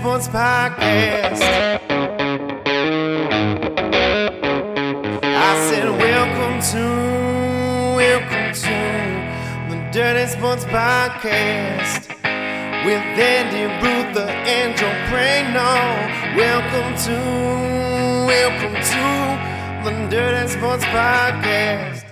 Sports Podcast. I said, welcome to the Dirty Sports Podcast with Andy Ruther and Joe Prano. Welcome to the Dirty Sports Podcast.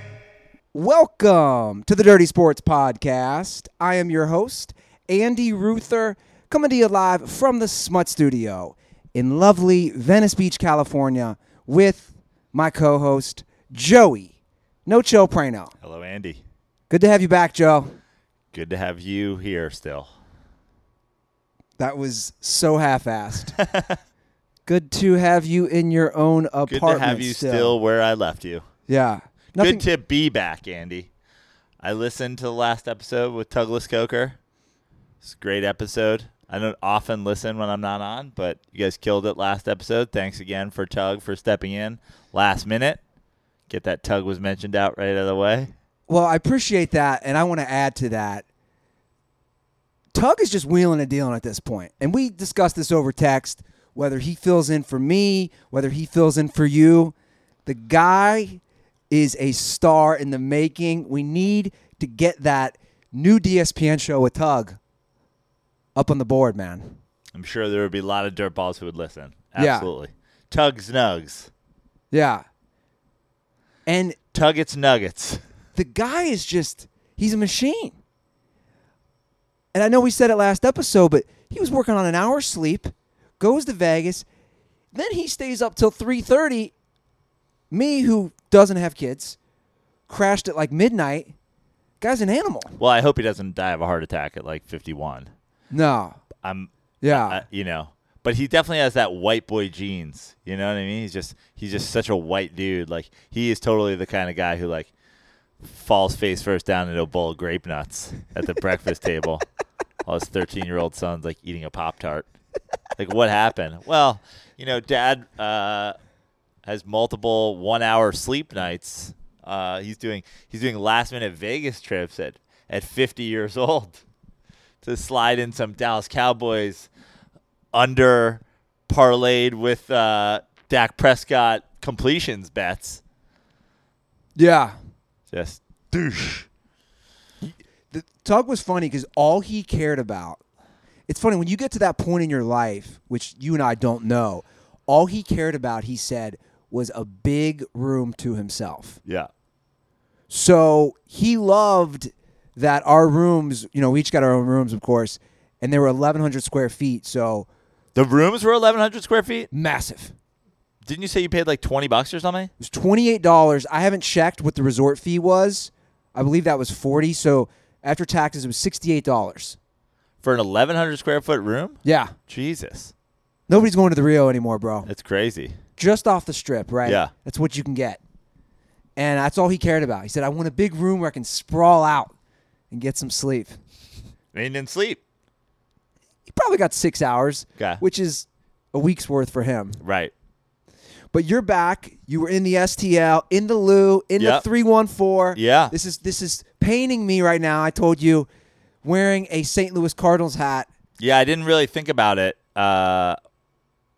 Welcome to the Dirty Sports Podcast. I am your host, Andy Ruther, coming to you live from the Smut Studio in lovely Venice Beach, California, with my co-host, Joey Nocho Prano. Hello, Andy. Good to have you back, Joe. Good to have you here still. That was so half-assed. Good to have you in your own apartment. Good to have you still where I left you. Yeah. Good to be back, Andy. I listened to the last episode with Douglas Coker. It's a great episode. I don't often listen when I'm not on, but you guys killed it last episode. Thanks again for Tug for stepping in last minute. Get that Tug was mentioned out right out of the way. Well, I appreciate that, and I want to add to that. Tug is just wheeling and dealing at this point, and we discussed this over text, whether he fills in for me, whether he fills in for you. The guy is a star in the making. We need to get that new DSPN show with Tug up on the board, man. I'm sure there would be a lot of dirtballs who would listen. Absolutely. Yeah. Tug's Nugs. Yeah. And Tugget's Nuggets. The guy is just, he's a machine. And I know we said it last episode, but he was working on an hour's sleep, goes to Vegas, then he stays up till 3:30. Me, who doesn't have kids, crashed at like midnight. Guy's an animal. Well, I hope he doesn't die of a heart attack at like 51. No. But he definitely has that white boy genes. You know what I mean? He's just such a white dude. Like, he is totally the kind of guy who like falls face first down into a bowl of grape nuts at the breakfast table while his 13-year-old son's like eating a Pop-Tart. Like, what happened? Well, you know, Dad has multiple 1 hour sleep nights. He's doing last minute Vegas trips at 50 years old. To slide in some Dallas Cowboys under parlayed with Dak Prescott completions bets. Yeah. Just douche. The Tug was funny because all he cared about, it's funny, when you get to that point in your life, which you and I don't know, all he cared about, he said, was a big room to himself. Yeah. So he loved that our rooms, you know, we each got our own rooms, of course, and they were 1,100 square feet, so. The rooms were 1,100 square feet? Massive. Didn't you say you paid like $20 or something? It was $28. I haven't checked what the resort fee was. I believe that was $40, so after taxes, it was $68. For an 1,100 square foot room? Yeah. Jesus. Nobody's going to the Rio anymore, bro. That's crazy. Just off the strip, right? Yeah. That's what you can get. And that's all he cared about. He said, I want a big room where I can sprawl out and get some sleep. And he didn't sleep. He probably got 6 hours, okay, which is a week's worth for him. Right. But you're back. You were in the STL, in the Lou, in the 314. Yeah. This is paining me right now. I told you, wearing a St. Louis Cardinals hat. Yeah, I didn't really think about it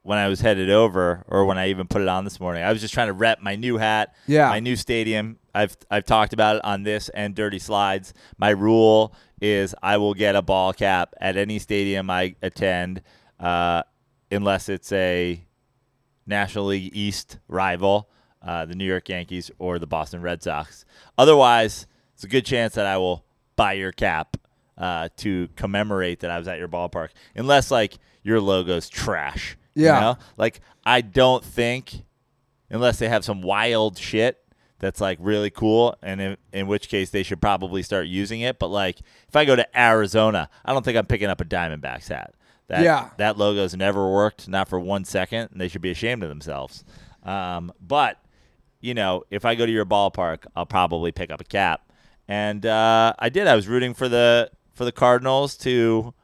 when I was headed over, or when I even put it on this morning. I was just trying to rep my new hat, my new stadium. I've talked about it on this and Dirty Slides. My rule is I will get a ball cap at any stadium I attend, unless it's a National League East rival, the New York Yankees or the Boston Red Sox. Otherwise, it's a good chance that I will buy your cap to commemorate that I was at your ballpark, unless like your logo's trash. Yeah. You know? Like, I don't think, unless they have some wild shit that's like really cool, and in which case they should probably start using it. But like, if I go to Arizona, I don't think I'm picking up a Diamondbacks hat. That logo's never worked, not for 1 second, and they should be ashamed of themselves. But you know, if I go to your ballpark, I'll probably pick up a cap. And I did. I was rooting for the Cardinals to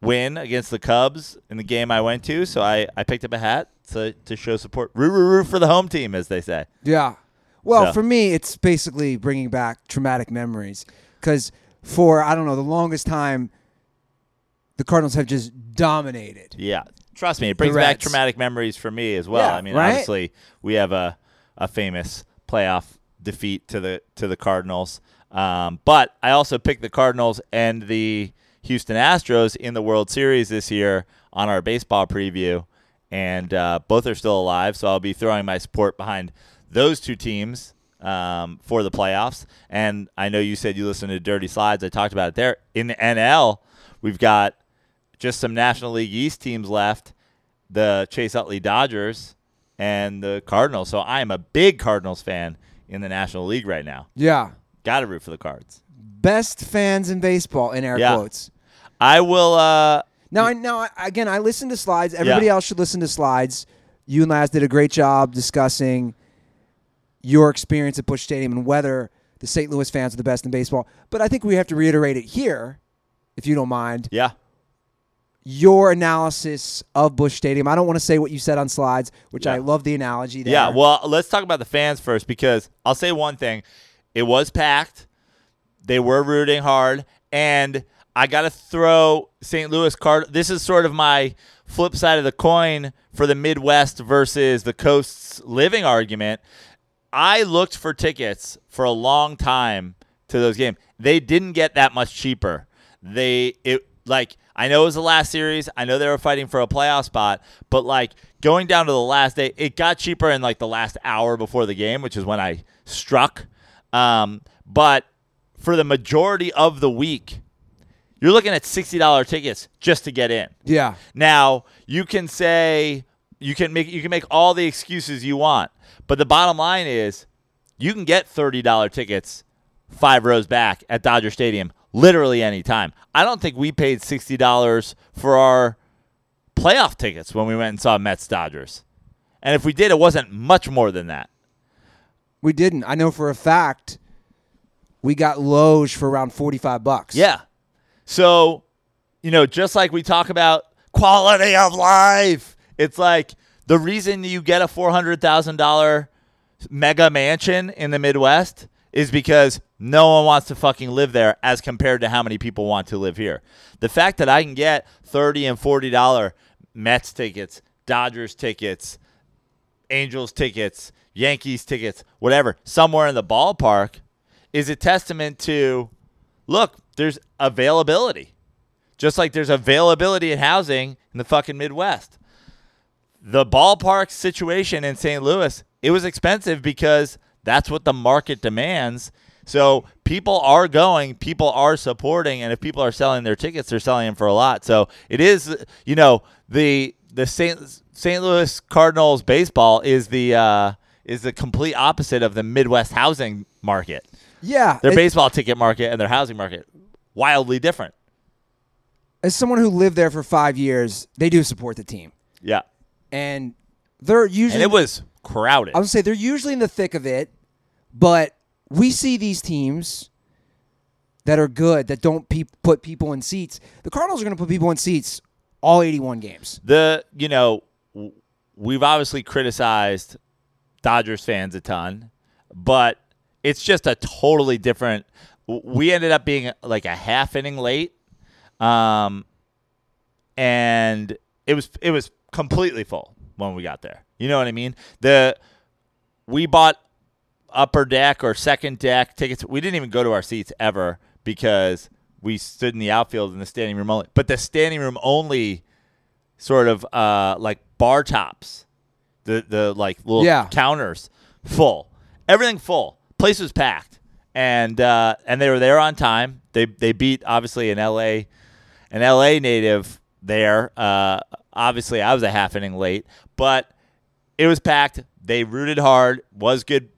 win against the Cubs in the game I went to, so I picked up a hat to show support. Roo, roo, roo for the home team, as they say. Yeah. Well, so, for me, it's basically bringing back traumatic memories because for, I don't know, the longest time, the Cardinals have just dominated. Yeah. Trust me, it brings back traumatic memories for me as well. Yeah, I mean, obviously, we have a famous playoff defeat to the Cardinals. But I also picked the Cardinals and the Houston Astros in the World Series this year on our baseball preview, and both are still alive, so I'll be throwing my support behind those two teams for the playoffs. And I know you said you listened to Dirty Slides. I talked about it there. In the NL, we've got just some National League East teams left, the Chase Utley Dodgers and the Cardinals. So I am a big Cardinals fan in the National League right now. Yeah. Got to root for the Cards. Best fans in baseball, in air quotes. I will. Now, again, I listen to Slides. Everybody else should listen to Slides. You and Laz did a great job discussing your experience at Busch Stadium and whether the St. Louis fans are the best in baseball. But I think we have to reiterate it here, if you don't mind. Yeah. Your analysis of Busch Stadium. I don't want to say what you said on Slides, which I love the analogy there. Yeah, well, let's talk about the fans first, because I'll say one thing. It was packed. They were rooting hard. And I got to throw St. Louis Cardinals. This is sort of my flip side of the coin for the Midwest versus the Coast's living argument. I looked for tickets for a long time to those games. They didn't get that much cheaper. I know it was the last series. I know they were fighting for a playoff spot, but like going down to the last day, it got cheaper in like the last hour before the game, which is when I struck. But for the majority of the week, you're looking at $60 tickets just to get in. Yeah. Now you can say you can make all the excuses you want, but the bottom line is you can get $30 tickets 5 rows back at Dodger Stadium. Literally any time. I don't think we paid $60 for our playoff tickets when we went and saw Mets-Dodgers. And if we did, it wasn't much more than that. We didn't. I know for a fact we got Loge for around $45. Yeah. So, just like we talk about quality of life, it's like the reason you get a $400,000 mega mansion in the Midwest is because no one wants to fucking live there as compared to how many people want to live here. The fact that I can get $30 and $40 Mets tickets, Dodgers tickets, Angels tickets, Yankees tickets, whatever, somewhere in the ballpark is a testament to, look, there's availability. Just like there's availability in housing in the fucking Midwest. The ballpark situation in St. Louis, it was expensive because that's what the market demands. So people are going, people are supporting, and if people are selling their tickets, they're selling them for a lot. So it is, the St. Louis Cardinals baseball is the complete opposite of the Midwest housing market. Yeah, their baseball ticket market and their housing market wildly different. As someone who lived there for 5 years, they do support the team. Yeah, and they're usually it was crowded. I would say they're usually in the thick of it, but we see these teams that are good, that don't put people in seats. The Cardinals are going to put people in seats all 81 games. We've obviously criticized Dodgers fans a ton, but it's just a totally different. We ended up being like a half inning late, and it was completely full when we got there. You know what I mean? We bought upper deck or second deck tickets. We didn't even go to our seats ever because we stood in the outfield in the standing room only. But the standing room only sort of like bar tops, the like little counters, full. Everything full. Place was packed. And they were there on time. They beat obviously an LA native there. Obviously I was a half inning late, but it was packed. They rooted hard. Was good.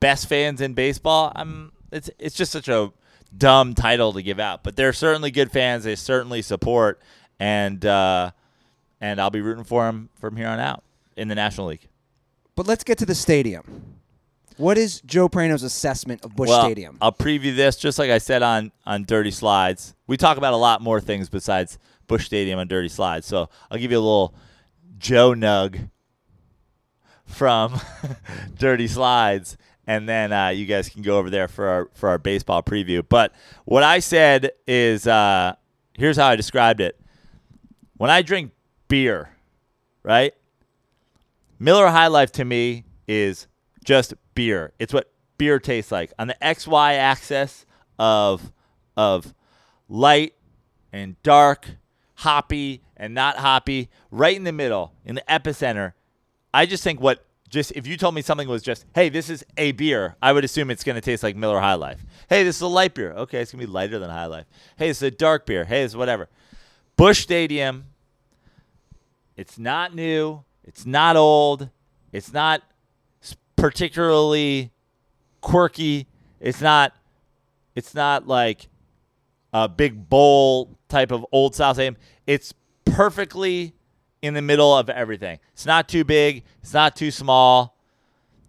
Best fans in baseball. It's just such a dumb title to give out, but they're certainly good fans. They certainly support, and I'll be rooting for them from here on out in the National League. But let's get to the stadium. What is Joe Prano's assessment of Busch Stadium? I'll preview this just like I said on Dirty Slides. We talk about a lot more things besides Busch Stadium on Dirty Slides, so I'll give you a little Joe Nug from Dirty Slides, and then you guys can go over there for our baseball preview. But what I said is here's how I described it. When I drink beer, right, Miller High Life to me is just beer. It's what beer tastes like. On the XY axis of light and dark, hoppy and not hoppy, right in the middle, in the epicenter, I just think what just if you told me something was just, hey, this is a beer, I would assume it's going to taste like Miller High Life. Hey, this is a light beer. Okay, it's going to be lighter than High Life. Hey, this is a dark beer. Hey, this is whatever. Busch Stadium, it's not new. It's not old. It's not particularly quirky. It's not like a big bowl type of Old South Stadium. It's perfectly in the middle of everything. It's not too big. It's not too small.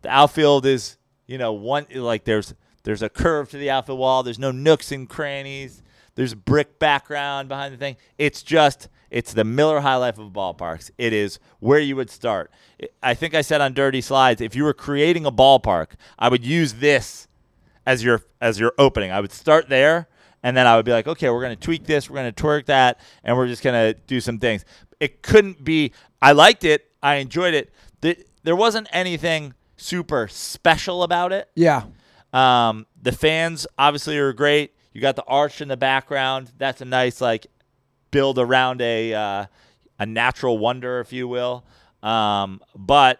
The outfield is, one like there's a curve to the outfield wall. There's no nooks and crannies. There's a brick background behind the thing. It's the Miller High Life of ballparks. It is where you would start. I think I said on Dirty Slides, if you were creating a ballpark, I would use this as your opening. I would start there, and then I would be like, okay, we're going to tweak this, we're going to twerk that, and we're just going to do some things. It couldn't be – I liked it. I enjoyed it. There wasn't anything super special about it. Yeah. The fans obviously are great. You got the arch in the background. That's a nice, build around a natural wonder, if you will. But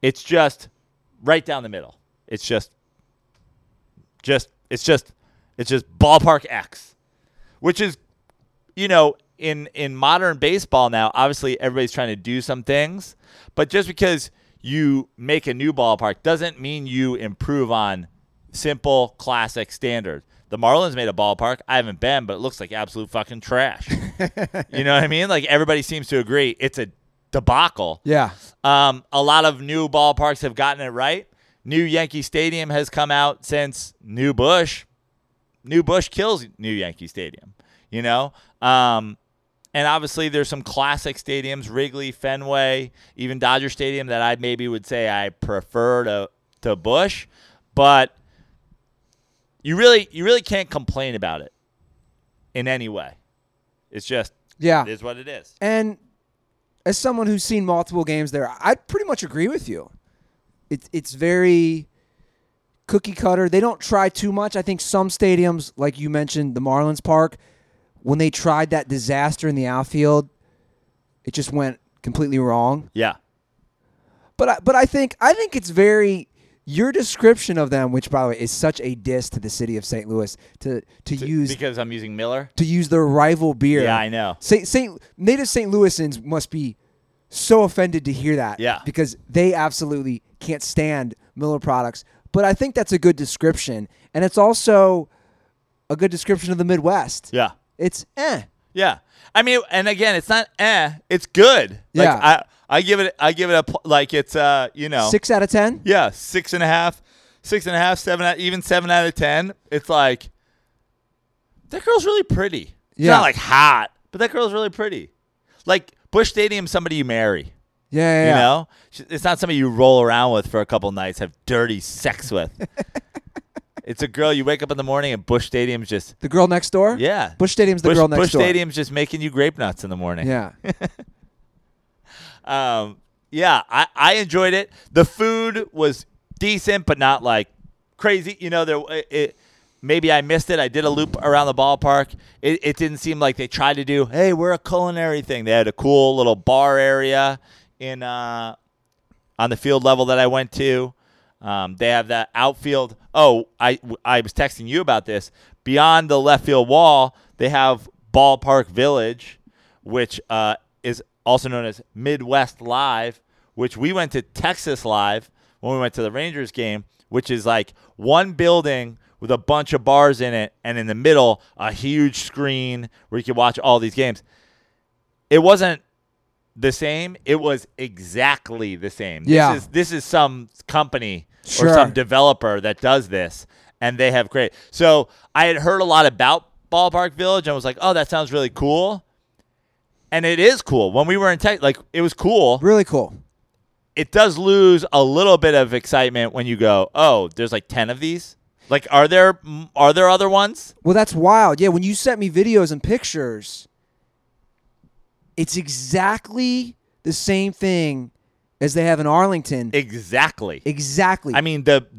it's just right down the middle. It's just ballpark X, which is, in modern baseball now, obviously everybody's trying to do some things, but just because you make a new ballpark doesn't mean you improve on simple classic standards. The Marlins made a ballpark. I haven't been, but it looks like absolute fucking trash. You know what I mean? Everybody seems to agree. It's a debacle. Yeah. A lot of new ballparks have gotten it right. New Yankee Stadium has come out since new Busch. New Busch kills new Yankee Stadium, and obviously there's some classic stadiums, Wrigley, Fenway, even Dodger Stadium, that I maybe would say I prefer to Busch, but you really can't complain about it in any way. It's just it is what it is. And as someone who's seen multiple games there, I pretty much agree with you. It's very cookie cutter. They don't try too much. I think some stadiums, like you mentioned, the Marlins Park, when they tried that disaster in the outfield, it just went completely wrong. Yeah. But I think it's very your description of them, which by the way is such a diss to the city of St. Louis to use, because I'm using Miller, to use their rival beer. Yeah, I know. Native St. Louisans must be so offended to hear that. Yeah. Because they absolutely can't stand Miller products. But I think that's a good description, and it's also a good description of the Midwest. Yeah. It's eh. Yeah. I mean, and again, it's not eh. It's good. Yeah. I give it it's 6 out of 10. Yeah, 6.5, 7 out of 10. It's like that girl's really pretty. Yeah. It's not hot, but that girl's really pretty. Busch Stadium, somebody you marry. Yeah, yeah. It's not somebody you roll around with for a couple nights, have dirty sex with. It's a girl you wake up in the morning and Busch Stadium's just the girl next door. Yeah, Busch Stadium's the girl next door. Busch Stadium's just making you grape nuts in the morning. Yeah. I enjoyed it. The food was decent, but not crazy. Maybe I missed it. I did a loop around the ballpark. It didn't seem like they tried to do, hey, we're a culinary thing. They had a cool little bar area on the field level that I went to. They have that outfield. Oh, I was texting you about this. Beyond the left field wall, they have Ballpark Village, which is also known as Midwest Live, which we went to Texas Live when we went to the Rangers game, which is one building with a bunch of bars in it, and in the middle, a huge screen where you could watch all these games. It wasn't the same. It was exactly the same. Yeah. This is some company or some developer that does this, and they have great. So I had heard a lot about Ballpark Village, and was like, oh, that sounds really cool. And it is cool. When we were in Texas, it was cool. Really cool. It does lose a little bit of excitement when you go, oh, there's 10 of these. Like, are there other ones? Well, that's wild. Yeah, when you sent me videos and pictures, it's exactly the same thing as they have in Arlington. Exactly. I mean, the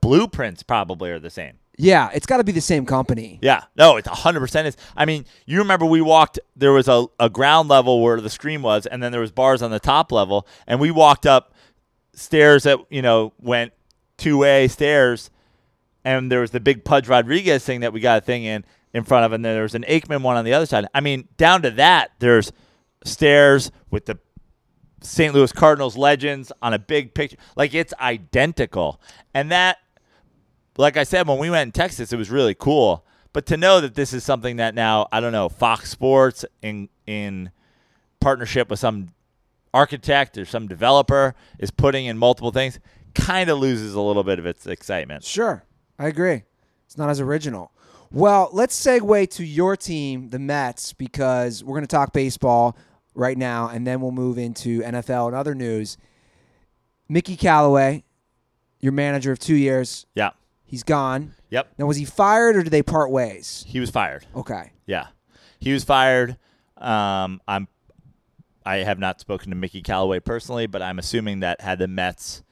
blueprints probably are the same. Yeah, it's got to be the same company. Yeah. No, it's 100% is. I mean, you remember we walked, there was a ground level where the screen was, and then there was bars on the top level, and we walked up stairs that, went two-way stairs, and there was the big Pudge Rodriguez thing that we got a thing in front of, and then there was an Aikman one on the other side. I mean, down to that, there's stairs with the St. Louis Cardinals legends on a big picture. Like, it's identical. And that, like I said, when we went in Texas, it was really cool. But to know that this is something that now, I don't know, Fox Sports in partnership with some architect or some developer is putting in multiple things kind of loses a little bit of its excitement. Sure. I agree. It's not as original. Well, let's segue to your team, the Mets, because we're going to talk baseball right now, and then we'll move into NFL and other news. Mickey Callaway, your manager of 2 years. Yeah. He's gone. Yep. Now, was he fired or did they part ways? He was fired. Okay. Yeah. He was fired. I have not spoken to Mickey Callaway personally, but I'm assuming that had the Mets,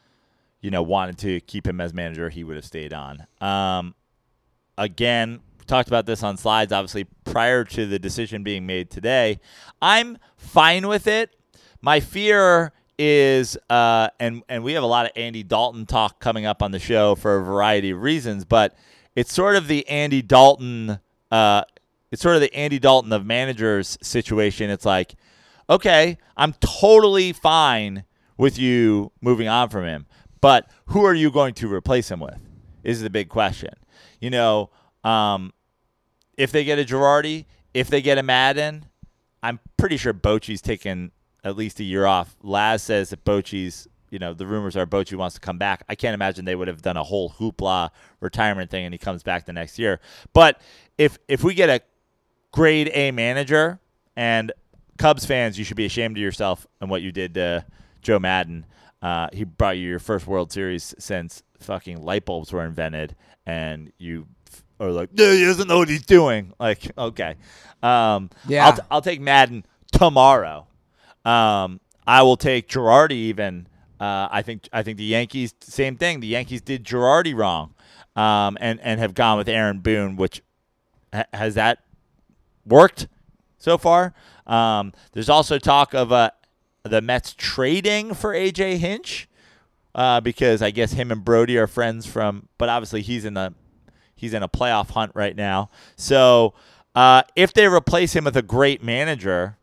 wanted to keep him as manager, he would have stayed on. Again, talked about this on slides, obviously, prior to the decision being made today. I'm fine with it. My fear is, and we have a lot of Andy Dalton talk coming up on the show for a variety of reasons, but it's sort of the Andy Dalton, of managers situation. It's like, okay, I'm totally fine with you moving on from him, but who are you going to replace him with is the big question. If they get a Girardi, if they get a Madden, I'm pretty sure Bochy's taking at least a year off. Laz says that Bochy's, the rumors are Bochy wants to come back. I can't imagine they would have done a whole hoopla retirement thing and he comes back the next year. But if we get a grade A manager, and Cubs fans, you should be ashamed of yourself and what you did to Joe Madden. He brought you your first World Series since fucking light bulbs were invented, and you are like, he doesn't know what he's doing. Like, okay. Yeah. I'll take Madden tomorrow. I will take Girardi even. I think the Yankees, same thing. The Yankees did Girardi wrong, and have gone with Aaron Boone, which has that worked so far? There's also talk of the Mets trading for A.J. Hinch, because I guess him and Brody are friends from, but obviously he's in a playoff hunt right now. So if they replace him with a great manager,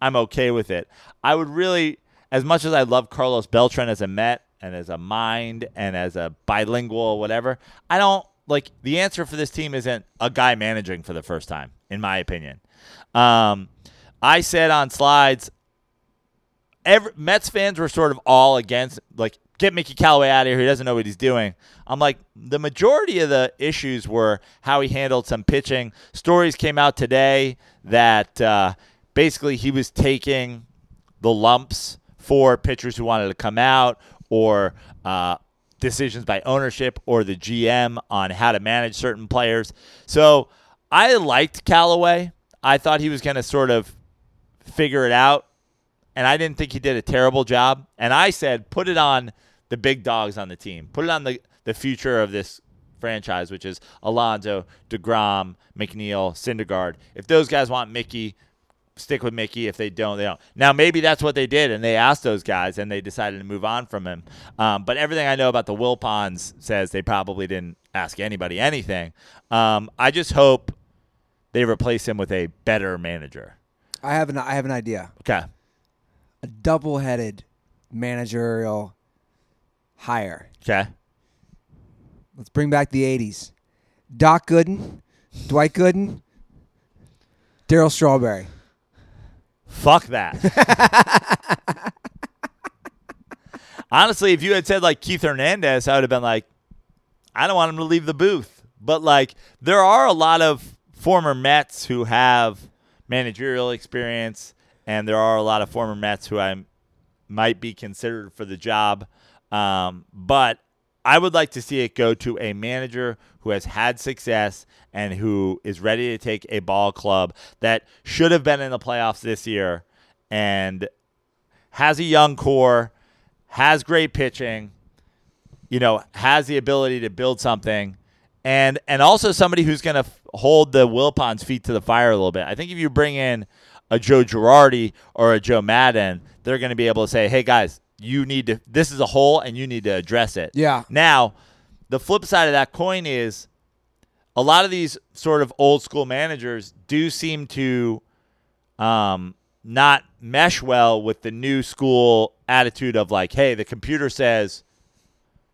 I'm okay with it. I would really, as much as I love Carlos Beltran as a Met and as a mind and as a bilingual whatever, I don't like the answer for this team isn't a guy managing for the first time, in my opinion. I said on slides, Mets fans were sort of all against, like, get Mickey Callaway out of here. He doesn't know what he's doing. I'm like, the majority of the issues were how he handled some pitching. Stories came out today that basically he was taking the lumps for pitchers who wanted to come out, or decisions by ownership or the GM on how to manage certain players. So I liked Callaway. I thought he was going to sort of figure it out. And I didn't think he did a terrible job. And I said, put it on the big dogs on the team. Put it on the future of this franchise, which is Alonso, DeGrom, McNeil, Syndergaard. If those guys want Mickey, stick with Mickey. If they don't, they don't. Now, maybe that's what they did, and they asked those guys, and they decided to move on from him. But everything I know about the Wilpons says they probably didn't ask anybody anything. I just hope they replace him with a better manager. I have an idea. Okay. A double-headed managerial hire. Okay. Let's bring back the 80s. Doc Gooden, Dwight Gooden, Darryl Strawberry. Fuck that. Honestly, if you had said, like, Keith Hernandez, I would have been like, I don't want him to leave the booth. But, like, there are a lot of former Mets who have managerial experience. And there are a lot of former Mets who might be considered for the job. But I would like to see it go to a manager who has had success and who is ready to take a ball club that should have been in the playoffs this year and has a young core, has great pitching, you know, has the ability to build something, and also somebody who's going to hold the Wilpons' feet to the fire a little bit. I think if you bring in a Joe Girardi or a Joe Madden, they're going to be able to say, hey, guys, you need to, this is a hole and you need to address it. Yeah. Now, the flip side of that coin is a lot of these sort of old school managers do seem to not mesh well with the new school attitude of like, hey, the computer says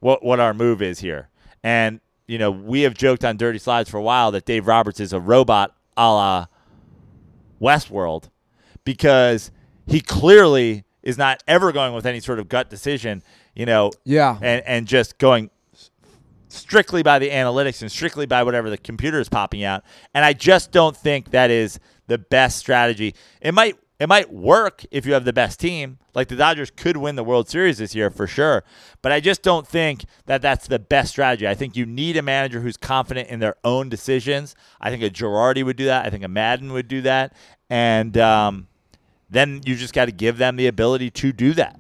what our move is here. And, you know, we have joked on Dirty Slides for a while that Dave Roberts is a robot a la Westworld because he clearly is not ever going with any sort of gut decision, you know, and just going strictly by the analytics and strictly by whatever the computer is popping out. And I just don't think that is the best strategy. It might work if you have the best team. Like the Dodgers could win the World Series this year for sure, but I just don't think that that's the best strategy. I think you need a manager who's confident in their own decisions. I think a Girardi would do that. I think a Madden would do that. And then you just got to give them the ability to do that.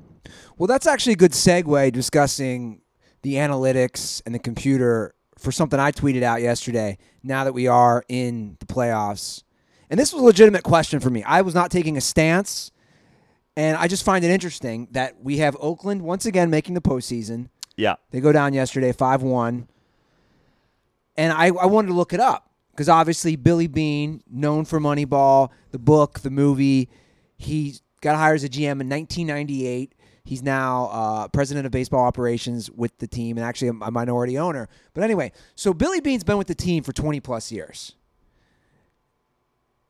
Well, that's actually a good segue discussing the analytics and the computer for something I tweeted out yesterday, now that we are in the playoffs. And this was a legitimate question for me. I was not taking a stance, and I just find it interesting that we have Oakland once again making the postseason. Yeah. They go down yesterday, 5-1. And I wanted to look it up because obviously Billy Beane, known for Moneyball, the book, the movie. He got hired as a GM in 1998. He's now president of baseball operations with the team and actually a minority owner. But anyway, so Billy Beane's been with the team for 20-plus years.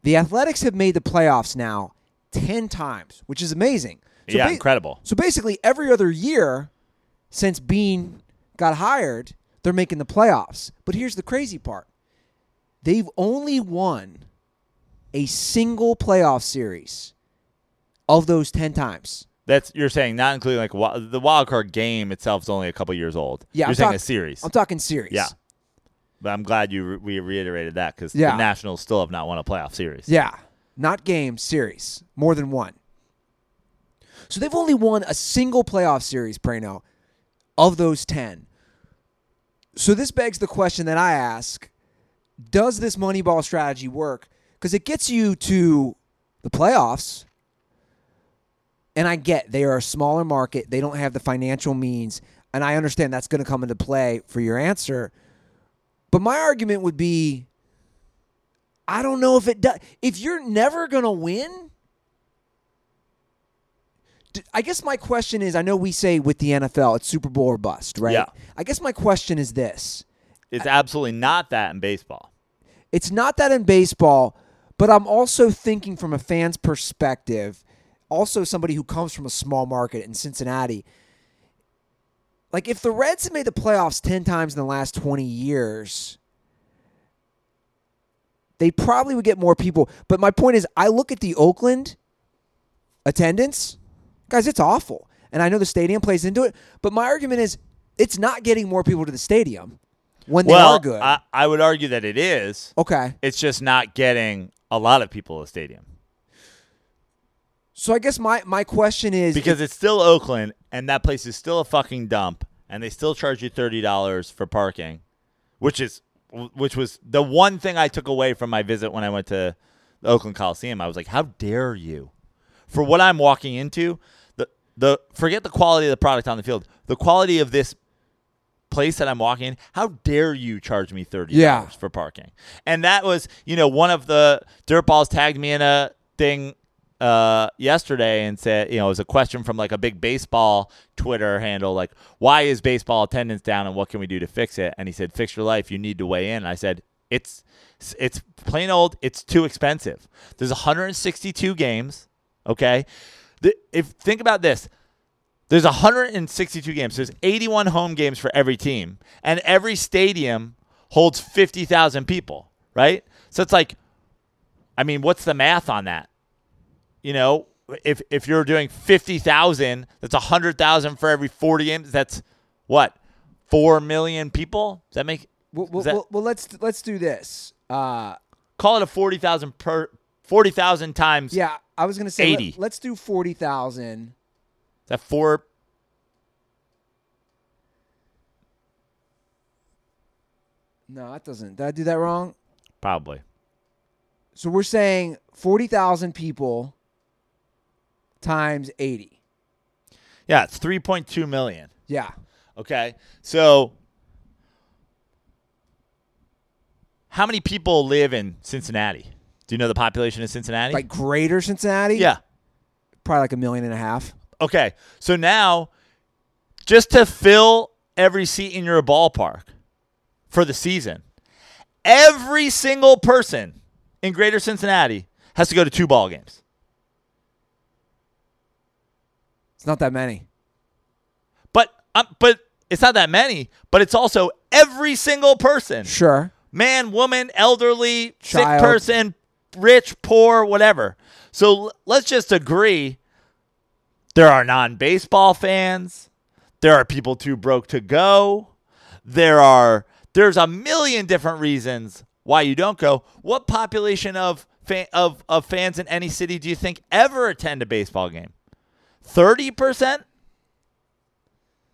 The Athletics have made the playoffs now 10 times, which is amazing. So yeah, incredible. So basically every other year since Beane got hired, they're making the playoffs. But here's the crazy part. They've only won a single playoff series of those 10 times. That's, you're saying, not including like the wild card game itself is only a couple years old. Yeah, you're saying a series. I'm talking series. Yeah, but I'm glad we reiterated that because the Nationals still have not won a playoff series. Yeah, not game, series, more than one. So they've only won a single playoff series, Prano, of those 10. So this begs the question that I ask: does this Moneyball strategy work? Because it gets you to the playoffs. And I get they are a smaller market. They don't have the financial means. And I understand that's going to come into play for your answer. But my argument would be, I don't know if it does. If you're never going to win, I guess my question is, I know we say with the NFL, it's Super Bowl or bust, right? Yeah. I guess my question is this. It's absolutely not that in baseball. It's not that in baseball, but I'm also thinking from a fan's perspective. Also somebody who comes from a small market in Cincinnati. Like, if the Reds have made the playoffs 10 times in the last 20 years, they probably would get more people. But my point is, I look at the Oakland attendance. Guys, it's awful. And I know the stadium plays into it. But my argument is, it's not getting more people to the stadium when they are good. I would argue that it is. Okay. It's just not getting a lot of people to the stadium. So I guess my question is... because it's still Oakland, and that place is still a fucking dump, and they still charge you $30 for parking, which was the one thing I took away from my visit when I went to the Oakland Coliseum. I was like, how dare you? For what I'm walking into, the forget the quality of the product on the field, the quality of this place that I'm walking in, how dare you charge me $30 for parking? And that was, you know, one of the dirtballs tagged me in a thing... yesterday and said, you know, it was a question from like a big baseball Twitter handle, like, why is baseball attendance down and what can we do to fix it? And he said, fix your life. You need to weigh in. And I said, it's plain old. It's too expensive. There's 162 games. Okay. Think about this. There's 162 games. There's 81 home games for every team and every stadium holds 50,000 people. Right. So it's like, I mean, what's the math on that? You know, if you're doing 50,000, that's 100,000 for every 40 games. That's what? 4 million people. Does that make? Well, let's do this. Call it a 40,000 per 40,000 times. Yeah, I was gonna say 80. Let's do 40,000. That four. No, that doesn't. Did I do that wrong? Probably. So we're saying 40,000 people times 80. Yeah, it's 3.2 million. Yeah. Okay. So how many people live in Cincinnati? Do you know the population of Cincinnati? Like greater Cincinnati? Yeah. Probably like 1.5 million. Okay. So now, just to fill every seat in your ballpark for the season, every single person in greater Cincinnati has to go to 2 ball games. It's not that many. But it's not that many, but it's also every single person. Sure. Man, woman, elderly, child, sick person, rich, poor, whatever. So let's just agree there are non-baseball fans. There are people too broke to go. There's a million different reasons why you don't go. What population of fans in any city do you think ever attend a baseball game? 30%?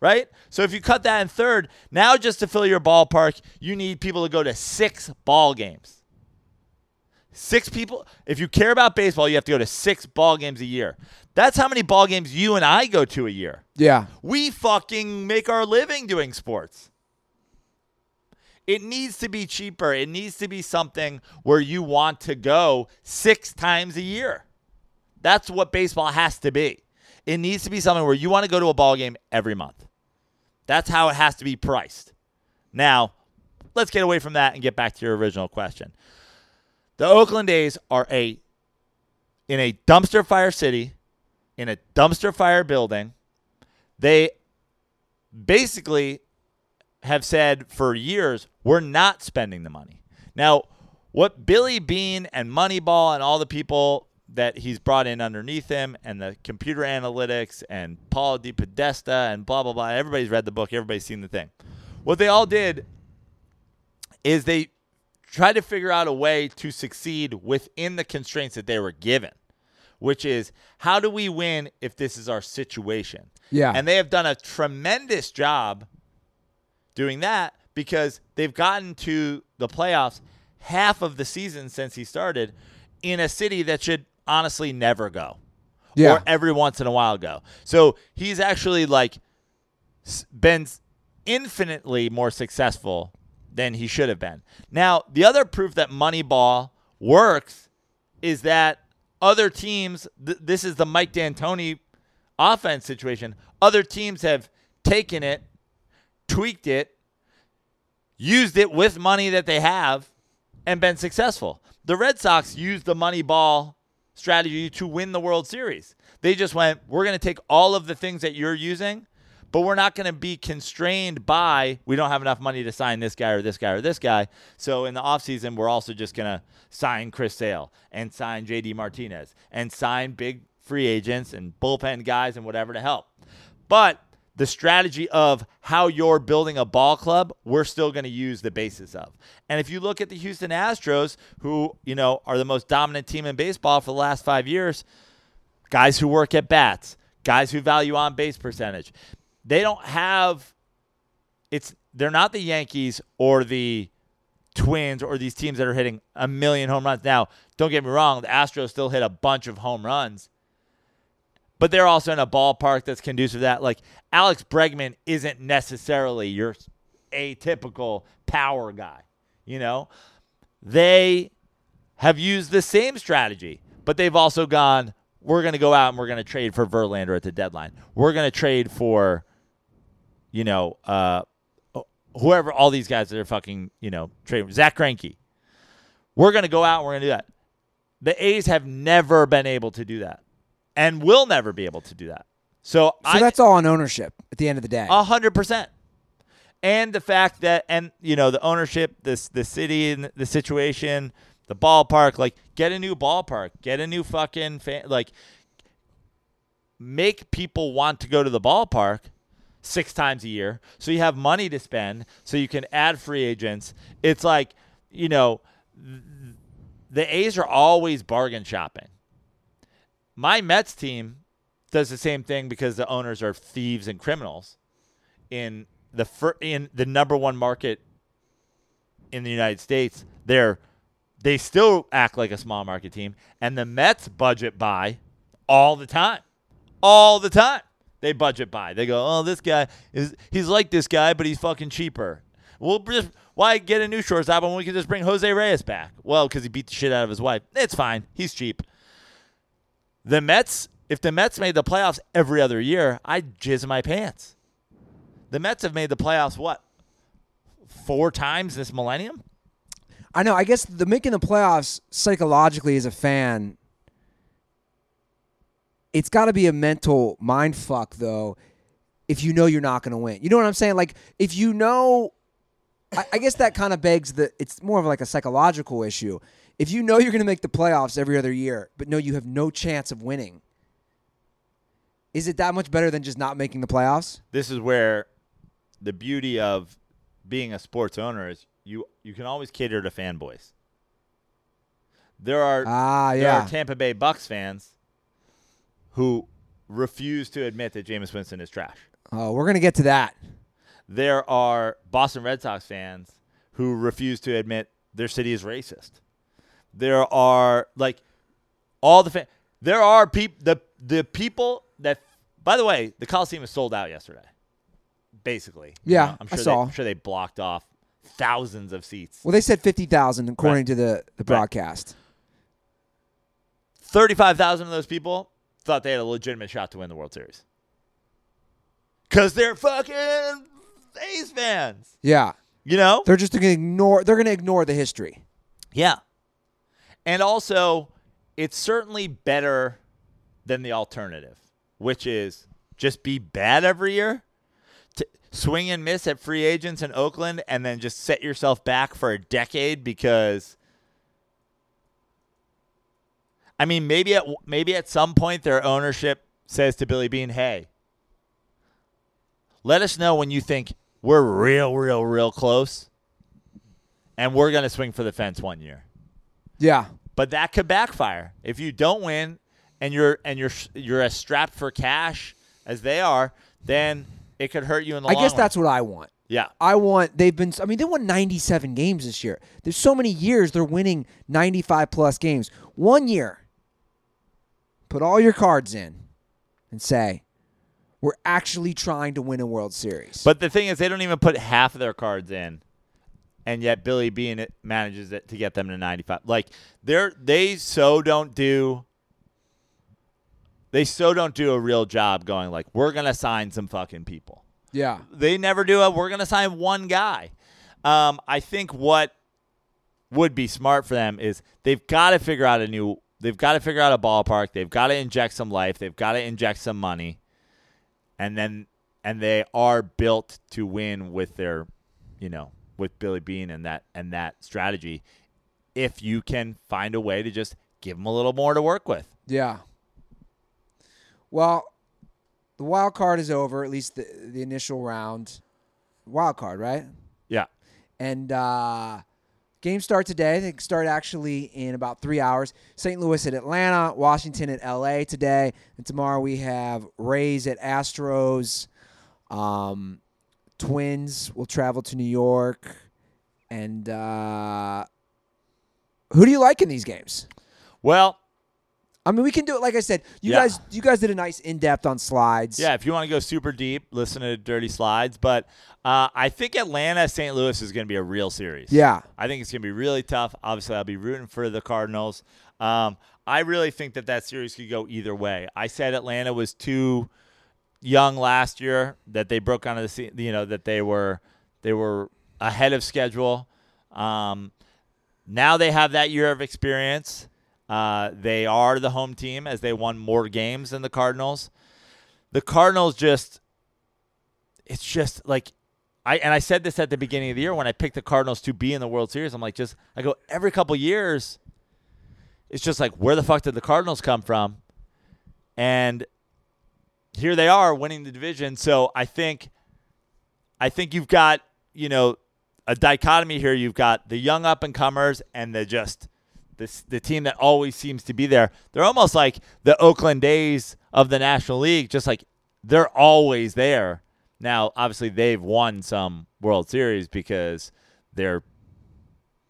Right? So if you cut that in third, now just to fill your ballpark, you need people to go to 6 ball games. 6 people. If you care about baseball, you have to go to 6 ball games a year. That's how many ball games you and I go to a year. Yeah. We fucking make our living doing sports. It needs to be cheaper. It needs to be something where you want to go 6 times a year. That's what baseball has to be. It needs to be something where you want to go to a ball game every month. That's how it has to be priced. Now, let's get away from that and get back to your original question. The Oakland A's are in a dumpster fire city, in a dumpster fire building. They basically have said for years, we're not spending the money. Now, what Billy Beane and Moneyball and all the people that he's brought in underneath him and the computer analytics and Paul DePodesta and blah, blah, blah. Everybody's read the book. Everybody's seen the thing. What they all did is they tried to figure out a way to succeed within the constraints that they were given, which is how do we win if this is our situation? Yeah. And they have done a tremendous job doing that because they've gotten to the playoffs half of the season since he started in a city that should honestly never go, or every once in a while go. So he's actually like been infinitely more successful than he should have been. Now, the other proof that Moneyball works is that other teams, this is the Mike D'Antoni offense situation, other teams have taken it, tweaked it, used it with money that they have, and been successful. The Red Sox used the Moneyball strategy to win the World Series. They just went, we're going to take all of the things that you're using, but we're not going to be constrained by, we don't have enough money to sign this guy or this guy or this guy. So in the offseason, we're also just going to sign Chris Sale and sign J.D. Martinez and sign big free agents and bullpen guys and whatever to help. But the strategy of how you're building a ball club, we're still going to use the basis of. And if you look at the Houston Astros, who, you know, are the most dominant team in baseball for the last 5 years, guys who work at bats, guys who value on-base percentage, they don't have – they're not the Yankees or the Twins or these teams that are hitting 1 million home runs. Now, don't get me wrong, the Astros still hit a bunch of home runs. But they're also in a ballpark that's conducive to that. Like, Alex Bregman isn't necessarily your atypical power guy, you know? They have used the same strategy, but they've also gone, we're going to go out and we're going to trade for Verlander at the deadline. We're going to trade for, you know, whoever, all these guys that are fucking, you know, trading. Zach Greinke. We're going to go out and we're going to do that. The A's have never been able to do that. And will never be able to do that. So that's all on ownership at the end of the day. 100%. And the fact that, and you know, the ownership, the city, and the situation, the ballpark. Like, get a new ballpark. Get a new fucking fan. Like, make people want to go to the ballpark. 6 times a year. So you have money to spend, so you can add free agents. It's like, you know, the A's are always bargain shopping. My Mets team does the same thing because the owners are thieves and criminals in the number one market in the United States. They still act like a small market team, and the Mets budget buy all the time. All the time. They budget buy. They go, oh, this guy he's like this guy, but he's fucking cheaper. We'll just why get a new shortstop when we can just bring Jose Reyes back? Well, because he beat the shit out of his wife. It's fine. He's cheap. The Mets, if the Mets made the playoffs every other year, I'd jizz in my pants. The Mets have made the playoffs, what, 4 times this millennium? I know. I guess the making the playoffs psychologically as a fan, it's got to be a mental mind fuck, though, if you know you're not going to win. You know what I'm saying? Like, if you know, I guess that kind of begs it's more of like a psychological issue. If you know you're going to make the playoffs every other year, but no, you have no chance of winning, is it that much better than just not making the playoffs? This is where the beauty of being a sports owner is you can always cater to fanboys. There are Tampa Bay Bucks fans who refuse to admit that Jameis Winston is trash. Oh, we're going to get to that. There are Boston Red Sox fans who refuse to admit their city is racist. There are the people that, by the way, the Coliseum was sold out yesterday, basically. Yeah, you know, I'm sure they blocked off thousands of seats. Well, they said 50,000 according to the broadcast. 35,000 of those people thought they had a legitimate shot to win the World Series because they're fucking A's fans. Yeah, you know, they're just gonna ignore. They're gonna ignore the history. Yeah. And also, it's certainly better than the alternative, which is just be bad every year, to swing and miss at free agents in Oakland, and then just set yourself back for a decade because, I mean, maybe at some point their ownership says to Billy Beane, hey, let us know when you think we're real, real, real close, and we're going to swing for the fence one year. Yeah, but that could backfire if you don't win, and you're as strapped for cash as they are. Then it could hurt you in the long run. I guess that's what I want. Yeah, I want. They won 97 games this year. There's so many years they're winning 95 plus games. One year, put all your cards in, and say, we're actually trying to win a World Series. But the thing is, they don't even put half of their cards in. And yet Billy Beane manages it to get them to 95. Like they so don't do a real job going like, we're gonna sign some fucking people. Yeah. They never do we're gonna sign one guy. I think what would be smart for them is they've gotta figure out a ballpark, they've gotta inject some life, they've gotta inject some money, and they are built to win with their, you know, with Billy Beane and that strategy, if you can find a way to just give him a little more to work with. Yeah. Well, the wild card is over, at least the initial round. Wild card, right? Yeah. And games start today. They start actually in about 3 hours. St. Louis at Atlanta, Washington at LA today. And tomorrow we have Rays at Astros. Twins will travel to New York. And who do you like in these games? Well, I mean, we can do it. Like I said, you guys did a nice in-depth on slides. Yeah, if you want to go super deep, listen to Dirty Slides. But I think Atlanta, St. Louis is going to be a real series. Yeah. I think it's going to be really tough. Obviously, I'll be rooting for the Cardinals. I really think that series could go either way. I said Atlanta was too young last year, that they broke onto the scene, you know, that they were ahead of schedule. Now they have that year of experience. They are the home team as they won more games than the Cardinals. The Cardinals I said this at the beginning of the year when I picked the Cardinals to be in the World Series. I go every couple years, it's just like, where the fuck did the Cardinals come from? And here they are winning the division. So I think I think you've got, you know, a dichotomy here. You've got the young up-and-comers and the team that always seems to be there. They're almost like the Oakland A's of the National League, just like they're always there. Now, obviously, they've won some World Series because their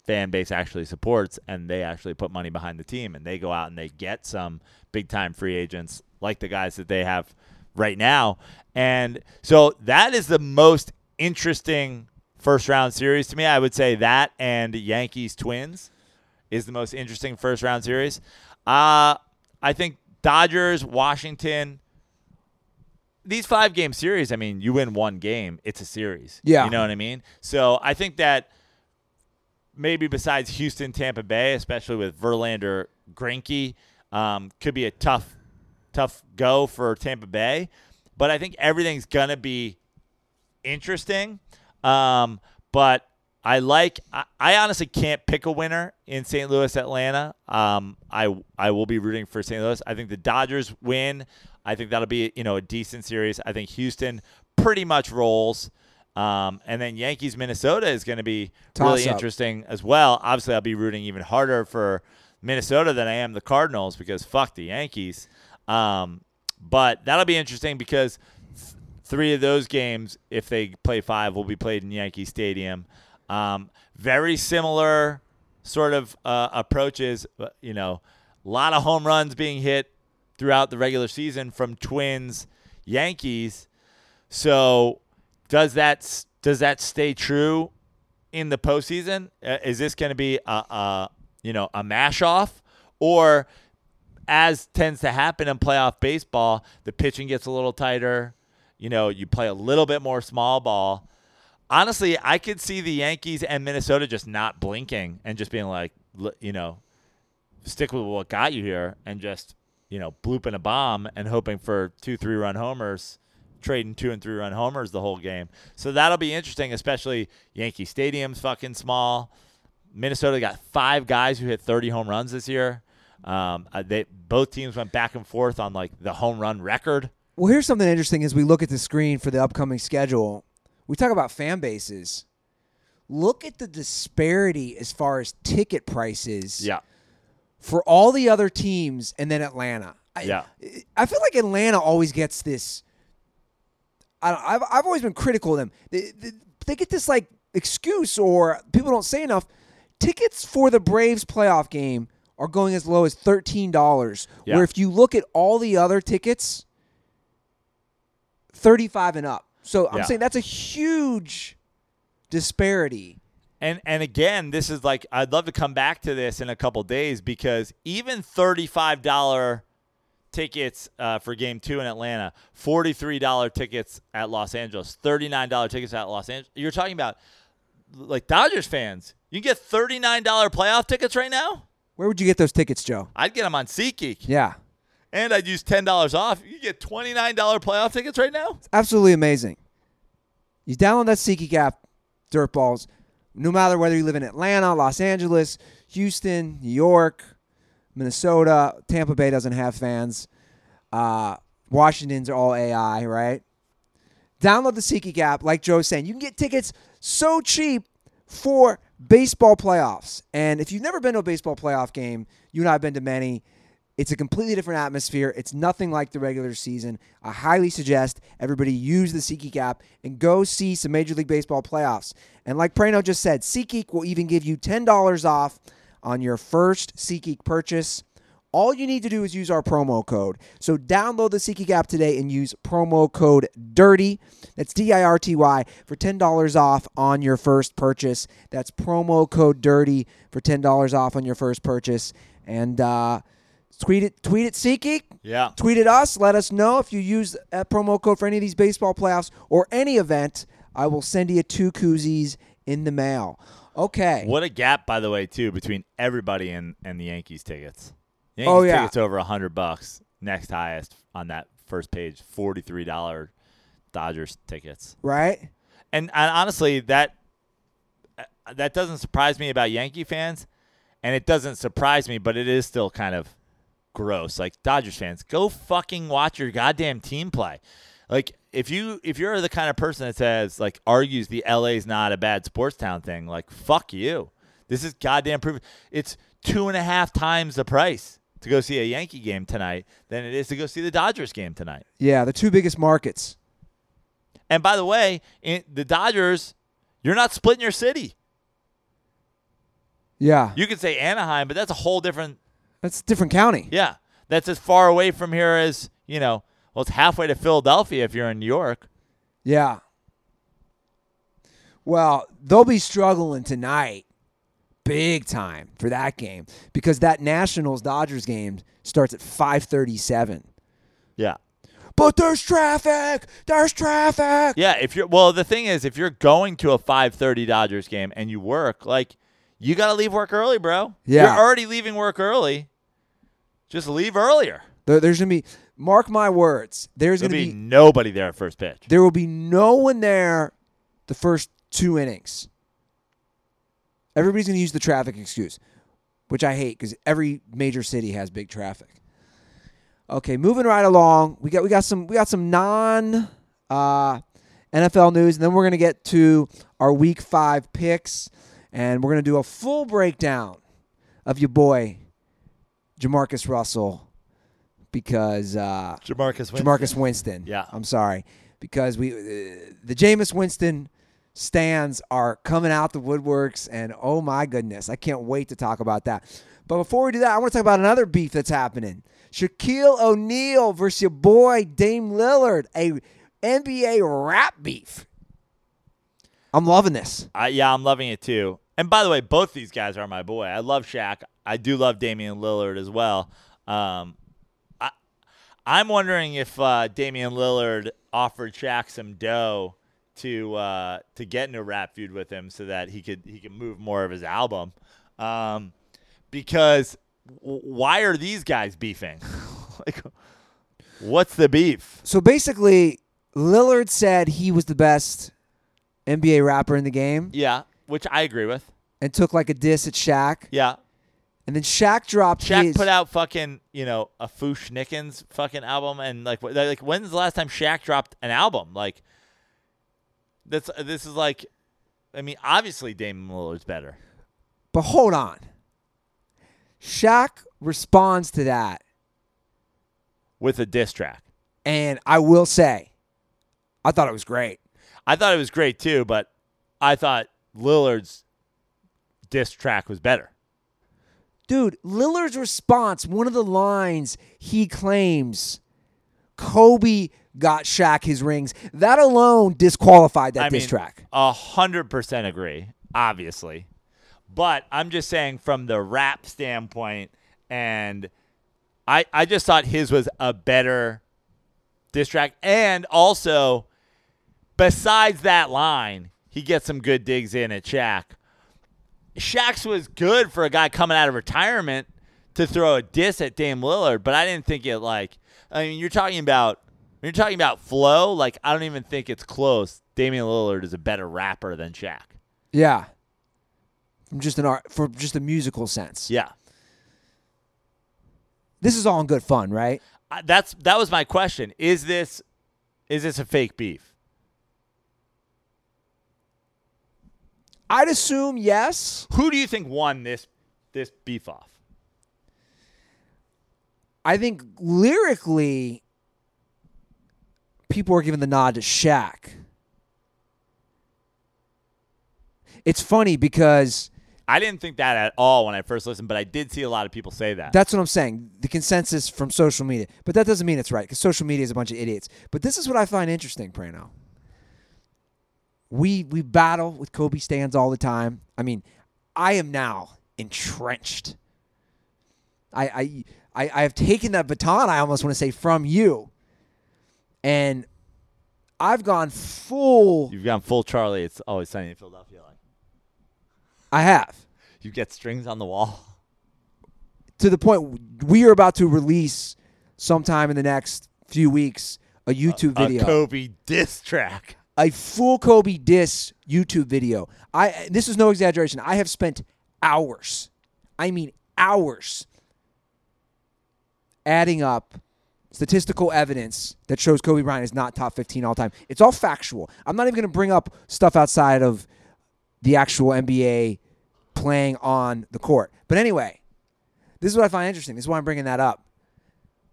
fan base actually supports and they actually put money behind the team, and they go out and they get some big-time free agents like the guys that they have right now. And so that is the most interesting first-round series to me. I would say that and Yankees-Twins is the most interesting first-round series. I think Dodgers, Washington, these 5-game series, I mean, you win one game, it's a series. Yeah. You know what I mean? So I think that maybe besides Houston, Tampa Bay, especially with Verlander, Greinke, could be a tough go for Tampa Bay. But I think everything's going to be interesting. But I honestly can't pick a winner in St. Louis, Atlanta. I will be rooting for St. Louis. I think the Dodgers win. I think that'll be, you know, a decent series. I think Houston pretty much rolls. And then Yankees, Minnesota is going to be really interesting as well. Obviously, I'll be rooting even harder for Minnesota than I am the Cardinals because fuck the Yankees. But that'll be interesting because three of those games, if they play five, will be played in Yankee Stadium. Very similar sort of approaches, you know, a lot of home runs being hit throughout the regular season from Twins, Yankees. So does that stay true in the postseason? Is this going to be a mash off, or as tends to happen in playoff baseball, the pitching gets a little tighter. You know, you play a little bit more small ball. Honestly, I could see the Yankees and Minnesota just not blinking and just being like, you know, stick with what got you here and just, you know, blooping a bomb and hoping for 2-3-run homers, trading 2- and 3-run homers the whole game. So that'll be interesting, especially Yankee Stadium's fucking small. Minnesota got 5 guys who hit 30 home runs this year. Both teams went back and forth on, like, the home run record. Well, here's something interesting as we look at the screen for the upcoming schedule. We talk about fan bases. Look at the disparity as far as ticket prices. Yeah. For all the other teams and then Atlanta. I feel like Atlanta always gets this. I've always been critical of them. They get this, like, excuse, or people don't say enough. Tickets for the Braves playoff game are going as low as $13, where if you look at all the other tickets, 35 and up. So I'm saying that's a huge disparity. And again, this is like, I'd love to come back to this in a couple days because even $35 tickets for Game 2 in Atlanta, $43 tickets at Los Angeles, $39 tickets at Los Angeles. You're talking about, like, Dodgers fans. You can get $39 playoff tickets right now? Where would you get those tickets, Joe? I'd get them on SeatGeek. Yeah. And I'd use $10 off. You get $29 playoff tickets right now? It's absolutely amazing. You download that SeatGeek app, Dirtballs. No matter whether you live in Atlanta, Los Angeles, Houston, New York, Minnesota, Tampa Bay doesn't have fans. Washington's are all AI, right? Download the SeatGeek app, like Joe's saying. You can get tickets so cheap for baseball playoffs. And if you've never been to a baseball playoff game, you and I have been to many. It's a completely different atmosphere. It's nothing like the regular season. I highly suggest everybody use the SeatGeek app and go see some Major League Baseball playoffs. And like Prano just said, SeatGeek will even give you $10 off on your first SeatGeek purchase. All you need to do is use our promo code. So download the SeatGeek app today and use promo code DIRTY. That's D-I-R-T-Y for $10 off on your first purchase. That's promo code DIRTY for $10 off on your first purchase. And, tweet it, SeatGeek. Yeah. Tweet at us. Let us know if you use a promo code for any of these baseball playoffs or any event. I will send you 2 koozies in the mail. Okay. What a gap, by the way, too, between everybody and the Yankees tickets. Yankees tickets over $100. Next highest on that first page, $43 Dodgers tickets. Right. And honestly, that doesn't surprise me about Yankee fans, and it doesn't surprise me, but it is still kind of gross. Like, Dodgers fans, go fucking watch your goddamn team play. Like, if you're the kind of person that says, like, argues the LA's not a bad sports town thing, like, fuck you. This is goddamn proof. It's 2.5 times the price to go see a Yankee game tonight than it is to go see the Dodgers game tonight. Yeah, the two biggest markets. And by the way, the Dodgers, you're not splitting your city. Yeah. You could say Anaheim, but that's a whole different... That's a different county. Yeah. That's as far away from here as, you know, well, it's halfway to Philadelphia if you're in New York. Yeah. Well, they'll be struggling tonight big time for that game because that Nationals-Dodgers game starts at 5:37. Yeah. But there's traffic. There's traffic. Yeah. The thing is, if you're going to a 5:30 Dodgers game and you work, like... You got to leave work early, bro. Yeah. You're already leaving work early. Just leave earlier. There's going to be, mark my words, there's going to be nobody there at first pitch. There will be no one there the first 2 innings. Everybody's going to use the traffic excuse, which I hate because every major city has big traffic. Okay, moving right along. We got some non NFL news, and then we're going to get to our Week 5 picks. And we're going to do a full breakdown of your boy, Jamarcus Russell, because... Jamarcus Winston. Yeah. I'm sorry. Because the Jameis Winston stands are coming out the woodworks, and oh my goodness, I can't wait to talk about that. But before we do that, I want to talk about another beef that's happening. Shaquille O'Neal versus your boy, Dame Lillard, a NBA rap beef. I'm loving this. Yeah, I'm loving it too. And by the way, both these guys are my boy. I love Shaq. I do love Damian Lillard as well. I'm wondering if Damian Lillard offered Shaq some dough to get into a rap feud with him so that he could move more of his album. Because why are these guys beefing? Like, what's the beef? So basically, Lillard said he was the best NBA rapper in the game. Yeah, which I agree with. And took like a diss at Shaq. Yeah. And then Shaq dropped Shaq put out fucking, you know, a Foosh Nickens fucking album. And like when's the last time Shaq dropped an album? Like, this is like, I mean, obviously Damian Lillard's better. But hold on. Shaq responds to that with a diss track. And I will say, I thought it was great. I thought it was great, too, but I thought Lillard's diss track was better. Dude, Lillard's response, one of the lines he claims, Kobe got Shaq his rings. That alone disqualified that diss track. 100% agree, obviously. But I'm just saying from the rap standpoint, and I just thought his was a better diss track. And also... Besides that line, he gets some good digs in at Shaq. Shaq's was good for a guy coming out of retirement to throw a diss at Dame Lillard, but I didn't think it like. I mean, you're talking about flow. Like, I don't even think it's close. Damian Lillard is a better rapper than Shaq. Yeah, from just a musical sense. Yeah, this is all in good fun, right? That was my question. Is this a fake beef? I'd assume yes. Who do you think won this beef off? I think lyrically, people are giving the nod to Shaq. It's funny because... I didn't think that at all when I first listened, but I did see a lot of people say that. That's what I'm saying. The consensus from social media. But that doesn't mean it's right because social media is a bunch of idiots. But this is what I find interesting, Prano. We battle with Kobe stands all the time. I mean, I am now entrenched. I have taken that baton, I almost want to say, from you. And I've gone full... You've gone full Charlie. It's Always Sunny in Philadelphia. Like, I have. You get strings on the wall. To the point, we are about to release sometime in the next few weeks a YouTube video. A Kobe diss track. A full Kobe diss YouTube video. This is no exaggeration. I have spent hours, adding up statistical evidence that shows Kobe Bryant is not top 15 all time. It's all factual. I'm not even going to bring up stuff outside of the actual NBA playing on the court. But anyway, this is what I find interesting. This is why I'm bringing that up.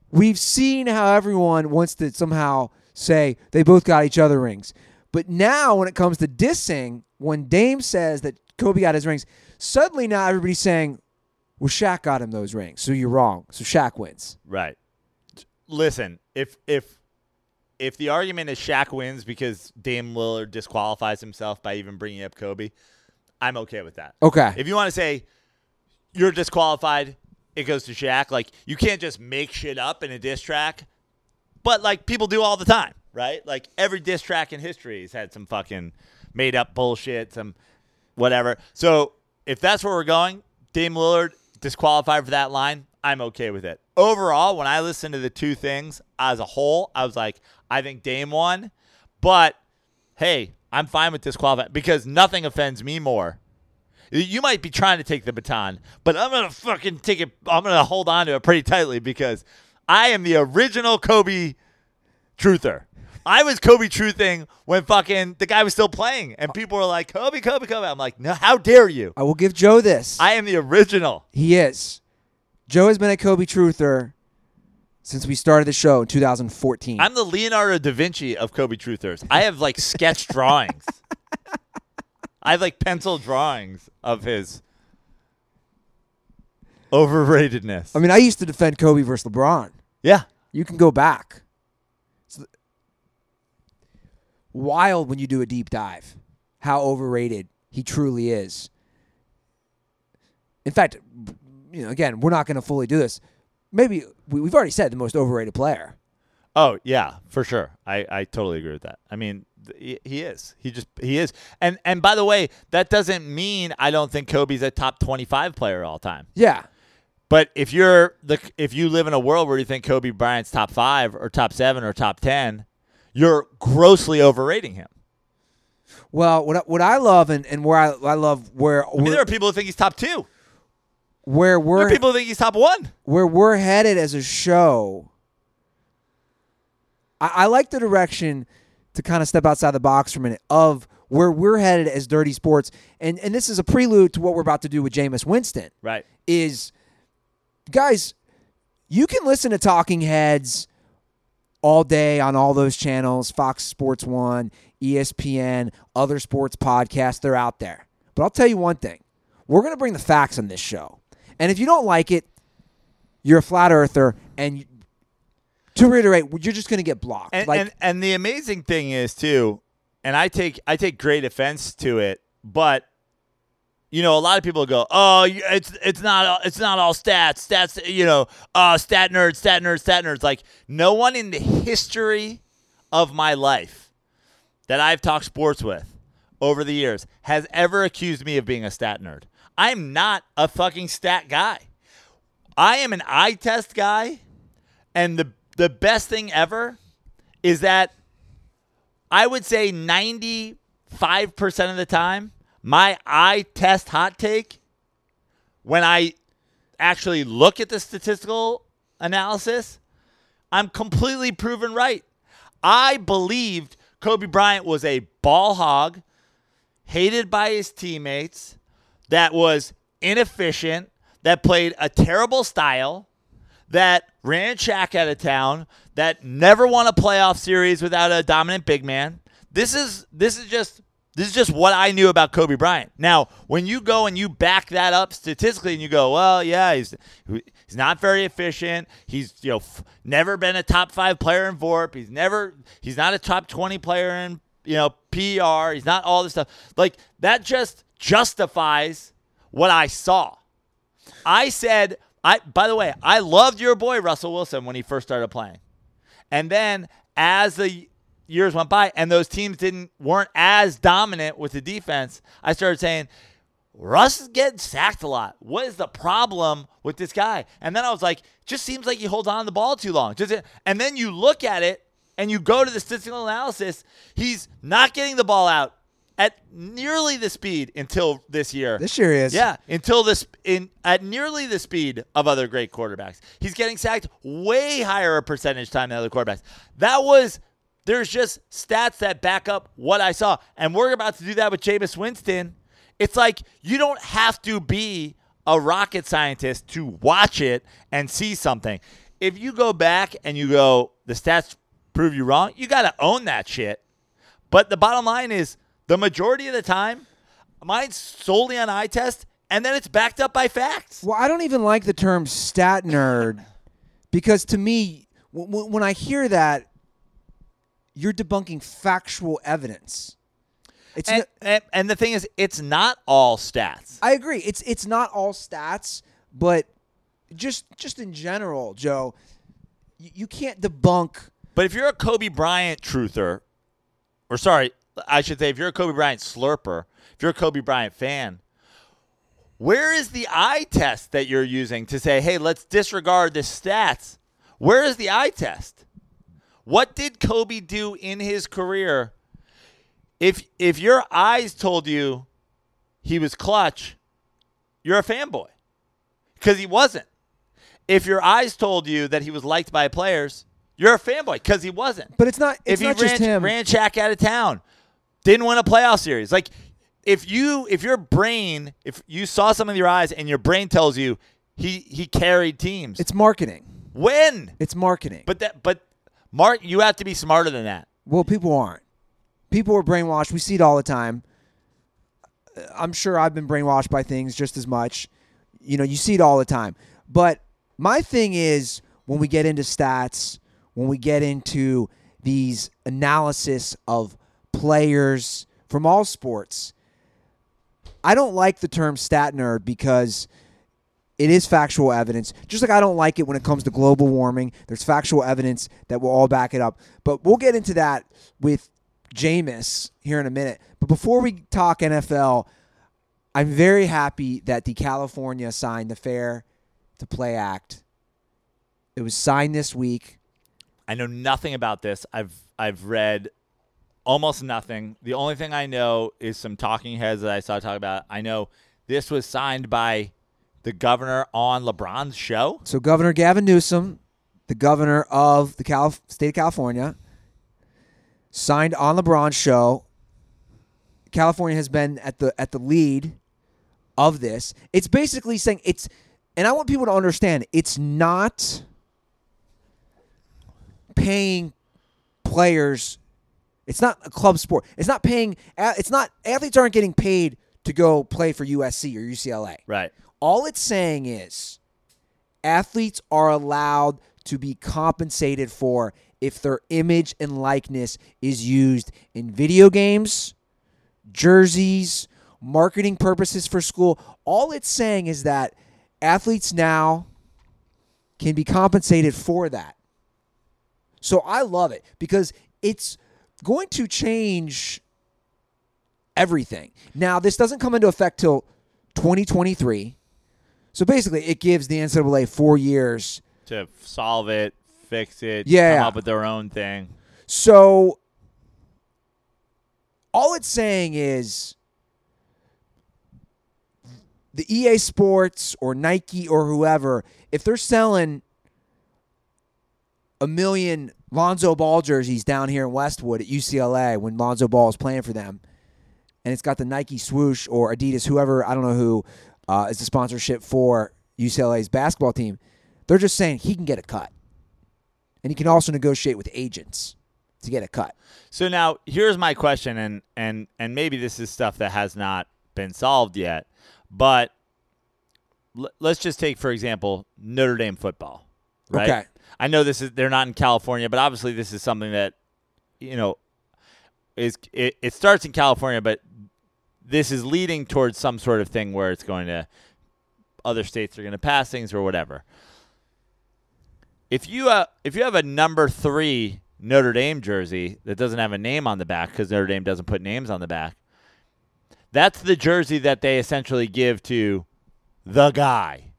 We've seen how everyone wants to somehow say they both got each other rings. But now when it comes to dissing, when Dame says that Kobe got his rings, suddenly now everybody's saying, well, Shaq got him those rings, so you're wrong. So Shaq wins. Right. Listen, if the argument is Shaq wins because Dame Lillard disqualifies himself by even bringing up Kobe, I'm okay with that. Okay. If you want to say you're disqualified, it goes to Shaq. Like, you can't just make shit up in a diss track. But, like, people do all the time, right? Like, every diss track in history has had some fucking made-up bullshit, some whatever. So if that's where we're going, Dame Lillard disqualified for that line, I'm okay with it. Overall, when I listened to the two things as a whole, I was like, I think Dame won. But, hey, I'm fine with disqualifying because nothing offends me more. You might be trying to take the baton, but I'm going to fucking take it. I'm going to hold on to it pretty tightly because I am the original Kobe truther. I was Kobe truthing when fucking the guy was still playing, and people were like, Kobe, Kobe, Kobe. I'm like, no, how dare you? I will give Joe this. I am the original. He is. Joe has been a Kobe truther since we started the show in 2014. I'm the Leonardo da Vinci of Kobe truthers. I have, like, sketch drawings. I have, like, pencil drawings of his overratedness. I mean, I used to defend Kobe versus LeBron. Yeah. You can go back. Wild when you do a deep dive, how overrated he truly is. In fact, you know, again, we're not going to fully do this. Maybe we've already said the most overrated player. Oh yeah, for sure. I totally agree with that. I mean, he is. He is. And by the way, that doesn't mean I don't think Kobe's a top 25 player all time. Yeah. But if you live in a world where you think Kobe Bryant's top 5 or top 7 or top 10. You're grossly overrating him. Well, what I love and where I love where I mean, there are people who think he's top 2. There are people who think he's top 1. Where we're headed as a show, I like the direction to kind of step outside the box for a minute of where we're headed as Dirty Sports, and this is a prelude to what we're about to do with Jameis Winston. Right? Is, guys, you can listen to Talking Heads all day on all those channels, Fox Sports 1, ESPN, other sports podcasts, they're out there. But I'll tell you one thing. We're going to bring the facts on this show. And if you don't like it, you're a flat earther. And to reiterate, you're just going to get blocked. And the amazing thing is, too, and I take great offense to it, but, you know, a lot of people go, oh, it's not all stats. Stats, you know, stat nerds. Like, no one in the history of my life that I've talked sports with over the years has ever accused me of being a stat nerd. I'm not a fucking stat guy. I am an eye test guy, and the best thing ever is that I would say 95% of the time, my eye test hot take, when I actually look at the statistical analysis, I'm completely proven right. I believed Kobe Bryant was a ball hog, hated by his teammates, that was inefficient, that played a terrible style, that ran Shaq out of town, that never won a playoff series without a dominant big man. This is just what I knew about Kobe Bryant. Now, when you go and you back that up statistically and you go, well, yeah, he's not very efficient. He's, you know, never been a top 5 player in VORP. He's not a top 20 player in, you know, PR. He's not all this stuff. Like, that just justifies what I saw. I said, by the way, I loved your boy Russell Wilson when he first started playing. And then as the years went by and those teams weren't as dominant with the defense, I started saying, Russ is getting sacked a lot. What is the problem with this guy? And then I was like, just seems like he holds on to the ball too long. And then you look at it and you go to the statistical analysis. He's not getting the ball out at nearly the speed until this year. This year is. Yeah, at nearly the speed of other great quarterbacks. He's getting sacked way higher a percentage time than other quarterbacks. There's just stats that back up what I saw. And we're about to do that with Jameis Winston. It's like you don't have to be a rocket scientist to watch it and see something. If you go back and you go, the stats prove you wrong, you got to own that shit. But the bottom line is the majority of the time, mine's solely on eye test, and then it's backed up by facts. Well, I don't even like the term stat nerd because to me, when I hear that, you're debunking factual evidence. And the thing is, it's not all stats. I agree. It's not all stats, but just in general, Joe, you can't debunk. But if you're a Kobe Bryant truther, if you're a Kobe Bryant slurper, if you're a Kobe Bryant fan, where is the eye test that you're using to say, hey, let's disregard the stats? Where is the eye test? What did Kobe do in his career? If your eyes told you he was clutch, you're a fanboy because he wasn't. If your eyes told you that he was liked by players, you're a fanboy because he wasn't. But it's not. It's if not he just ran, him. Ran Shaq out of town, didn't win a playoff series. Like if you saw something with your eyes and your brain tells you he carried teams, it's marketing. When it's marketing, Mark, you have to be smarter than that. Well, people aren't. People are brainwashed. We see it all the time. I'm sure I've been brainwashed by things just as much. You know, you see it all the time. But my thing is when we get into stats, when we get into these analysis of players from all sports, I don't like the term stat nerd because it is factual evidence. Just like I don't like it when it comes to global warming. There's factual evidence that will all back it up. But we'll get into that with Jameis here in a minute. But before we talk NFL, I'm very happy that the California signed the Fair to Play Act. It was signed this week. I know nothing about this. I've read almost nothing. The only thing I know is some talking heads that I saw talk about it. I know this was signed by the governor on LeBron's show. So Governor Gavin Newsom, the governor of the state of California, signed on LeBron's show. California has been at the lead of this. It's basically saying it's, and I want people to understand, it's not paying players. It's not a club sport. It's not paying. It's not, athletes aren't getting paid to go play for USC or UCLA. Right. All it's saying is athletes are allowed to be compensated for if their image and likeness is used in video games, jerseys, marketing purposes for school. All it's saying is that athletes now can be compensated for that. So I love it because it's going to change everything. Now, this doesn't come into effect till 2023. So basically, it gives the NCAA 4 years to solve it, fix it, come up with their own thing. So all it's saying is the EA Sports or Nike or whoever, if they're selling 1 million Lonzo Ball jerseys down here in Westwood at UCLA when Lonzo Ball is playing for them, and it's got the Nike swoosh or Adidas, whoever, I don't know who, is the sponsorship for UCLA's basketball team, they're just saying he can get a cut. And he can also negotiate with agents to get a cut. So now here's my question, and maybe this is stuff that has not been solved yet, but let's just take, for example, Notre Dame football. Right? Okay. I know they're not in California, but obviously this is something that, you know, it starts in California, but this is leading towards some sort of thing where it's going to, other states are going to pass things or whatever. If you have a number 3 Notre Dame jersey that doesn't have a name on the back because Notre Dame doesn't put names on the back, that's the jersey that they essentially give to the guy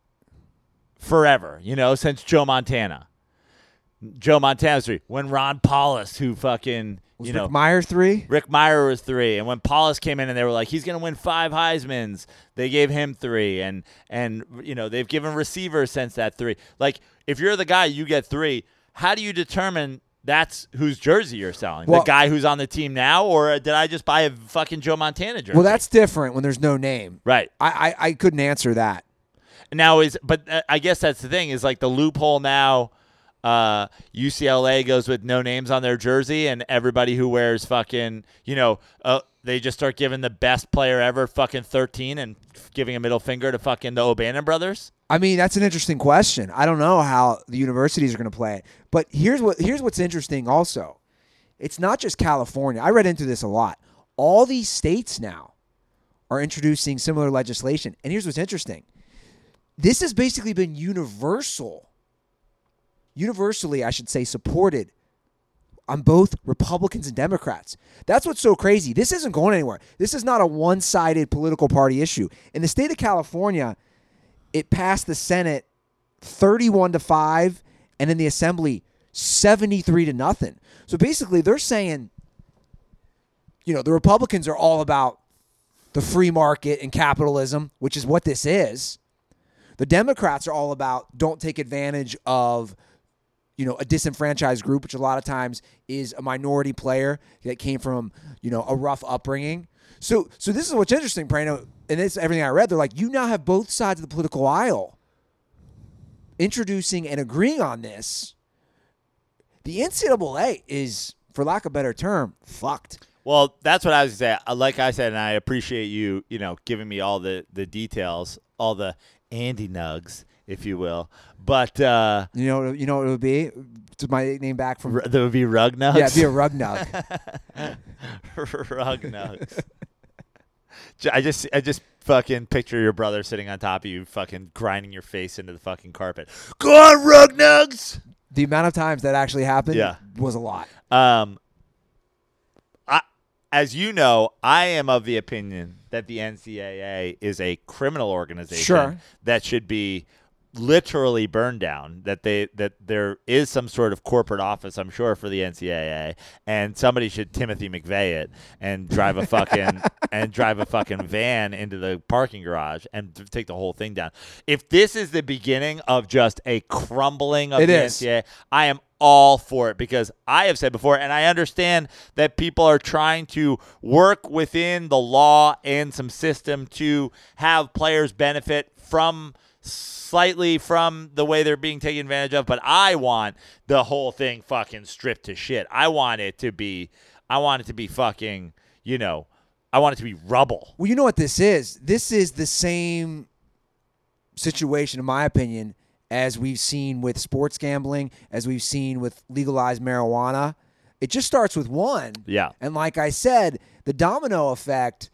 forever, you know, since Joe Montana. Joe Montana's jersey. When Ron Paulus, who fucking Was Rick Meyer three? Rick Meyer was three. And when Paulus came in and they were like, he's going to win 5 Heismans, they gave him 3. And you know, they've given receivers since that 3. Like, if you're the guy, you get 3. How do you determine that's whose jersey you're selling? Well, the guy who's on the team now, or did I just buy a fucking Joe Montana jersey? Well, that's different when there's no name. Right. I couldn't answer that. Now is, but I guess that's the thing, is like the loophole now. UCLA goes with no names on their jersey, and everybody who wears fucking, they just start giving the best player ever fucking 13 and giving a middle finger to fucking the O'Bannon brothers. I mean, that's an interesting question. I don't know how the universities are going to play it, but here's what's interesting also. It's not just California. I read into this a lot. All these states now are introducing similar legislation, and here's what's interesting. This has basically been universally supported on both Republicans and Democrats. That's what's so crazy. This isn't going anywhere. This is not a one-sided political party issue. In the state of California, it passed the Senate 31-5, and in the Assembly 73-0. So basically they're saying, the Republicans are all about the free market and capitalism, which is what this is. The Democrats are all about don't take advantage of, a disenfranchised group, which a lot of times is a minority player that came from, a rough upbringing. So this is what's interesting, Prano, and it's everything I read. They're like, you now have both sides of the political aisle introducing and agreeing on this. The NCAA is, for lack of a better term, fucked. Well, that's what I was going to say. Like I said, and I appreciate you, giving me all the details, all the Andy Nugs, if you will, but you know what it would be. To my name back from that would be Rug Nugs. Yeah, it'd be a Rug Nug. Rug Nugs. I just fucking picture your brother sitting on top of you, fucking grinding your face into the fucking carpet. Go on, Rug Nugs. The amount of times that actually happened was a lot. As you know, I am of the opinion that the NCAA is a criminal organization that should be literally burned down, that there is some sort of corporate office, I'm sure, for the NCAA, and somebody should Timothy McVeigh it and drive a fucking van into the parking garage and take the whole thing down. If this is the beginning of just a crumbling of NCAA, I am all for it, because I have said before, and I understand that people are trying to work within the law and some system to have players benefit from slightly from the way they're being taken advantage of, but I want the whole thing fucking stripped to shit. I want it to be fucking, I want it to be rubble. Well, you know what this is? This is the same situation, in my opinion, as we've seen with sports gambling, as we've seen with legalized marijuana. It just starts with one. Yeah. And like I said, the domino effect,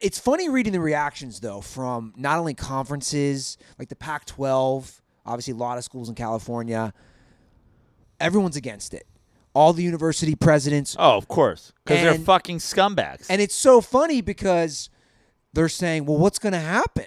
it's funny reading the reactions, though, from not only conferences, like the Pac-12, obviously a lot of schools in California. Everyone's against it. All the university presidents. Oh, of course, because they're fucking scumbags. And it's so funny because they're saying, well, what's going to happen?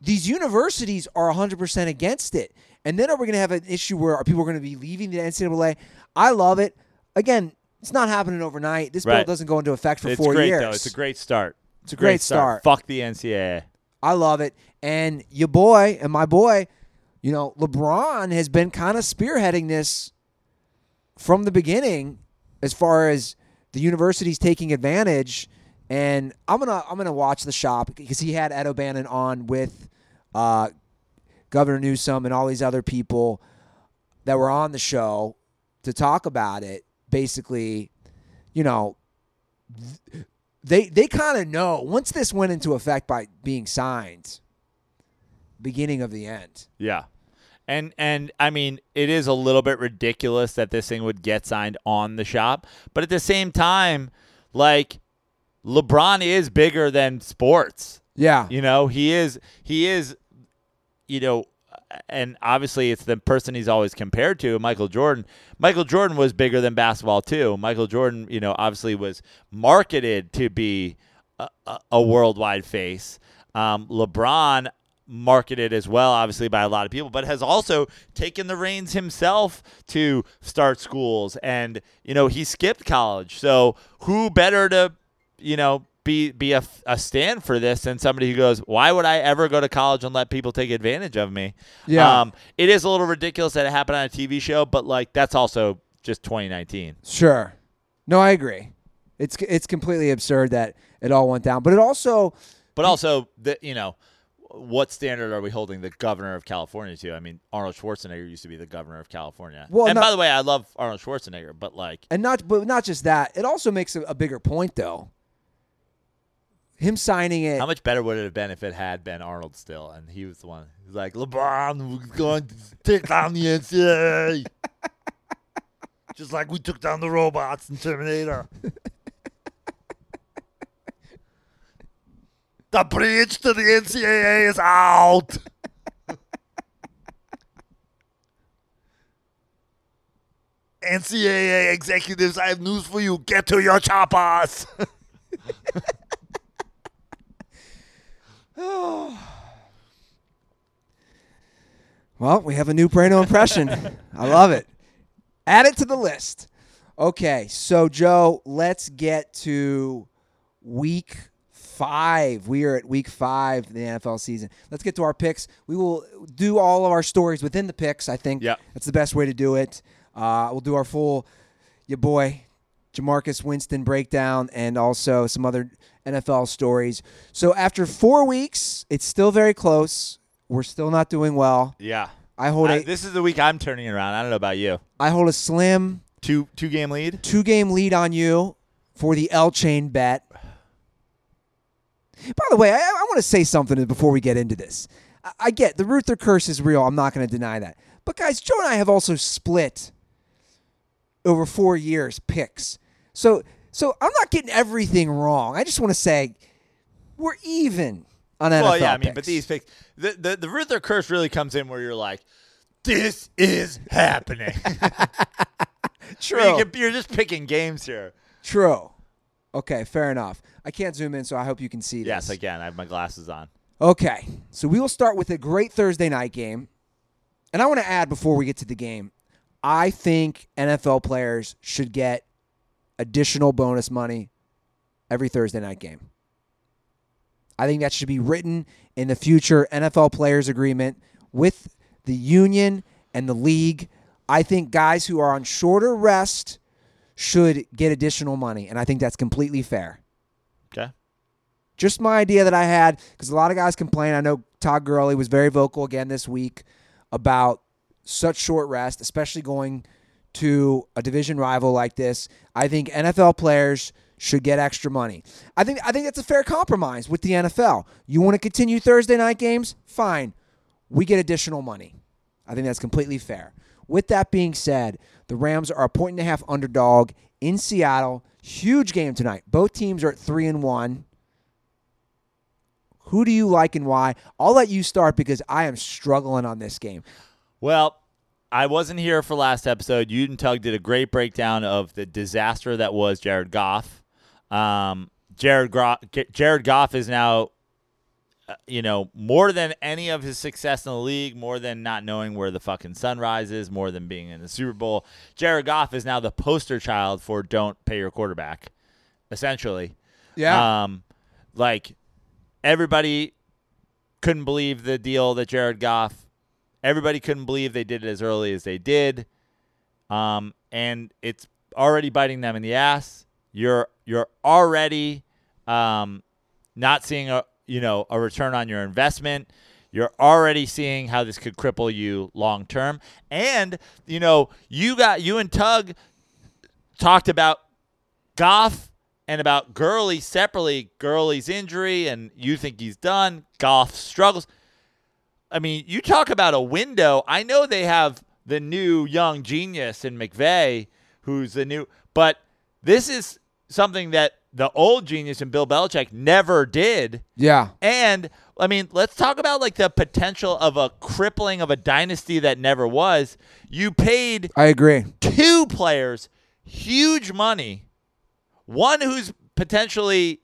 These universities are 100% against it. And then are we going to have an issue where are people going to be leaving the NCAA? I love it. Again, it's not happening overnight. This bill doesn't go into effect for 4 years. Though. It's a great start. It's a great start. Fuck the NCAA. I love it. And your boy and my boy, LeBron has been kind of spearheading this from the beginning as far as the universities taking advantage. And I'm gonna watch The Shop, because he had Ed O'Bannon on with Governor Newsom and all these other people that were on the show to talk about it. Basically, they kind of know once this went into effect by being signed, beginning of the end. Yeah. And I mean, it is a little bit ridiculous that this thing would get signed on The Shop, but at the same time, like, LeBron is bigger than sports. Yeah. He is, and obviously it's the person he's always compared to, Michael Jordan. Michael Jordan was bigger than basketball too. Michael Jordan, obviously was marketed to be a worldwide face. LeBron marketed as well, obviously, by a lot of people, but has also taken the reins himself to start schools. And, you know, he skipped college. So who better to, you know, be a stand for this than somebody who goes, why would I ever go to college and let people take advantage of me? Yeah. It is a little ridiculous that it happened on a TV show, but, like, that's also just 2019. Sure. No, I agree. It's completely absurd that it all went down, but it also... But also, you know, what standard are we holding the governor of California to? I mean, Arnold Schwarzenegger used to be the governor of California. Well, and by the way, I love Arnold Schwarzenegger, but like... But not just that. It also makes a bigger point, though. Him signing it... How much better would it have been if it had been Arnold still? And he was the one. He's like, LeBron, we're going to take down the NCAA. Just like we took down the robots in Terminator. The bridge to the NCAA is out. NCAA executives, I have news for you. Get to your choppers. Well, we have a new Brano impression. I love it. Add it to the list. Okay, so, Joe, let's get to week 5. We are at week 5 of the NFL season. Let's get to our picks. We will do all of our stories within the picks, I think. Yep. That's the best way to do it. We'll do our full, your boy, Jamarcus Winston breakdown and also some other NFL stories. So after 4 weeks, it's still very close. We're still not doing well. Yeah. This is the week I'm turning around. I don't know about you. I hold a slim. Two-game lead on you for the L-Chain bet. By the way, I want to say something before we get into this. I get the Ruther curse is real. I'm not going to deny that. But, guys, Joe and I have also split over 4 years picks. So I'm not getting everything wrong. I just want to say we're even on NFL picks. Well, yeah, I mean, but these picks, the Ruther curse really comes in where you're like, this is happening. True. You're just picking games here. True. Okay, fair enough. I can't zoom in, so I hope you can see this. Yes, I can. I have my glasses on. Okay, so we will start with a great Thursday night game. And I want to add before we get to the game, I think NFL players should get additional bonus money every Thursday night game. I think that should be written in the future NFL players agreement with the union and the league. I think guys who are on shorter rest should get additional money, and I think that's completely fair. Okay. Just my idea that I had, because a lot of guys complain. I know Todd Gurley was very vocal again this week about such short rest, especially going to a division rival like this. I think NFL players should get extra money. I think that's a fair compromise with the NFL. You want to continue Thursday night games? Fine. We get additional money. I think that's completely fair. With that being said, the Rams are a 1.5-point underdog in Seattle. Huge game tonight. Both teams are at 3-1. Who do you like and why? I'll let you start because I am struggling on this game. Well, I wasn't here for last episode. You and Tug did a great breakdown of the disaster that was Jared Goff. Jared Goff is now, you know, more than any of his success in the league, more than not knowing where the fucking sun rises, more than being in the Super Bowl, Jared Goff is now the poster child for don't pay your quarterback, essentially. Yeah. Like, everybody couldn't believe the deal that Jared Goff, everybody couldn't believe they did it as early as they did. And it's already biting them in the ass. You're already not seeing a return on your investment. You're already seeing how this could cripple you long term. And, you know, you and Tug talked about Goff and about Gurley separately, Gurley's injury, and you think he's done. Goff struggles. I mean, you talk about a window. I know they have the new young genius in McVay, who's the new, but this is something that the old genius in Bill Belichick never did. Yeah. And, I mean, let's talk about, like, the potential of a crippling of a dynasty that never was. You paid two players huge money, one who's potentially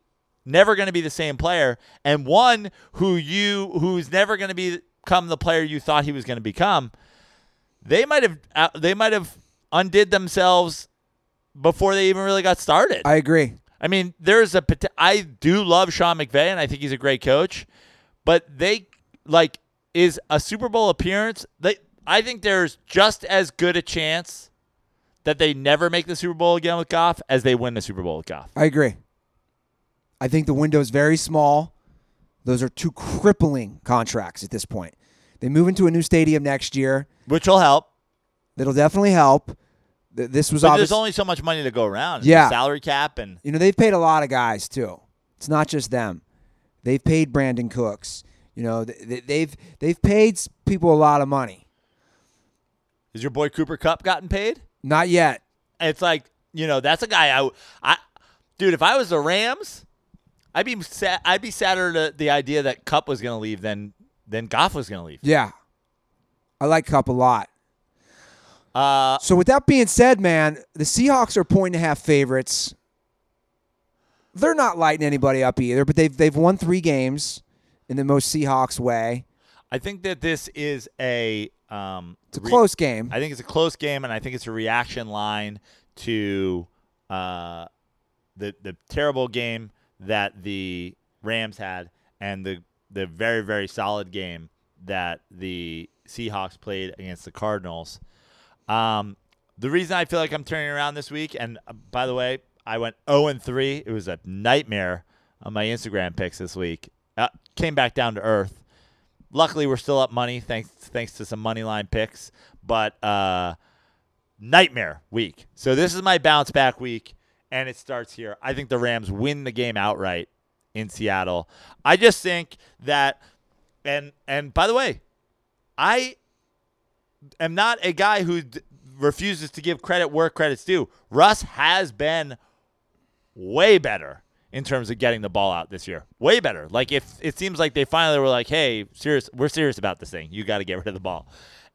never going to be the same player, and one who's never going to become the player you thought he was going to become. They might have undid themselves before they even really got started. I agree. I mean, I do love Sean McVay, and I think he's a great coach, but is a Super Bowl appearance. I think there's just as good a chance that they never make the Super Bowl again with Goff as they win the Super Bowl with Goff. I agree. I think the window is very small. Those are two crippling contracts at this point. They move into a new stadium next year, which will help. That'll definitely help. This was obviously, there's only so much money to go around. Yeah, salary cap, and they've paid a lot of guys too. It's not just them. They've paid Brandon Cooks. They've paid people a lot of money. Has your boy Cooper Kupp gotten paid? Not yet. It's like that's a guy. Dude, if I was the Rams, I'd be sadder to the idea that Kupp was going to leave than Goff was going to leave. Yeah, I like Kupp a lot. So with that being said, man, the Seahawks are 1.5 favorites. They're not lighting anybody up either, but they've won 3 games in the most Seahawks way. I think that this is a close game. I think it's a close game, and I think it's a reaction line to the terrible game that the Rams had and the very, very solid game that the Seahawks played against the Cardinals. The reason I feel like I'm turning around this week, and by the way, I went 0-3. It was a nightmare on my Instagram picks this week. Came back down to earth. Luckily, we're still up money thanks to some money line picks, but nightmare week. So this is my bounce back week, and it starts here. I think the Rams win the game outright in Seattle. I just think that, and by the way, I'm not a guy who refuses to give credit where credit's due. Russ has been way better in terms of getting the ball out this year. Way better. Like, if it seems like they finally were like, hey, we're serious about this thing. You got to get rid of the ball.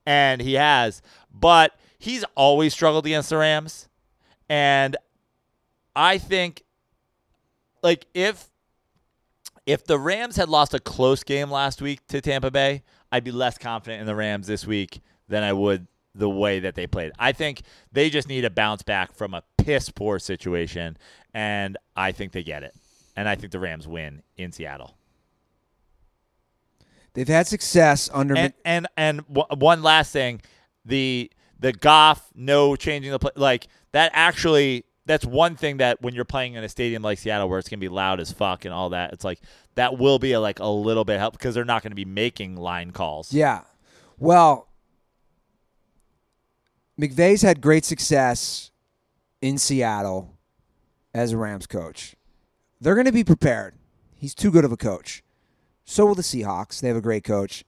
And he has. But he's always struggled against the Rams. And I think, like, if the Rams had lost a close game last week to Tampa Bay, I'd be less confident in the Rams this week than I would the way that they played. I think they just need a bounce back from a piss-poor situation, and I think they get it. And I think the Rams win in Seattle. They've had success under... And one last thing, the Goff, no changing the play, like, that actually... That's one thing that when you're playing in a stadium like Seattle where it's going to be loud as fuck and all that, it's like that will be a little bit help because they're not going to be making line calls. Yeah. Well, McVay's had great success in Seattle as a Rams coach. They're going to be prepared. He's too good of a coach. So will the Seahawks. They have a great coach.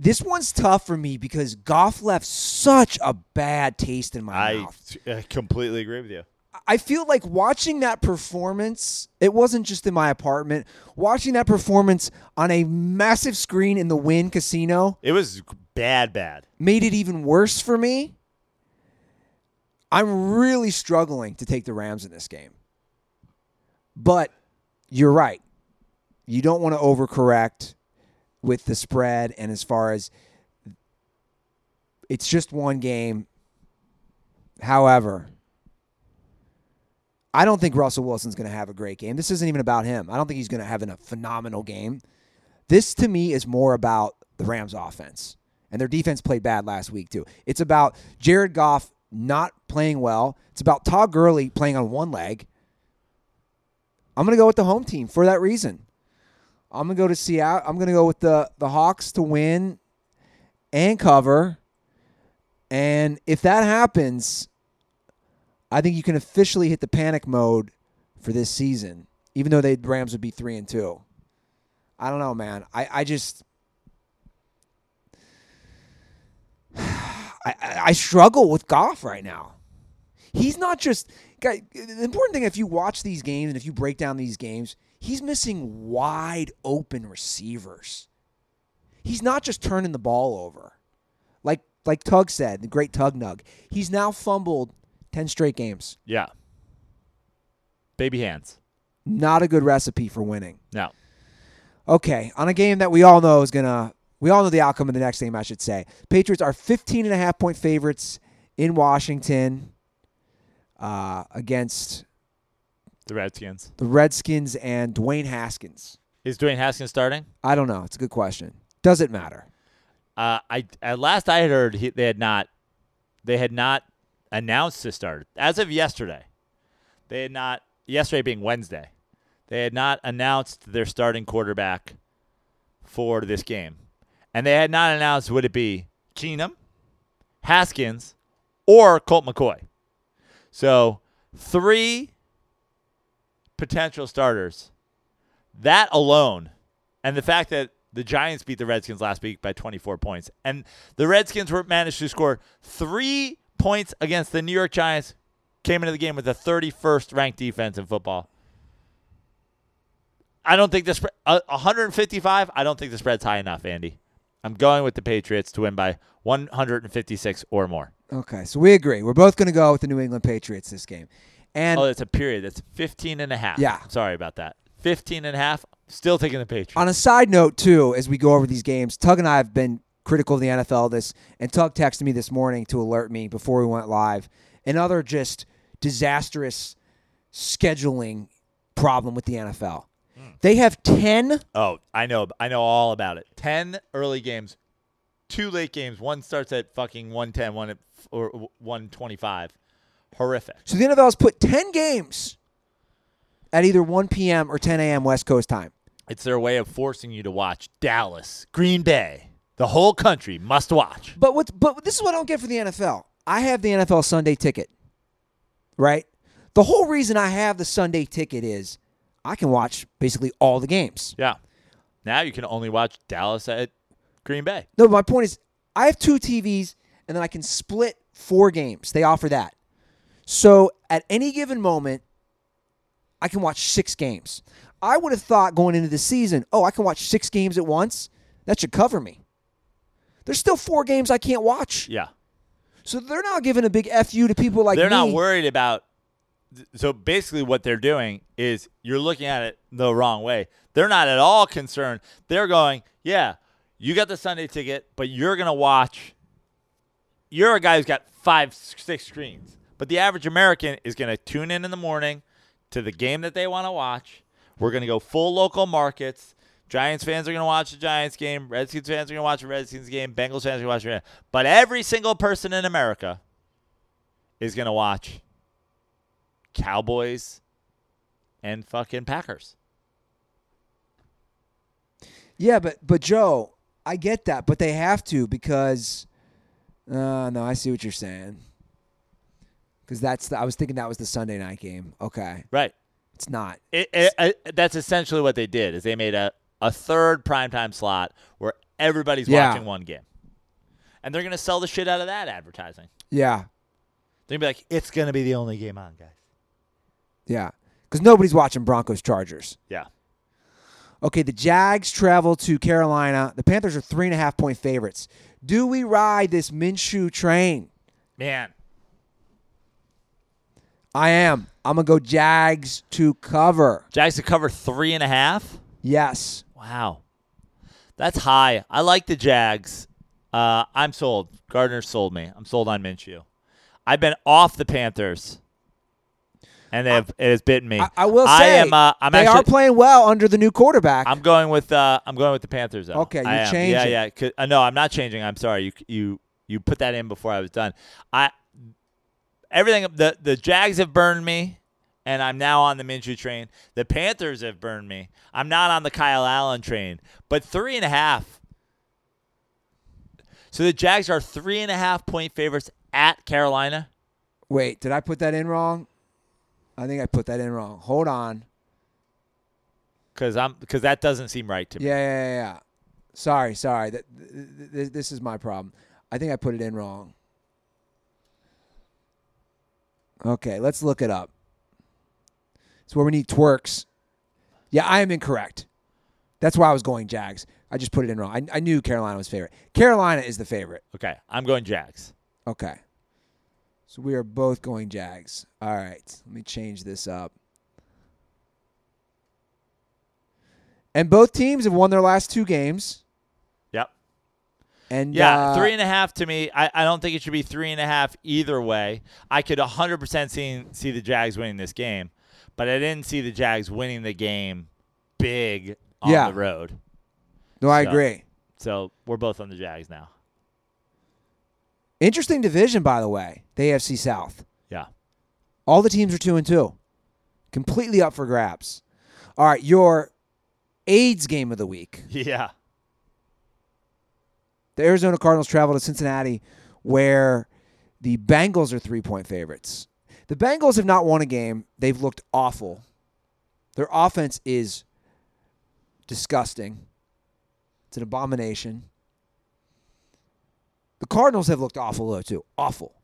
This one's tough for me because Goff left such a bad taste in my mouth. I completely agree with you. I feel like watching that performance, it wasn't just in my apartment, watching that performance on a massive screen in the Wynn Casino. It was bad. Made it even worse for me. I'm really struggling to take the Rams in this game. But you're right. You don't want to overcorrect with the spread, and as far as it's just one game. However, I don't think Russell Wilson's going to have a great game. This isn't even about him. I don't think he's going to have a phenomenal game. This, to me, is more about the Rams' offense, and their defense played bad last week, too. It's about Jared Goff not playing well. It's about Todd Gurley playing on one leg. I'm going to go with the home team for that reason. I'm going to go to Seattle. I'm going to go with the Hawks to win and cover. And if that happens, I think you can officially hit the panic mode for this season, even though the Rams would be 3-2. I don't know, man. I struggle with Goff right now. He's not just – the important thing, if you watch these games and if you break down these games – he's missing wide open receivers. He's not just turning the ball over. Like Tug said, the great Tug Nug. He's now fumbled 10 straight games. Yeah. Baby hands. Not a good recipe for winning. No. Okay, on a game that we all know is going to – we all know the outcome of the next game, I should say. Patriots are 15.5-point favorites in Washington against – the Redskins. The Redskins and Dwayne Haskins. Is Dwayne Haskins starting? I don't know. It's a good question. Does it matter? Last I had heard, they had not announced his start. As of yesterday, they had not – yesterday being Wednesday. They had not announced their starting quarterback for this game. And they had not announced would it be Keenum, Haskins, or Colt McCoy. So 3 potential starters. That alone, and the fact that the Giants beat the Redskins last week by 24 points, and the Redskins managed to score 3 points against the New York Giants, came into the game with the 31st ranked defense in football. I don't think the spread 155. I don't think the spread's high enough, Andy. I'm going with the Patriots to win by 156 or more. Okay, so we agree. We're both going to go with the New England Patriots this game. And it's a period. That's 15.5. Yeah, sorry about that. 15.5. Still taking the Patriots. On a side note, too, as we go over these games, Tug and I have been critical of the NFL this, and Tug texted me this morning to alert me before we went live. Another just disastrous scheduling problem with the NFL. They have 10. Oh, I know all about it. 10 early games, 2 late games. One starts at fucking 1:10, one at or 1:25. Horrific. So the NFL's put 10 games at either 1 p.m. or 10 a.m. West Coast time. It's their way of forcing you to watch Dallas, Green Bay, the whole country must watch. But this is what I don't get for the NFL. I have the NFL Sunday ticket, right? The whole reason I have the Sunday ticket is I can watch basically all the games. Yeah. Now you can only watch Dallas at Green Bay. No, but my point is I have 2 TVs, and then I can split 4 games. They offer that. So at any given moment, I can watch 6 games. I would have thought going into the season, I can watch 6 games at once. That should cover me. There's still 4 games I can't watch. Yeah. So they're not giving a big FU to people like me. They're not worried about... So basically what they're doing is you're looking at it the wrong way. They're not at all concerned. They're going, yeah, you got the Sunday ticket, but you're going to watch. You're a guy who's got 5, 6 screens. But the average American is going to tune in the morning to the game that they want to watch. We're going to go full local markets. Giants fans are going to watch the Giants game. Redskins fans are going to watch the Redskins game. Bengals fans are going to watch the Bengals. But every single person in America is going to watch Cowboys and fucking Packers. Yeah, but Joe, I get that, but they have to because no, I see what you're saying. Because I was thinking that was the Sunday night game. Okay, right? It's not. That's essentially what they did. Is they made a third primetime slot where everybody's watching one game, and they're gonna sell the shit out of that advertising. Yeah, they're gonna be like, it's gonna be the only game on, guys. Yeah, because nobody's watching Broncos-Chargers. Yeah. Okay, the Jags travel to Carolina. The Panthers are 3.5-point favorites. Do we ride this Minshew train? Man. I am. I'm going to go Jags to cover. Jags to cover 3.5? Yes. Wow. That's high. I like the Jags. I'm sold. Gardner sold me. I'm sold on Minshew. I've been off the Panthers. And it has bitten me. I will say they are playing well under the new quarterback. I'm going with the Panthers though. Okay, you're changing. Yeah. No, I'm not changing. I'm sorry. You put that in before I was done. The Jags have burned me, and I'm now on the Minshew train. The Panthers have burned me. I'm not on the Kyle Allen train. But 3.5. So the Jags are 3.5-point favorites at Carolina. Wait, did I put that in wrong? I think I put that in wrong. Hold on. Because that doesn't seem right to me. Yeah. Sorry. This is my problem. I think I put it in wrong. Okay, let's look it up. It's where we need twerks. Yeah, I am incorrect. That's why I was going Jags. I just put it in wrong. I knew Carolina was favorite. Carolina is the favorite. Okay, I'm going Jags. Okay. So we are both going Jags. All right. Let me change this up. And both teams have won their last two games. Yep. And yeah, 3.5 to me. I don't think it should be 3.5 either way. I could 100% see the Jags winning this game, but I didn't see the Jags winning the game big on the road. No, I agree. So we're both on the Jags now. Interesting division, by the way, the AFC South. Yeah. All the teams are 2-2. Completely up for grabs. All right, your AIDS game of the week. Yeah. The Arizona Cardinals travel to Cincinnati, where the Bengals are 3-point favorites. The Bengals have not won a game. They've looked awful. Their offense is disgusting. It's an abomination. The Cardinals have looked awful, though, too. Awful.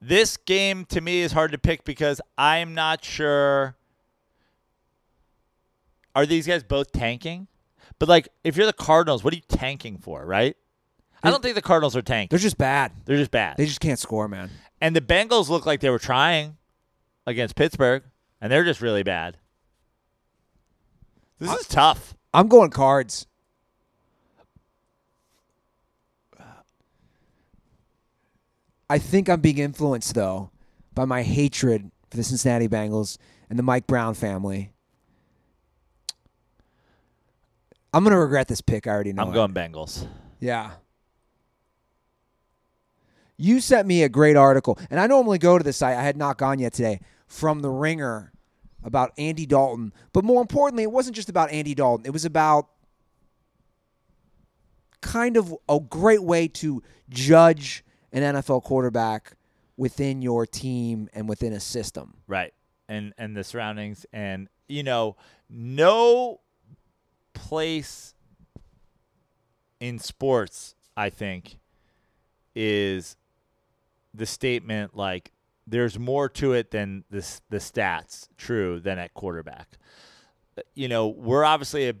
This game, to me, is hard to pick because I'm not sure. Are these guys both tanking? But, like, if you're the Cardinals, what are you tanking for, right? I don't think the Cardinals are tanking. They're just bad. They're just bad. They just can't score, man. And the Bengals look like they were trying against Pittsburgh, and they're just really bad. This is tough. I'm going Cards. I think I'm being influenced, though, by my hatred for the Cincinnati Bengals and the Mike Brown family. I'm going to regret this pick. I already know. I'm going Bengals. Yeah. You sent me a great article, and I normally go to the site. I had not gone yet today, from The Ringer about Andy Dalton. But more importantly, it wasn't just about Andy Dalton. It was about kind of a great way to judge an NFL quarterback within your team and within a system. Right. And the surroundings. And, you know, no place in sports, I think, is the statement like there's more to it than this, the stats true than at quarterback. You know, we're obviously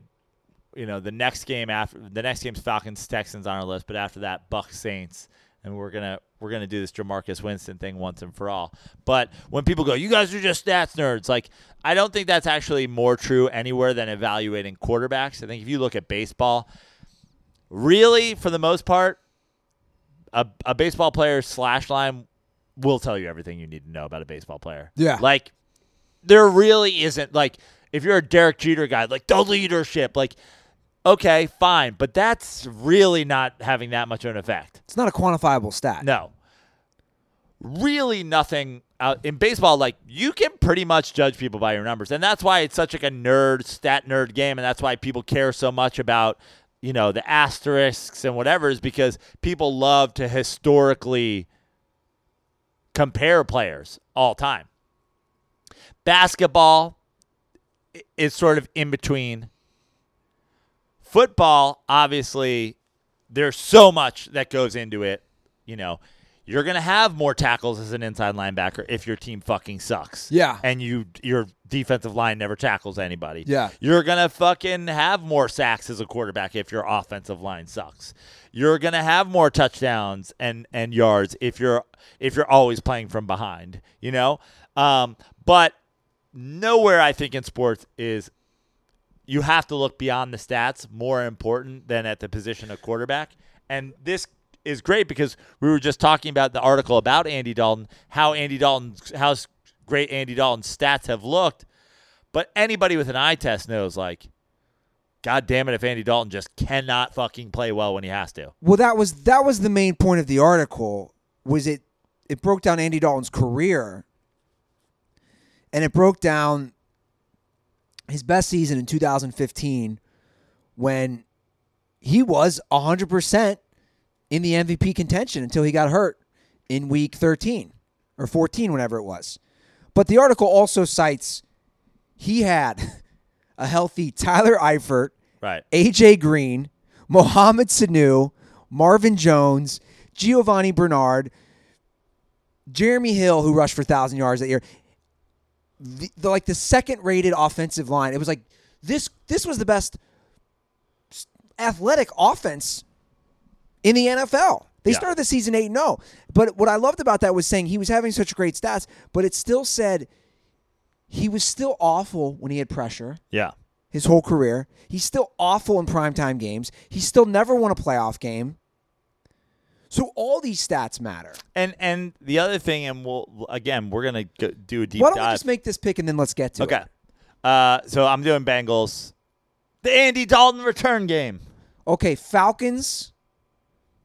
the next game after the next game's Falcons Texans on our list, but after that Bucks Saints. And we're gonna do this Jamarcus Winston thing once and for all. But when people go, you guys are just stats nerds, like I don't think that's actually more true anywhere than evaluating quarterbacks. I think if you look at baseball, really for the most part, a baseball player's slash line will tell you everything you need to know about a baseball player. Yeah, like there really isn't, like if you're a Derek Jeter guy, like the leadership, like. Okay, fine, but that's really not having that much of an effect. It's not a quantifiable stat. No. Really nothing. In baseball, like you can pretty much judge people by your numbers, and that's why it's such like a nerd, stat nerd game, and that's why people care so much about, you know, the asterisks and whatever, is because people love to historically compare players all time. Basketball is sort of in between. Football, obviously, there's so much that goes into it. You know, you're going to have more tackles as an inside linebacker if your team fucking sucks. Yeah. And your defensive line never tackles anybody. Yeah. You're going to fucking have more sacks as a quarterback if your offensive line sucks. You're going to have more touchdowns and yards if you're always playing from behind, you know? But nowhere I think in sports is – you have to look beyond the stats, more important than at the position of quarterback. And this is great because we were just talking about the article about Andy Dalton, how great Andy Dalton's stats have looked. But anybody with an eye test knows, like, God damn it if Andy Dalton just cannot fucking play well when he has to. Well, that was the main point of the article, was it broke down Andy Dalton's career, and it broke down his best season in 2015, when he was 100% in the MVP contention until he got hurt in week 13 or 14, whenever it was. But the article also cites he had a healthy Tyler Eifert, right, AJ Green, Mohamed Sanu, Marvin Jones, Giovanni Bernard, Jeremy Hill, who rushed for 1,000 yards that year. The second-rated offensive line. It was like this was the best athletic offense in the NFL. They started the season 8-0. But what I loved about that was saying he was having such great stats, but it still said he was still awful when he had pressure. Yeah. his whole career. He's still awful in primetime games. He's still never won a playoff game. So all these stats matter. And the other thing, and we'll again, we're going to do a deep dive. Why don't we just make this pick and then let's get to it? Okay. So I'm doing Bengals. The Andy Dalton return game. Okay, Falcons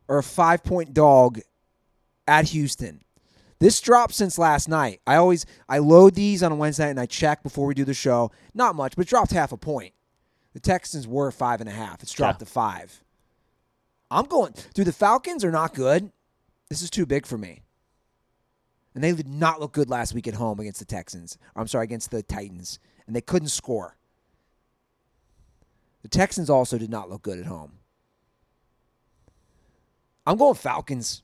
are a 5-point dog at Houston. This dropped since last night. I load these on a Wednesday and I check before we do the show. Not much, but it dropped half a point. The Texans were 5.5. It's dropped to 5. I'm going. Dude, the Falcons are not good. This is too big for me. And they did not look good last week at home against the Texans. I'm sorry, against the Titans. And they couldn't score. The Texans also did not look good at home. I'm going Falcons.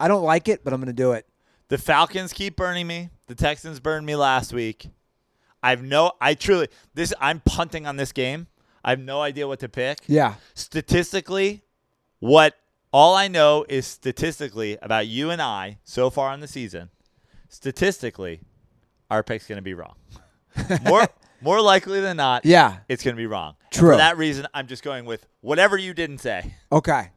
I don't like it, but I'm going to do it. The Falcons keep burning me. The Texans burned me last week. I'm punting on this game. I have no idea what to pick. Yeah. All I know is statistically about you and I so far on the season, statistically, our pick's going to be wrong. More likely than not, yeah, it's going to be wrong. True. And for that reason, I'm just going with whatever you didn't say. Okay.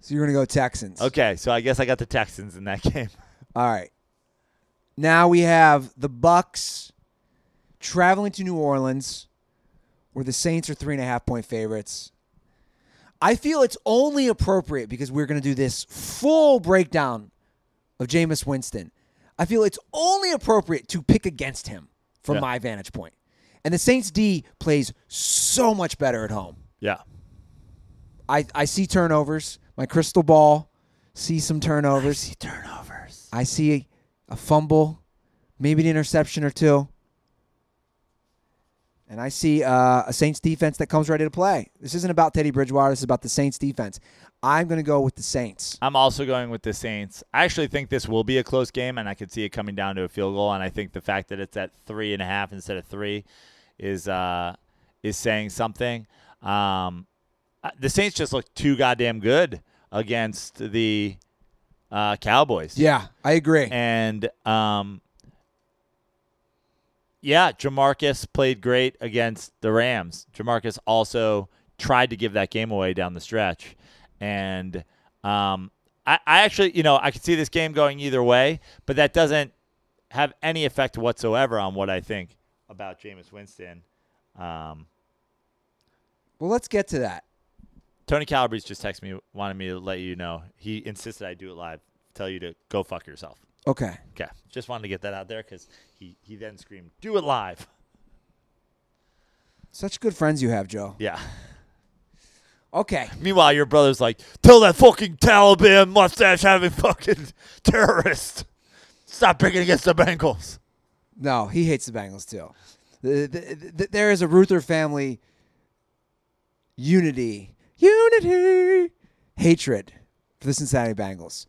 So you're going to go Texans. Okay, so I guess I got the Texans in that game. All right. Now we have the Bucks traveling to New Orleans, where the Saints are 3.5-point favorites. I feel it's only appropriate because we're going to do this full breakdown of Jameis Winston. I feel it's only appropriate to pick against him from my vantage point. And the Saints D plays so much better at home. Yeah. I see turnovers. My crystal ball sees some turnovers. I see a fumble, maybe an interception or two. And I see a Saints defense that comes ready to play. This isn't about Teddy Bridgewater. This is about the Saints defense. I'm going to go with the Saints. I'm also going with the Saints. I actually think this will be a close game, and I could see it coming down to a field goal. And I think the fact that it's at 3.5 instead of 3 is saying something. The Saints just looked too goddamn good against the Cowboys. Yeah, I agree. And, Jamarcus played great against the Rams. Jamarcus also tried to give that game away down the stretch. And I actually, I could see this game going either way, but that doesn't have any effect whatsoever on what I think about Jameis Winston. Well, let's get to that. Tony Calabrese just texted me, wanted me to let you know. He insisted I do it live, tell you to go fuck yourself. Okay. Just wanted to get that out there because he then screamed, do it live. Such good friends you have, Joe. Yeah. Okay. Meanwhile, your brother's like, tell that fucking Taliban mustache having fucking terrorist. Stop picking against the Bengals. No, he hates the Bengals too. There is a Ruther family unity, hatred for the Cincinnati Bengals.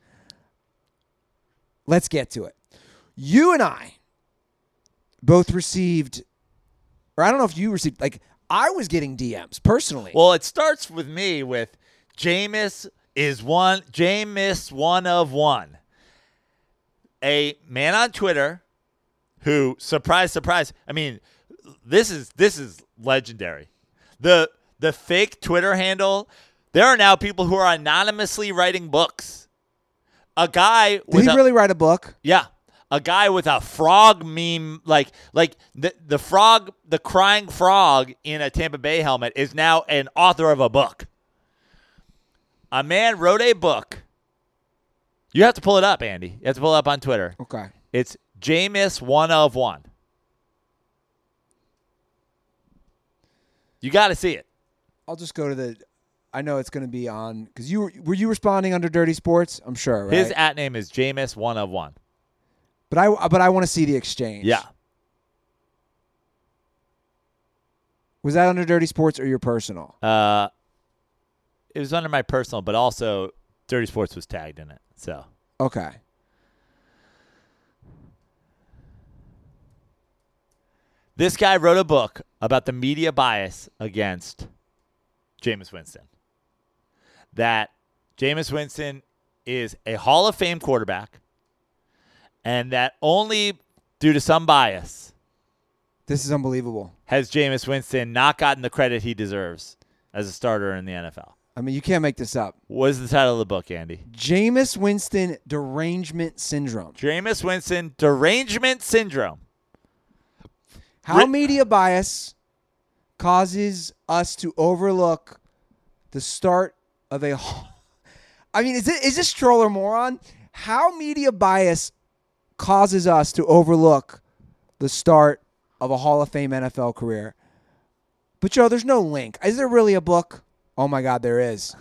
Let's get to it. You and I both received, or I don't know if you received, I was getting DMs personally. Well, it starts with me with Jameis one of one. A man on Twitter who, surprise, I mean, this is legendary. The fake Twitter handle. There are now people who are anonymously writing books. A guy with Did he really write a book? Yeah. A guy with a frog meme, like the frog, the crying frog in a Tampa Bay helmet is now an author of a book. A man wrote a book. You have to pull it up, Andy. You have to pull it up on Twitter. Okay. It's Jameis one of one. You got to see it. I'll just go to I know it's going to be on, because were you responding under Dirty Sports? I'm sure, right? His at name is Jameis one of one. But I want to see the exchange. Yeah. Was that under Dirty Sports or your personal? It was under my personal, but also Dirty Sports was tagged in it. So. Okay. This guy wrote a book about the media bias against Jameis Winston. That Jameis Winston is a Hall of Fame quarterback, and that only due to some bias This is unbelievable. Has Jameis Winston not gotten the credit he deserves as a starter in the NFL? I mean, you can't make this up. What is the title of the book, Andy? Jameis Winston Derangement Syndrome. Jameis Winston Derangement Syndrome. How media bias causes us to overlook the start of a... I mean, is this troll or moron? How media bias causes us to overlook the start of a Hall of Fame NFL career. But, Joe, there's no link. Is there really a book? Oh, my God, there is.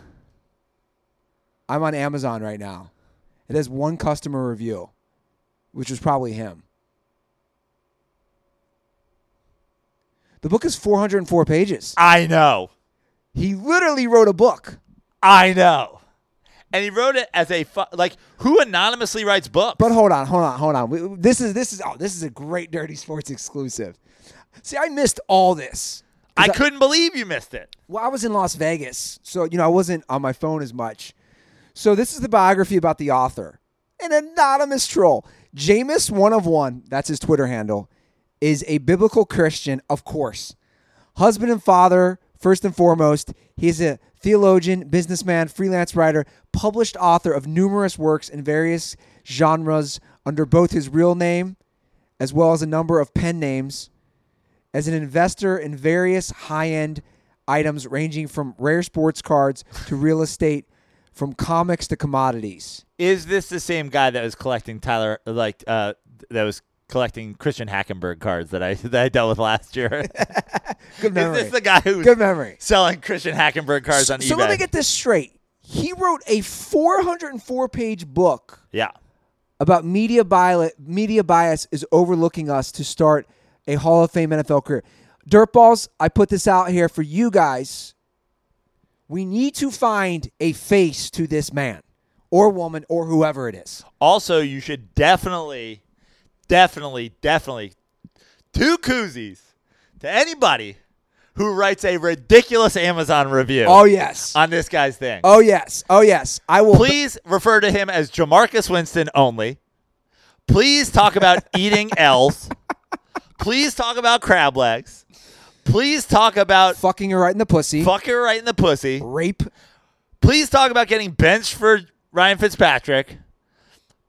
I'm on Amazon right now. It has one customer review, which was probably him. The book is 404 pages. I know. He literally wrote a book. I know. And he wrote it as a who anonymously writes books? But hold on. This is a great Dirty Sports exclusive. See, I missed all this. I couldn't believe you missed it. Well, I was in Las Vegas, so I wasn't on my phone as much. So this is the biography about the author, an anonymous troll. Jameis, one of one, that's his Twitter handle, is a biblical Christian, of course. Husband and father, first and foremost. He's a theologian, businessman, freelance writer, published author of numerous works in various genres under both his real name as well as a number of pen names, as an investor in various high-end items ranging from rare sports cards to real estate, from comics to commodities. Is this the same guy that was collecting collecting Christian Hackenberg cards that I dealt with last year? Good memory. Is this the guy who's selling Christian Hackenberg cards on eBay? So let me get this straight. He wrote a 404-page book about media bias is overlooking us to start a Hall of Fame NFL career. Dirtballs, I put this out here for you guys. We need to find a face to this man or woman or whoever it is. Also, you should definitely, two koozies to anybody who writes a ridiculous Amazon review. Oh, yes. On this guy's thing. Oh, yes. Oh, yes. I will. Please refer to him as Jamarcus Winston only. Please talk about eating L's. Please talk about crab legs. Please talk about fucking her right in the pussy. Rape. Please talk about getting benched for Ryan Fitzpatrick.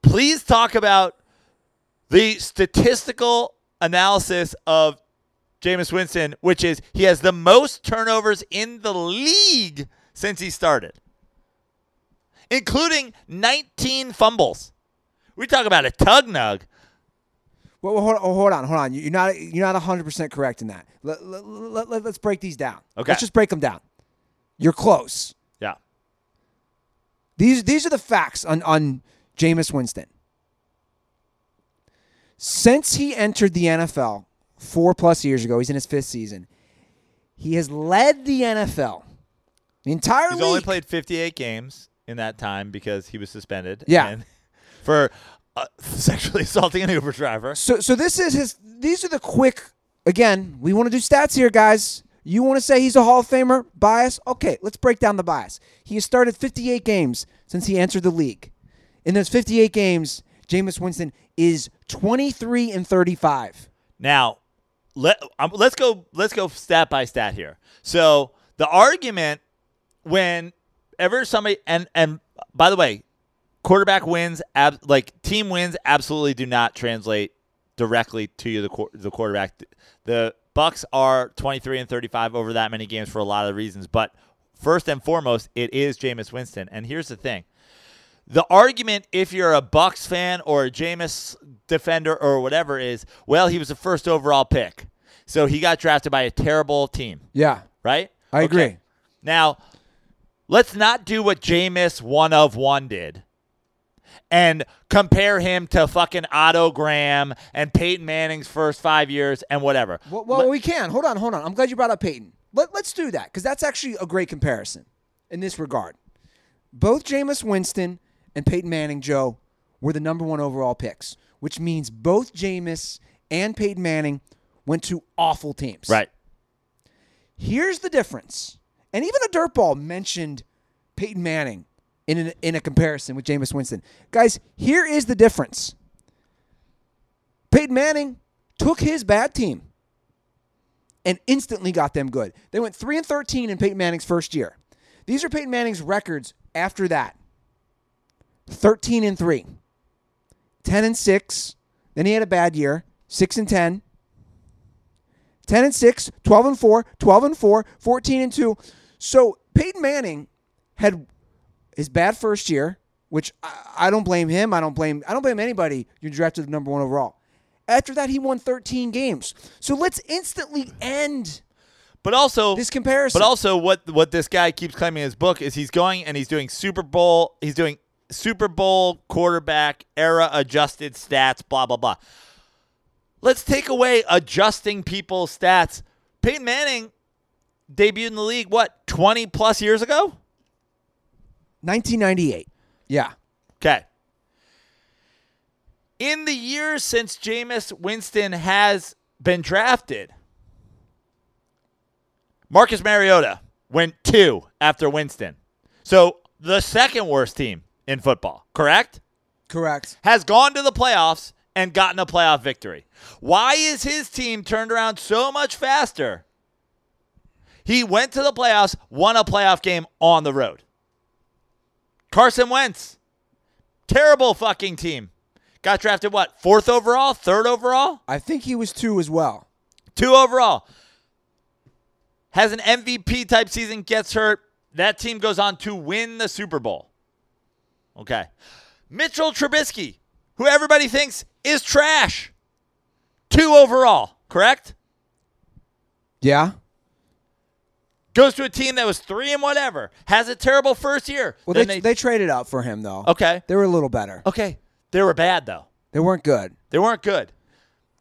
Please talk about the statistical analysis of Jameis Winston, which is he has the most turnovers in the league since he started, including 19 fumbles. We talk about a tug-nug. Well, hold on. You're not 100% correct in that. Let's break these down. Okay. Let's just break them down. You're close. Yeah. These are the facts on Jameis Winston. Since he entered the NFL 4+ years ago, he's in his 5th season, he has led the NFL. The entire league. He's only played 58 games in that time because he was suspended. Yeah. And for sexually assaulting an Uber driver. So this is his. These are the quick. Again, we want to do stats here, guys. You want to say he's a Hall of Famer? Bias? Okay, let's break down the bias. He has started 58 games since he entered the league. In those 58 games, Jameis Winston is 23-35. Now, let's go stat by stat here. So the argument whenever somebody and by the way, quarterback wins team wins absolutely do not translate directly to the quarterback. The Bucs are 23-35 over that many games for a lot of reasons, but first and foremost, it is Jameis Winston. And here's the thing. The argument, if you're a Bucs fan or a Jameis defender or whatever, is, well, he was the first overall pick, so he got drafted by a terrible team. Yeah. Right? I agree. Now, let's not do what Jameis one of one did and compare him to fucking Otto Graham and Peyton Manning's first 5 years and whatever. Well, we can. Hold on. I'm glad you brought up Peyton. Let's do that, because that's actually a great comparison in this regard. Both Jameis Winston and Peyton Manning, Joe, were the number 1 overall picks, which means both Jameis and Peyton Manning went to awful teams. Right. Here's the difference. And even a dirtball mentioned Peyton Manning in a comparison with Jameis Winston. Guys, here is the difference. Peyton Manning took his bad team. and instantly got them good. They went 3-13 in Peyton Manning's first year. These are Peyton Manning's records after that. 13-3, 10-6. Then he had a bad year, 6-10. 10-6, 12-4, 12-4, 14-2. So Peyton Manning had his bad first year, which I don't blame him. I don't blame anybody. You're drafted number one overall. After that, he won 13 games. So let's instantly end. But also this comparison. But also, what this guy keeps claiming in his book is he's going and he's doing Super Bowl. He's doing Super Bowl quarterback era adjusted stats. Blah blah blah. Let's take away adjusting people's stats. Peyton Manning debuted in the league, 20-plus years ago? 1998. Yeah. Okay. In the years since Jameis Winston has been drafted, Marcus Mariota went 2 after Winston. So the second worst team in football, correct? Correct. Has gone to the playoffs and gotten a playoff victory. Why is his team turned around so much faster? He went to the playoffs, won a playoff game on the road. Carson Wentz, terrible fucking team. Got drafted, 4th overall? 3rd overall? I think he was 2 as well. 2 overall. Has an MVP-type season, gets hurt. That team goes on to win the Super Bowl. Okay. Mitchell Trubisky, who everybody thinks is trash. 2 overall, correct? Yeah. Goes to a team that was 3 and whatever. Has a terrible first year. Well, they traded up for him, though. Okay. They were a little better. Okay. They were bad, though. They weren't good.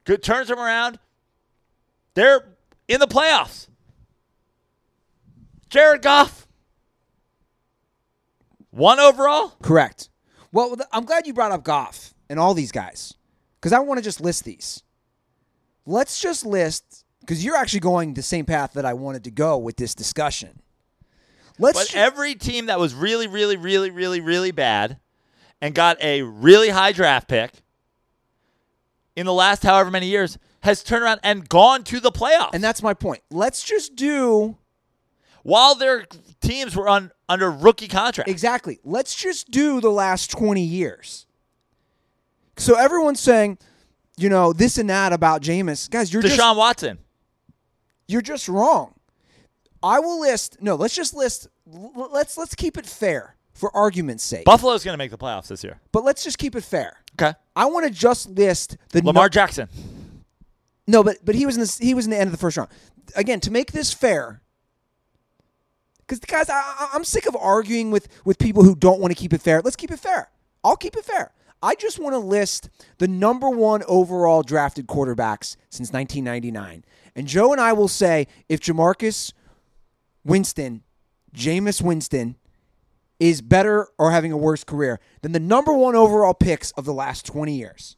Good turns them around. They're in the playoffs. Jared Goff. 1 overall? Correct. Well, I'm glad you brought up Goff and all these guys, because I want to just list these. Let's just list, because you're actually going the same path that I wanted to go with this discussion. Every team that was really, really, really, really, really bad and got a really high draft pick in the last however many years has turned around and gone to the playoffs. And that's my point. Let's just do... While their teams were under rookie contract. Exactly. Let's just do the last 20 years. So everyone's saying, this and that about Jameis. Guys, you're Deshaun Watson. You're just wrong. Let's keep it fair for argument's sake. Buffalo's going to make the playoffs this year. But let's just keep it fair. Okay. I want to just list the Lamar Jackson. No, but he was in the end of the first round. Again, to make this fair, because guys, I'm sick of arguing with people who don't want to keep it fair. Let's keep it fair. I'll keep it fair. I just want to list the number 1 overall drafted quarterbacks since 1999. And Joe and I will say if Jameis Winston, is better or having a worse career than the number 1 overall picks of the last 20 years.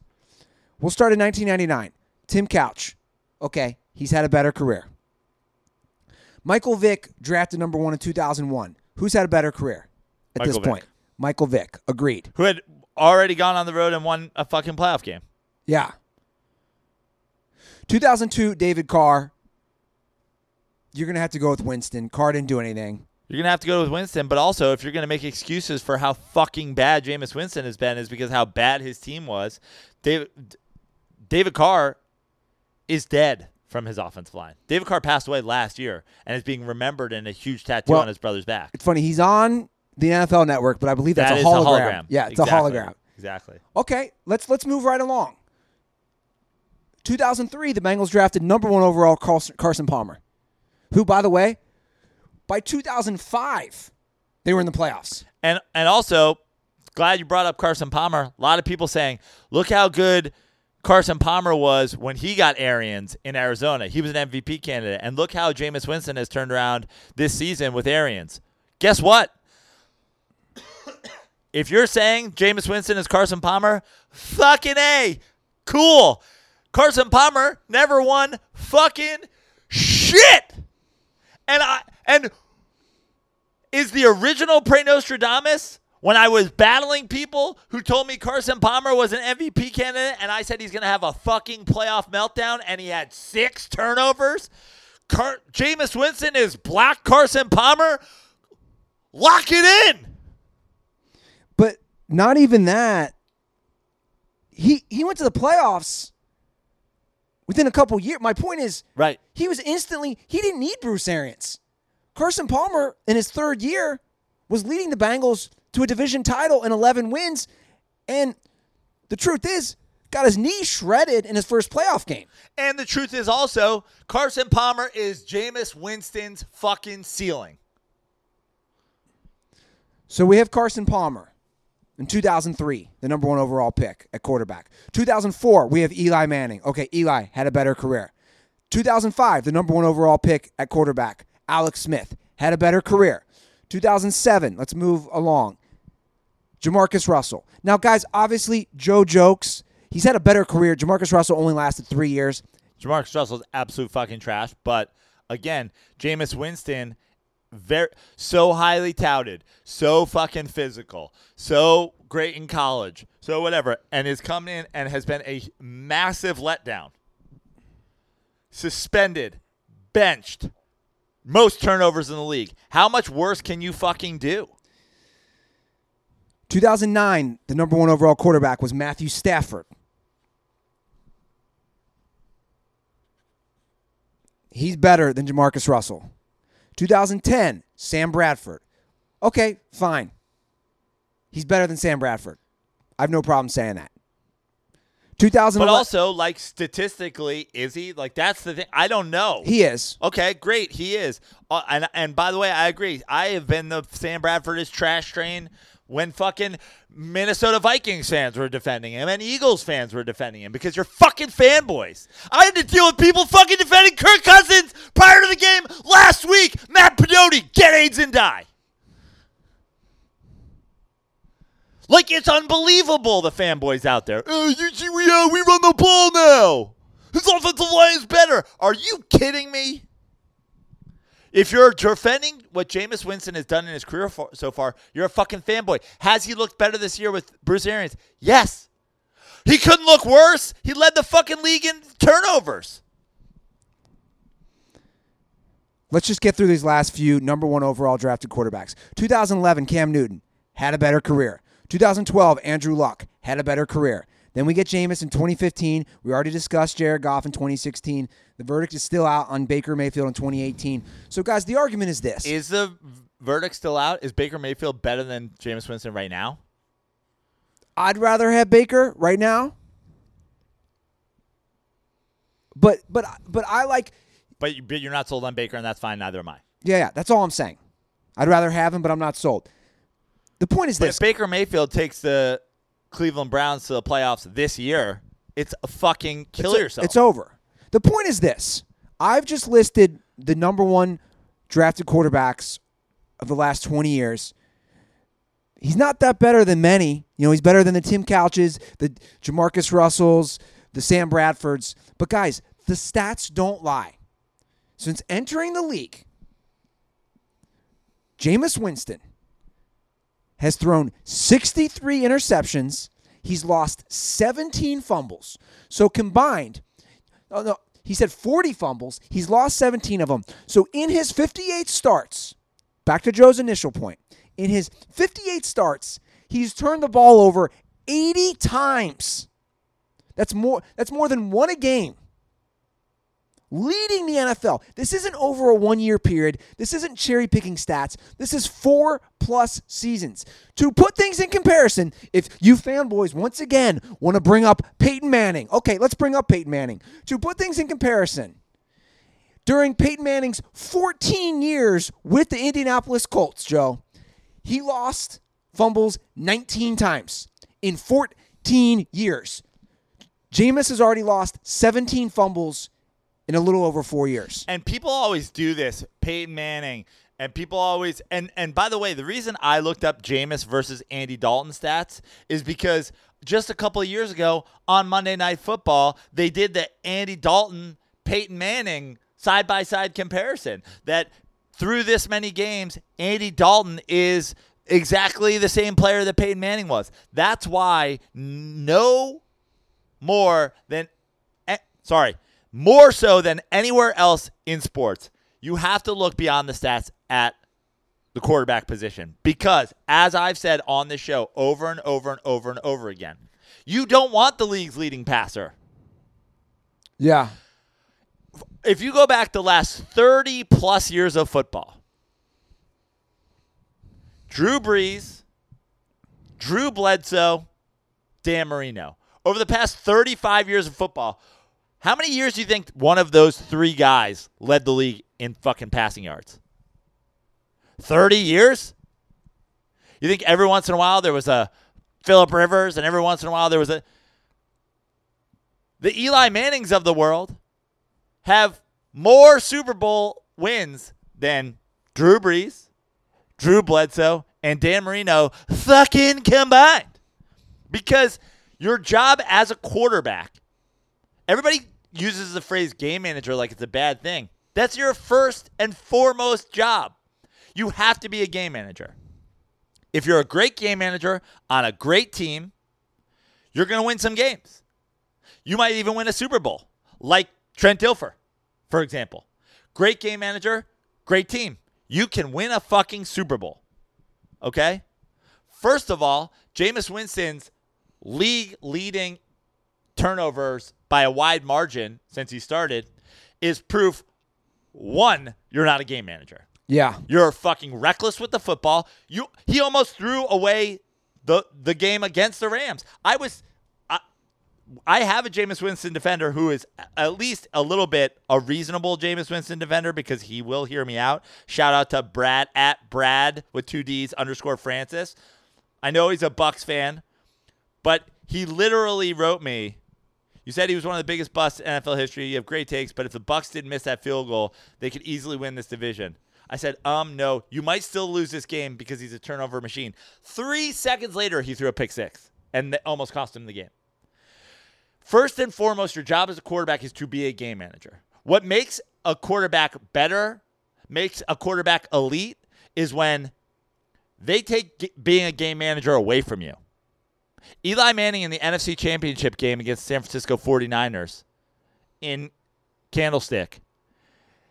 We'll start in 1999. Tim Couch. Okay, he's had a better career. Michael Vick, drafted number 1 in 2001. Who's had a better career at this point? Michael Vick. Agreed. Who had already gone on the road and won a fucking playoff game. Yeah. 2002, David Carr. You're going to have to go with Winston. Carr didn't do anything. You're going to have to go with Winston, but also if you're going to make excuses for how fucking bad Jameis Winston has been is because how bad his team was, David Carr is dead from his offensive line. David Carr passed away last year and is being remembered in a huge tattoo on his brother's back. It's funny. He's on the NFL Network, but I believe that's a hologram. Yeah, it's exactly. A hologram. Exactly. Okay, let's move right along. 2003, the Bengals drafted number 1 overall Carson Palmer, who, by the way, by 2005, they were in the playoffs. And also, glad you brought up Carson Palmer. A lot of people saying, look how good Carson Palmer was when he got Arians in Arizona. He was an MVP candidate. And look how Jameis Winston has turned around this season with Arians. Guess what? If you're saying Jameis Winston is Carson Palmer, fucking A. Cool. Carson Palmer never won fucking shit. And is the original Pre-Nostradamus when I was battling people who told me Carson Palmer was an MVP candidate and I said he's going to have a fucking playoff meltdown and he had 6 turnovers? Jameis Winston is black Carson Palmer, lock it in. But not even that. He went to the playoffs within a couple years. My point is, right, he was instantly, he didn't need Bruce Arians. Carson Palmer, in his third year, was leading the Bengals to a division title and 11 wins. And the truth is, got his knee shredded in his first playoff game. And the truth is also, Carson Palmer is Jameis Winston's fucking ceiling. So we have Carson Palmer in 2003, the number one overall pick at quarterback. 2004, we have Eli Manning. Okay, Eli had a better career. 2005, the number one overall pick at quarterback, Alex Smith, had a better career. 2007, let's move along, Jamarcus Russell. Now, guys, obviously, Joe jokes. He's had a better career. Jamarcus Russell only lasted 3 years. Jamarcus Russell's absolute fucking trash. But, again, Jameis Winston, so highly touted, so fucking physical, so great in college, so whatever, and is coming in and has been a massive letdown. Suspended, benched, most turnovers in the league. How much worse can you fucking do? 2009, the number one overall quarterback was Matthew Stafford. He's better than Jamarcus Russell. 2010, Sam Bradford. Okay, fine. He's better than Sam Bradford. I have no problem saying that. 2011. But also, like, statistically, is he? Like, that's the thing. I don't know. He is. Okay, great. He is. And by the way, I agree. I have been the Sam Bradford is trash train when fucking Minnesota Vikings fans were defending him and Eagles fans were defending him because you're fucking fanboys. I had to deal with people fucking defending Kirk Cousins prior to the game last week. Matt Pagnotti, get AIDS and die. Like, it's unbelievable, the fanboys out there. We run the ball now. His offensive line is better. Are you kidding me? If you're defending what Jameis Winston has done in his career so far, you're a fucking fanboy. Has he looked better this year with Bruce Arians? Yes. He couldn't look worse. He led the fucking league in turnovers. Let's just get through these last few number one overall drafted quarterbacks. 2011, Cam Newton had a better career. 2012, Andrew Luck had a better career. Then we get Jameis in 2015. We already discussed Jared Goff in 2016. The verdict is still out on Baker Mayfield in 2018. So, guys, the argument is this. Is the verdict still out? Is Baker Mayfield better than Jameis Winston right now? I'd rather have Baker right now. But I like... But you're not sold on Baker, and that's fine. Neither am I. Yeah, that's all I'm saying. I'd rather have him, but I'm not sold. The point is this. If Baker Mayfield takes the Cleveland Browns to the playoffs this year, it's a fucking kill yourself. It's over. The point is this. I've just listed the number one drafted quarterbacks of the last 20 years. He's not that better than many. You know, he's better than the Tim Couches, the Jamarcus Russells, the Sam Bradfords. But, guys, the stats don't lie. Since entering the league, Jameis Winston has thrown 63 interceptions. He's lost 17 fumbles. So combined, he said 40 fumbles. He's lost 17 of them. So in his 58 starts, back to Joe's initial point, in his 58 starts, he's turned the ball over 80 times. That's more than one a game. Leading the NFL. This isn't over a one-year period. This isn't cherry-picking stats. This is 4+ seasons. To put things in comparison, if you fanboys once again want to bring up Peyton Manning. Okay, let's bring up Peyton Manning. To put things in comparison, during Peyton Manning's 14 years with the Indianapolis Colts, Joe, he lost fumbles 19 times in 14 years. Jameis has already lost 17 fumbles in a little over 4 years. And people always do this, Peyton Manning, and people always, and by the way, the reason I looked up Jameis versus Andy Dalton stats is because just a couple of years ago on Monday Night Football, they did the Andy Dalton, Peyton Manning side-by-side comparison that through this many games, Andy Dalton is exactly the same player that Peyton Manning was. That's why no more than, more so than anywhere else in sports. You have to look beyond the stats at the quarterback position because, as I've said on this show over and over and over and over again, you don't want the league's leading passer. Yeah. If you go back the last 30-plus years of football, Drew Brees, Drew Bledsoe, Dan Marino. Over the past 35 years of football, how many years do you think one of those three guys led the league in fucking passing yards? 30 years? You think every once in a while there was a Phillip Rivers and every once in a while there was a... The Eli Mannings of the world have more Super Bowl wins than Drew Brees, Drew Bledsoe, and Dan Marino fucking combined. Because your job as a quarterback, everybody uses the phrase game manager like it's a bad thing. That's your first and foremost job. You have to be a game manager. If you're a great game manager on a great team, you're going to win some games. You might even win a Super Bowl, like Trent Dilfer, for example. Great game manager, great team. You can win a fucking Super Bowl, okay? First of all, Jameis Winston's league-leading turnovers by a wide margin since he started is proof, one, you're not a game manager. Yeah. You're fucking reckless with the football. He almost threw away the game against the Rams. I have a Jameis Winston defender who is at least a little bit a reasonable Jameis Winston defender because he will hear me out. Shout out to Brad at Brad with two D's _ Francis. I know he's a Bucks fan, but he literally wrote me, "You said he was one of the biggest busts in NFL history. You have great takes, but if the Bucks didn't miss that field goal, they could easily win this division." I said, no, you might still lose this game because he's a turnover machine. 3 seconds later, he threw a pick six, and that almost cost him the game. First and foremost, your job as a quarterback is to be a game manager. What makes a quarterback better, makes a quarterback elite, is when they take being a game manager away from you. Eli Manning in the NFC Championship game against San Francisco 49ers in Candlestick,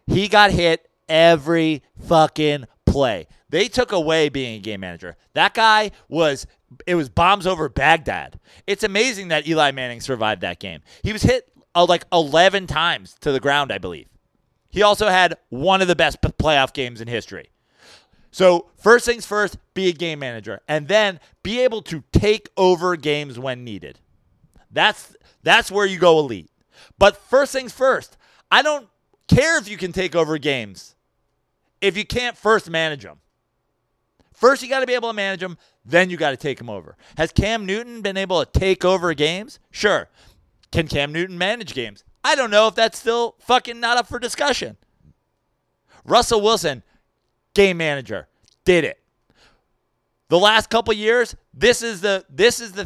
he got hit every fucking play. They took away being a game manager. That guy was... It was bombs over Baghdad. It's amazing that Eli Manning survived that game. He was hit like 11 times to the ground, I believe. He also had one of the best playoff games in history. So first things first, be a game manager. And then be able to take over games when needed. That's where you go elite. But first things first, I don't care if you can take over games if you can't first manage them. First, you got to be able to manage them. Then you got to take them over. Has Cam Newton been able to take over games? Sure. Can Cam Newton manage games? I don't know if that's still fucking not up for discussion. Russell Wilson, game manager, did it. The last couple years, this is the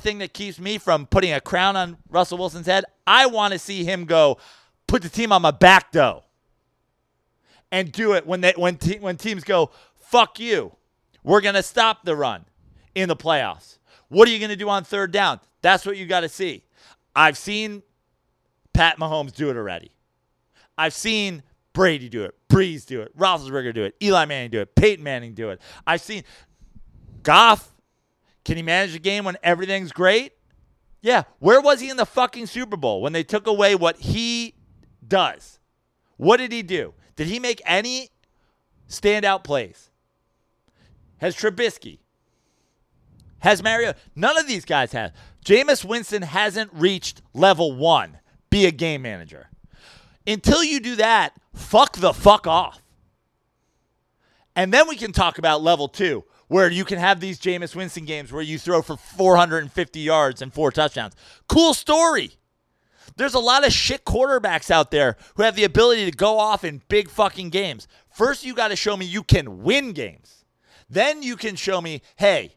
thing that keeps me from putting a crown on Russell Wilson's head. I want to see him go put the team on my back though, and do it when teams go fuck you. We're going to stop the run in the playoffs. What are you going to do on third down? That's what you got to see. I've seen Pat Mahomes do it already. I've seen Brady do it, Breeze do it, Roethlisberger do it, Eli Manning do it, Peyton Manning do it. I've seen Goff. Can he manage a game when everything's great? Yeah. Where was he in the fucking Super Bowl when they took away what he does? What did he do? Did he make any standout plays? Has Trubisky? Has Mariota? None of these guys have. Jameis Winston hasn't reached level one. Be a game manager. Until you do that, fuck the fuck off. And then we can talk about level two, where you can have these Jameis Winston games where you throw for 450 yards and 4 touchdowns. Cool story. There's a lot of shit quarterbacks out there who have the ability to go off in big fucking games. First, you got to show me you can win games. Then you can show me, hey,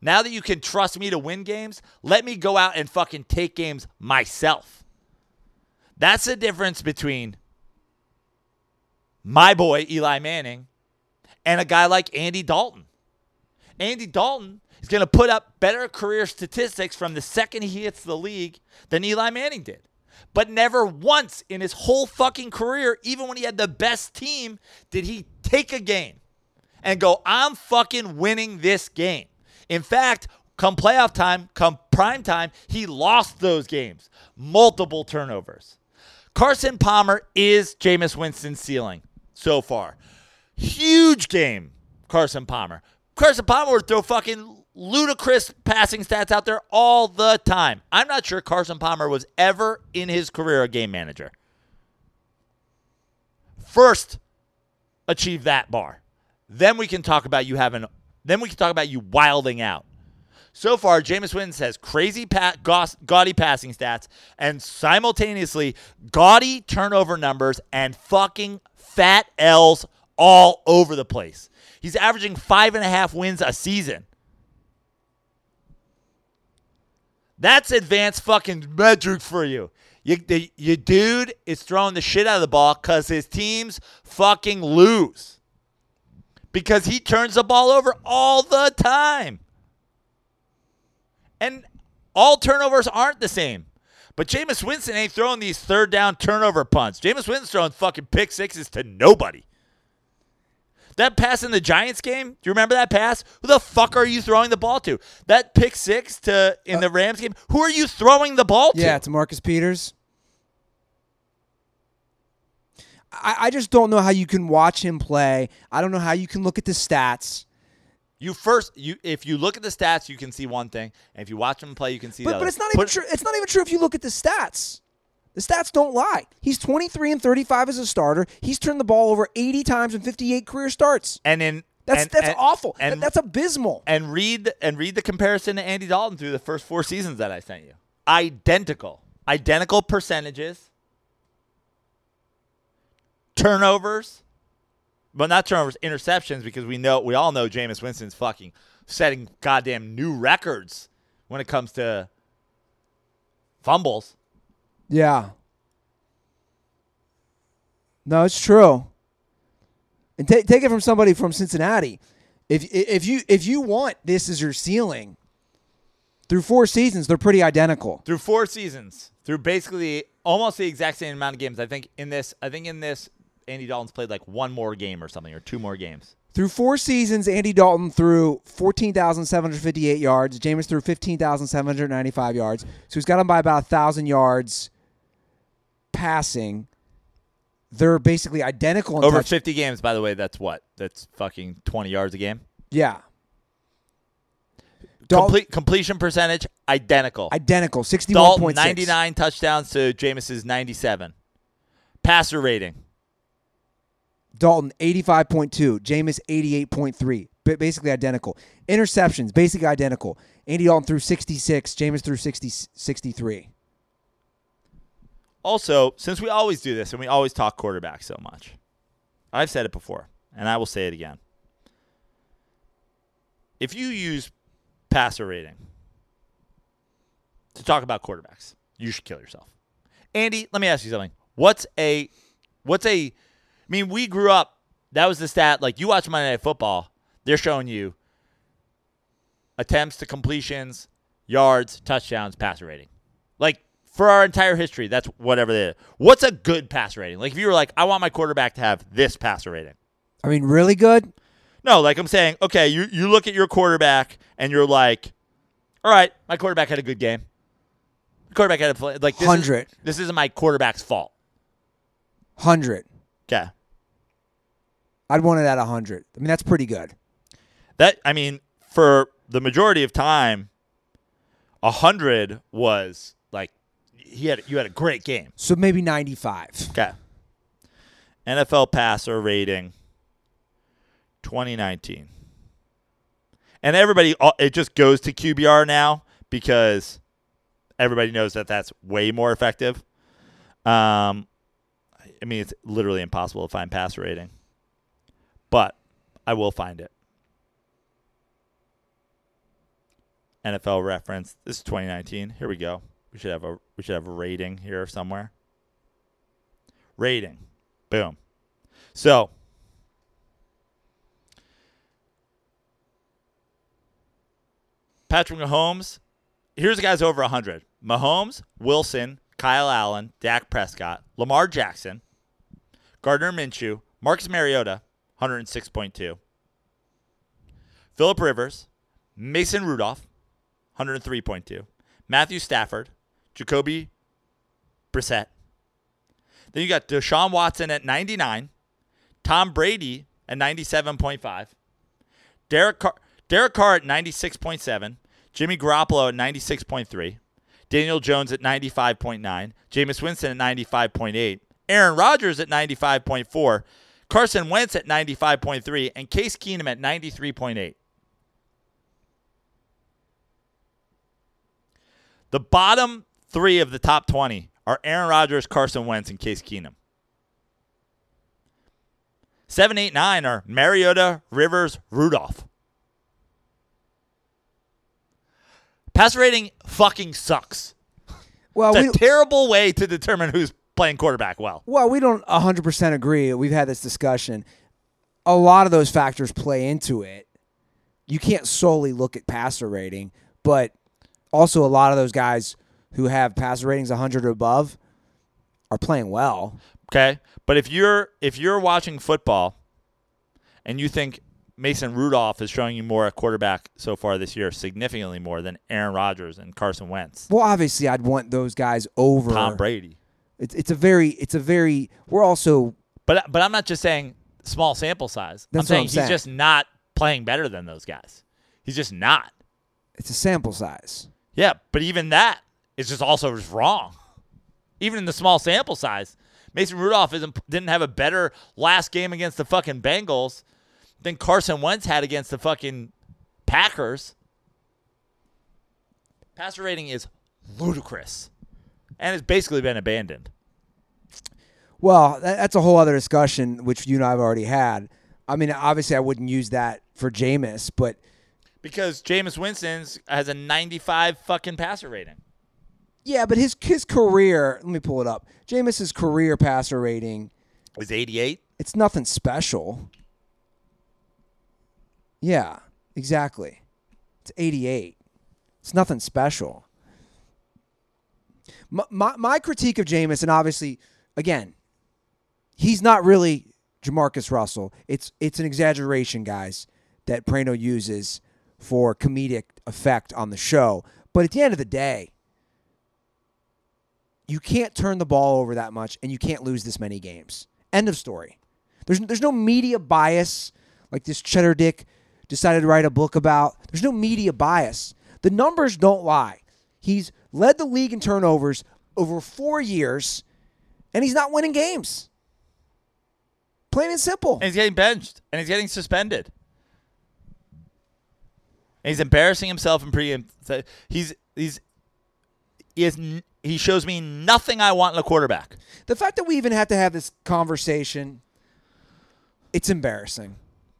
now that you can trust me to win games, let me go out and fucking take games myself. That's the difference between my boy Eli Manning and a guy like Andy Dalton. Andy Dalton is going to put up better career statistics from the second he hits the league than Eli Manning did. But never once in his whole fucking career, even when he had the best team, did he take a game and go, I'm fucking winning this game. In fact, come playoff time, come prime time, he lost those games. Multiple turnovers. Carson Palmer is Jameis Winston's ceiling so far. Huge game, Carson Palmer. Carson Palmer would throw fucking ludicrous passing stats out there all the time. I'm not sure Carson Palmer was ever in his career a game manager. First, achieve that bar. Then we can talk about you having, then we can talk about you wilding out. So far, Jameis Winston has crazy, gaudy passing stats and simultaneously gaudy turnover numbers and fucking fat L's all over the place. He's averaging 5.5 wins a season. That's advanced fucking metric for you. Your dude is throwing the shit out of the ball because his teams fucking lose. Because he turns the ball over all the time. And all turnovers aren't the same. But Jameis Winston ain't throwing these third down turnover punts. Jameis Winston's throwing fucking pick sixes to nobody. That pass in the Giants game, do you remember that pass? Who the fuck are you throwing the ball to? That pick six to in the Rams game, who are you throwing the ball to? Yeah, to Marcus Peters. I just don't know how you can watch him play. I don't know how you can look at the stats. If you look at the stats, you can see one thing. And if you watch him play, you can see the other. But it's not even true if you look at the stats. The stats don't lie. He's 23-35 as a starter. He's turned the ball over 80 times in 58 career starts. That's awful. That's abysmal. And read the comparison to Andy Dalton through the first four seasons that I sent you. Identical percentages, turnovers. Well, not turnovers, interceptions, because we all know Jameis Winston's fucking setting goddamn new records when it comes to fumbles. Yeah. No, it's true. And take it from somebody from Cincinnati. If you want this as your ceiling, through four seasons, they're pretty identical. Through four seasons, through basically almost the exact same amount of games. I think in this Andy Dalton's played like one more game or something, or two more games. Through four seasons, Andy Dalton threw 14,758 yards. Jameis threw 15,795 yards. So he's got him by about 1,000 yards passing. They're basically identical. Over 50 games, by the way, that's what? That's fucking 20 yards a game? Yeah. Completion percentage, identical. 61.6. Dalton, 99 touchdowns to Jameis's 97. Passer rating. Dalton, 85.2. Jameis, 88.3. Basically identical. Interceptions, basically identical. Andy Dalton threw 66. Jameis threw 63. Also, since we always do this and we always talk quarterback so much, I've said it before, and I will say it again. If you use passer rating to talk about quarterbacks, you should kill yourself. Andy, let me ask you something. I mean, we grew up, that was the stat, like you watch Monday Night Football, they're showing you attempts to completions, yards, touchdowns, passer rating. Like for our entire history, that's whatever they did. What's a good passer rating? Like if you were like, I want my quarterback to have this passer rating. I mean, really good? No, like I'm saying, okay, you look at your quarterback and you're like, all right, my quarterback had a good game. My quarterback had a play. Like this 100. This isn't my quarterback's fault. 100. Okay. I'd want it at 100. I mean, that's pretty good. For the majority of time, 100 was like you had a great game. So maybe 95. Okay. NFL passer rating 2019. And it just goes to QBR now because everybody knows that that's way more effective. I mean, it's literally impossible to find passer rating. But I will find it. NFL reference. This is 2019. Here we go. We should have a rating here somewhere. Rating. Boom. So Patrick Mahomes. Here's the guys over 100. Mahomes, Wilson, Kyle Allen, Dak Prescott, Lamar Jackson, Gardner Minshew, Marcus Mariota, 106.2. Phillip Rivers, Mason Rudolph, 103.2. Matthew Stafford, Jacoby Brissett. Then you got Deshaun Watson at 99, Tom Brady at 97.5, Derek Carr at 96.7, Jimmy Garoppolo at 96.3, Daniel Jones at 95.9, Jameis Winston at 95.8, Aaron Rodgers at 95.4, Carson Wentz at 95.3, and Case Keenum at 93.8. The bottom three of the top 20 are Aaron Rodgers, Carson Wentz, and Case Keenum. 7, 8, 9 are Mariota, Rivers, Rudolph. Passer rating fucking sucks. Well, it's a terrible way to determine who's playing quarterback well. Well, we don't 100% agree. We've had this discussion. A lot of those factors play into it. You can't solely look at passer rating, but also a lot of those guys who have passer ratings 100 or above are playing well. Okay, but if you're watching football and you think Mason Rudolph is showing you more at quarterback so far this year, significantly more than Aaron Rodgers and Carson Wentz. Well, obviously, I'd want those guys over Tom Brady. It's a very we're also but I'm not just saying small sample size. That's I'm saying he's just not playing better than those guys. He's just not. It's a sample size. Yeah, but even that is just also just wrong. Even in the small sample size, Mason Rudolph didn't have a better last game against the fucking Bengals than Carson Wentz had against the fucking Packers. Passer rating is ludicrous, and it's basically been abandoned. Well, that's a whole other discussion, which you and I have already had. I mean, obviously, I wouldn't use that for Jameis, but because Jameis Winston has a 95 fucking passer rating. Yeah, but his career, let me pull it up. Jameis's career passer rating is 88. It's nothing special. Yeah, exactly. It's 88. It's nothing special. My critique of Jameis, and obviously, again, he's not really Jamarcus Russell. It's an exaggeration, guys, that Prano uses for comedic effect on the show. But at the end of the day, you can't turn the ball over that much, and you can't lose this many games. End of story. There's no media bias like this cheddar dick decided to write a book about. There's no media bias. The numbers don't lie. He's led the league in turnovers over 4 years, and he's not winning games. Plain and simple. And he's getting benched, and he's getting suspended. And he's embarrassing himself in pregame. He shows me nothing I want in a quarterback. The fact that we even have to have this conversation, it's embarrassing.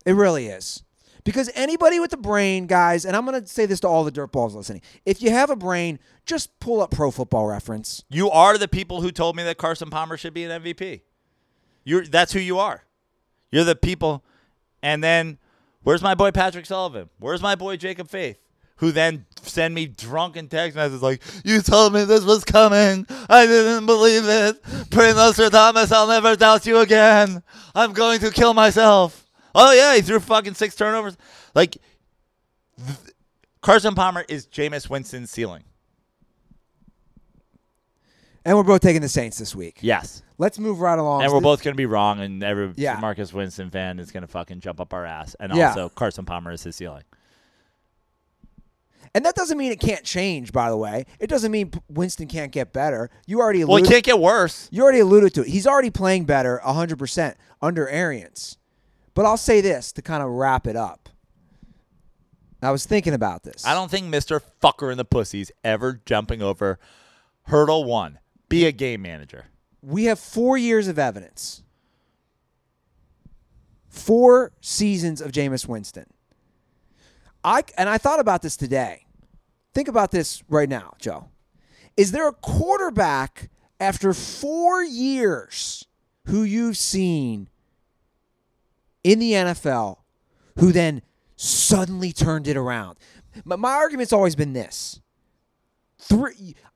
It really is. Because anybody with a brain, guys, and I'm going to say this to all the dirtballs listening, if you have a brain, just pull up Pro Football Reference. You are the people who told me that Carson Palmer should be an MVP. That's who you are. You're the people. And then, where's my boy Patrick Sullivan? Where's my boy Jacob Faith? Who then send me drunken text messages like, you told me this was coming. I didn't believe it. Prinocer Thomas, I'll never doubt you again. I'm going to kill myself. Oh, yeah, he threw fucking 6 turnovers. Like, Carson Palmer is Jameis Winston's ceiling. And we're both taking the Saints this week. Yes. Let's move right along. And we're both going to be wrong, and every Marcus Winston fan is going to fucking jump up our ass. And also, Carson Palmer is his ceiling. And that doesn't mean it can't change, by the way. It doesn't mean Winston can't get better. You already alluded. Well, he can't get worse. You already alluded to it. He's already playing better 100% under Arians. But I'll say this to kind of wrap it up. I was thinking about this. I don't think Mr. Fucker in the Pussy's ever jumping over hurdle 1. Be a game manager. We have 4 years of evidence. 4 seasons of Jameis Winston. I thought about this today. Think about this right now, Joe. Is there a quarterback after 4 years who you've seen in the NFL, who then suddenly turned it around? My argument's always been this.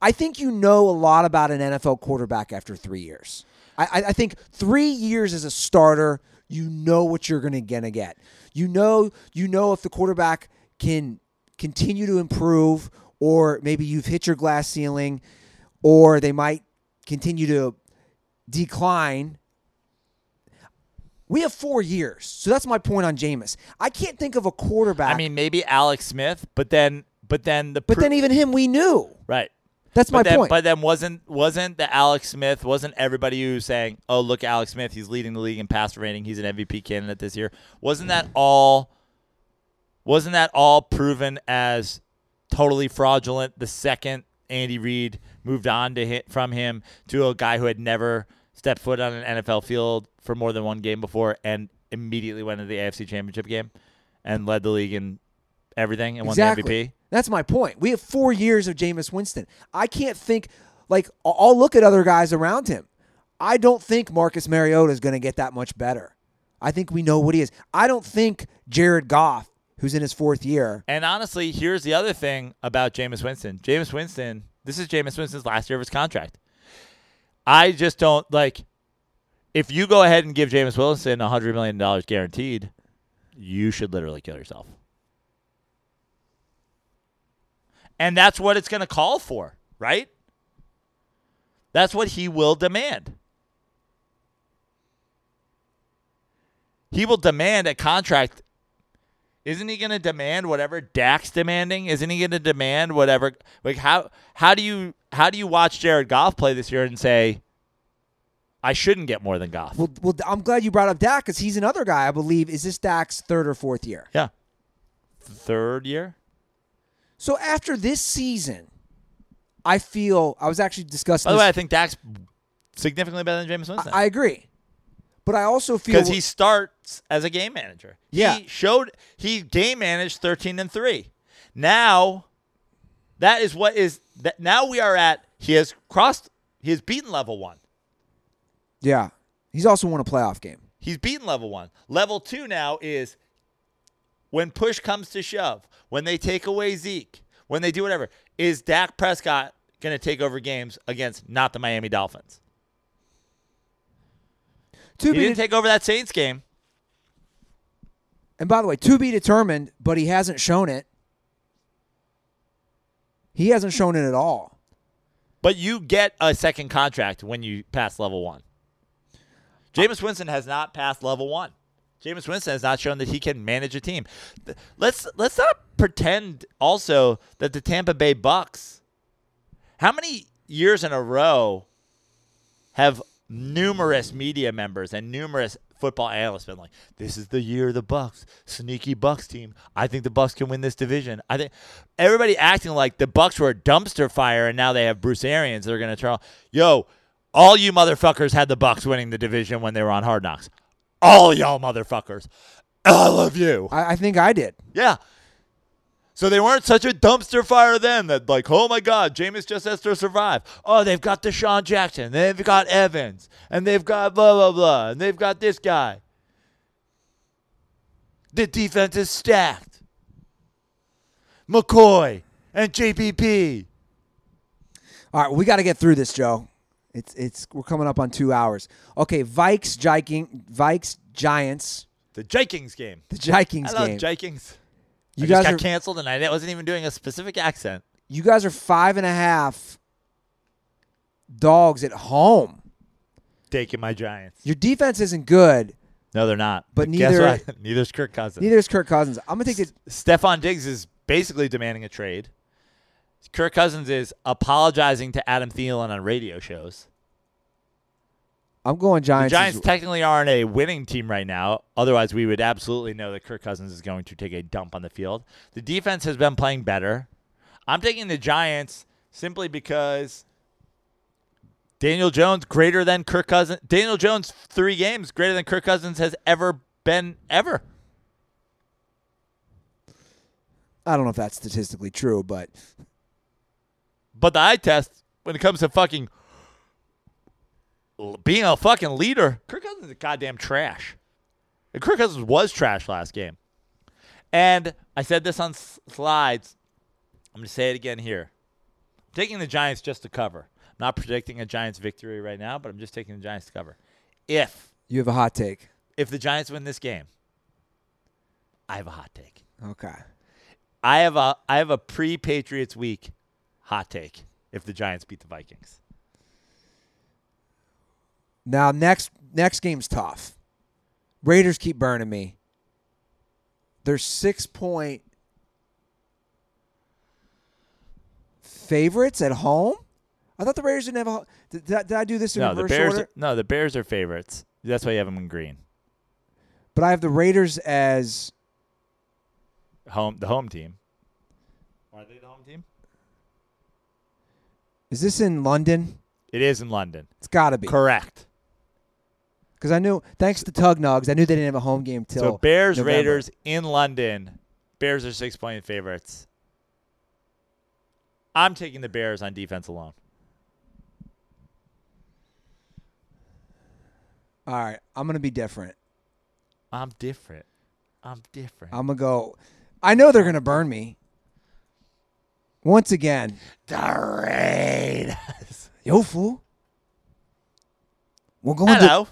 I think you know a lot about an NFL quarterback after 3 years. I think 3 years as a starter, you know what you're gonna get. You know if the quarterback can continue to improve, or maybe you've hit your glass ceiling, or they might continue to decline. We have 4 years, so that's my point on Jameis. I can't think of a quarterback. I mean, maybe Alex Smith, but then even him we knew, right? That's my point. But then wasn't the Alex Smith, wasn't everybody who was saying, oh, look, Alex Smith, he's leading the league in passer rating, he's an MVP candidate this year. Wasn't that all proven as totally fraudulent the second Andy Reid moved on from him to a guy who had never stepped foot on an NFL field for more than one game before and immediately went to the AFC Championship game and led the league in everything and won the MVP? That's my point. We have 4 years of Jameis Winston. I can't think, like, I'll look at other guys around him. I don't think Marcus Mariota is going to get that much better. I think we know what he is. I don't think Jared Goff, who's in his fourth year. And honestly, here's the other thing about Jameis Winston. Jameis Winston, this is Jameis Winston's last year of his contract. I just don't, like, if you go ahead and give Jameis Winston $100 million guaranteed, you should literally kill yourself. And that's what it's going to call for, right? That's what he will demand. He will demand a contract. Isn't he going to demand whatever Dak's demanding? Isn't he going to demand whatever? Like, how do you watch Jared Goff play this year and say, I shouldn't get more than Goff? Well, I'm glad you brought up Dak, because he's another guy, I believe. Is this Dak's third or fourth year? Yeah. Third year? So after this season, I was actually discussing this. By the way, I think Dak's significantly better than Jameis Winston. I agree. But I also feel, because he starts as a game manager. Yeah. He game managed 13-3. Now that is what is that now we are at he has beaten level one. Yeah. He's also won a playoff game. He's beaten level one. Level two now is, when push comes to shove, when they take away Zeke, when they do whatever, is Dak Prescott going to take over games against not the Miami Dolphins? He didn't take over that Saints game. And by the way, to be determined, but he hasn't shown it. He hasn't shown it at all. But you get a second contract when you pass level one. Jameis Winston has not passed level one. Jameis Winston has not shown that he can manage a team. Let's not pretend also that the Tampa Bay Bucks, how many years in a row have numerous media members and numerous football analysts been like, this is the year of the Bucks, sneaky Bucks team. I think the Bucks can win this division. I think everybody acting like the Bucks were a dumpster fire and now they have Bruce Arians. They're going to try. Yo, all you motherfuckers had the Bucks winning the division when they were on Hard Knocks. All y'all motherfuckers. All of you. I think I did. Yeah. So they weren't such a dumpster fire then that, like, oh, my God, Jameis just has to survive. Oh, they've got Deshaun Jackson. They've got Evans. And they've got blah, blah, blah. And they've got this guy. The defense is stacked. McCoy and JPP. All right, well, we got to get through this, Joe. We're coming up on 2 hours. Okay, Vikes Giants. The Jikings game. I love Jikings. You guys got canceled, and I wasn't even doing a specific accent. You guys are 5.5 dogs at home. Taking my Giants. Your defense isn't good. No, they're not. But neither's Kirk Cousins. I'm gonna take it. Stephon Diggs is basically demanding a trade. Kirk Cousins is apologizing to Adam Thielen on radio shows. I'm going Giants. The Giants technically aren't a winning team right now. Otherwise, we would absolutely know that Kirk Cousins is going to take a dump on the field. The defense has been playing better. I'm taking the Giants simply because Daniel Jones greater than Kirk Cousins. Daniel Jones, 3 games greater than Kirk Cousins has ever been ever. I don't know if that's statistically true, but... But the eye test, when it comes to fucking being a fucking leader, Kirk Cousins is goddamn trash. And Kirk Cousins was trash last game. And I said this on slides. I'm going to say it again here. Taking the Giants just to cover. I'm not predicting a Giants victory right now, but I'm just taking the Giants to cover. If you have a hot take. If the Giants win this game, I have a hot take. Okay. I have a pre-Patriots week hot take if the Giants beat the Vikings. Now, next game's tough. Raiders keep burning me. They're 6-point favorites at home? I thought the Raiders didn't have a home. Did I do this in reverse order? No, the Bears are favorites. That's why you have them in green. But I have the Raiders as the home team. Are they the home team? Is this in London? It is in London. It's got to be. Correct. Because I knew, thanks to Tug Nugs, I knew they didn't have a home game till Bears, November. Raiders in London. Bears are 6-point favorites. I'm taking the Bears on defense alone. All right. I'm going to be different. I'm different. I'm going to go. I know they're going to burn me. Once again. The Raiders. Yo, fool. We're going Hello. To.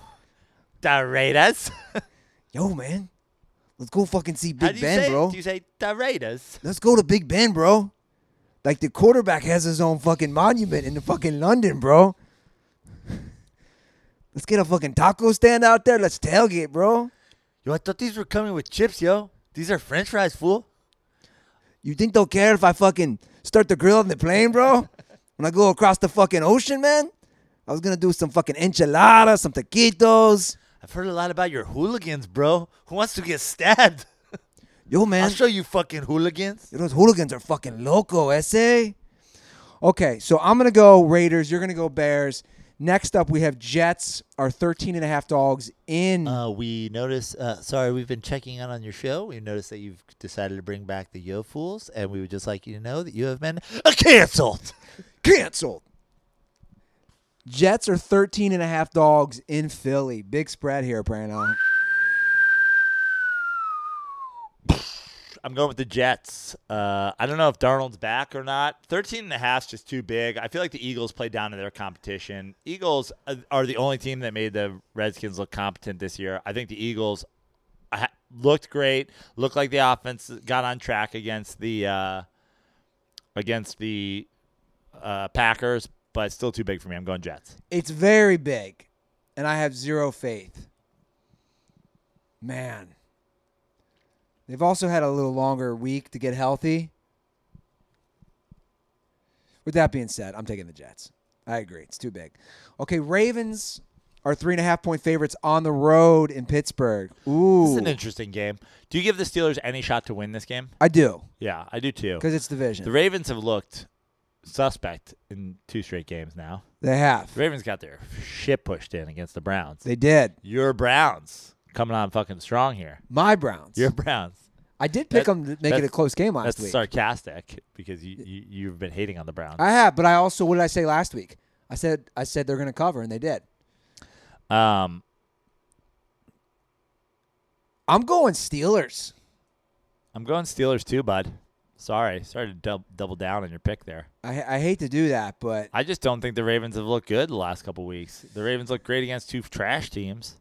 The Raiders. Yo, man. Let's go fucking see Big Ben, bro. Do you say the Raiders? Let's go to Big Ben, bro. Like, the quarterback has his own fucking monument in the fucking London, bro. Let's get a fucking taco stand out there. Let's tailgate, bro. Yo, I thought these were coming with chips, yo. These are French fries, fool. You think they'll care if I fucking start the grill on the plane, bro? When I go across the fucking ocean, man? I was going to do some fucking enchiladas, some taquitos. I've heard a lot about your hooligans, bro. Who wants to get stabbed? Yo, man. I'll show you fucking hooligans. Yo, those hooligans are fucking loco, S.A. Okay, so I'm going to go Raiders. You're going to go Bears. Next up, we have Jets, our 13.5 dogs in. We noticed, sorry, we've been checking out on your show. We noticed that you've decided to bring back the Yo Fools, and we would just like you to know that you have been canceled. Canceled. Jets are 13.5 dogs in Philly. Big spread here, Prano. I'm going with the Jets. I don't know if Darnold's back or not. 13.5 is just too big. I feel like the Eagles played down to their competition. Eagles are the only team that made the Redskins look competent this year. I think the Eagles looked great. Looked like the offense got on track against the Packers, but it's still too big for me. I'm going Jets. It's very big, and I have zero faith. Man. They've also had a little longer week to get healthy. With that being said, I'm taking the Jets. I agree. It's too big. Okay, Ravens are 3.5-point favorites on the road in Pittsburgh. Ooh. This is an interesting game. Do you give the Steelers any shot to win this game? I do. Yeah, I do too. Because it's division. The Ravens have looked suspect in 2 straight games now. They have. The Ravens got their shit pushed in against the Browns. They did. Your Browns. Coming on fucking strong here. My Browns. Your Browns. I did pick them to make it a close game last week. That's sarcastic because you've been hating on the Browns. I have, but I also, what did I say last week? I said they're going to cover, and they did. I'm going Steelers. I'm going Steelers too, bud. Sorry to double down on your pick there. I hate to do that, but I just don't think the Ravens have looked good the last couple weeks. The Ravens look great against 2 trash teams.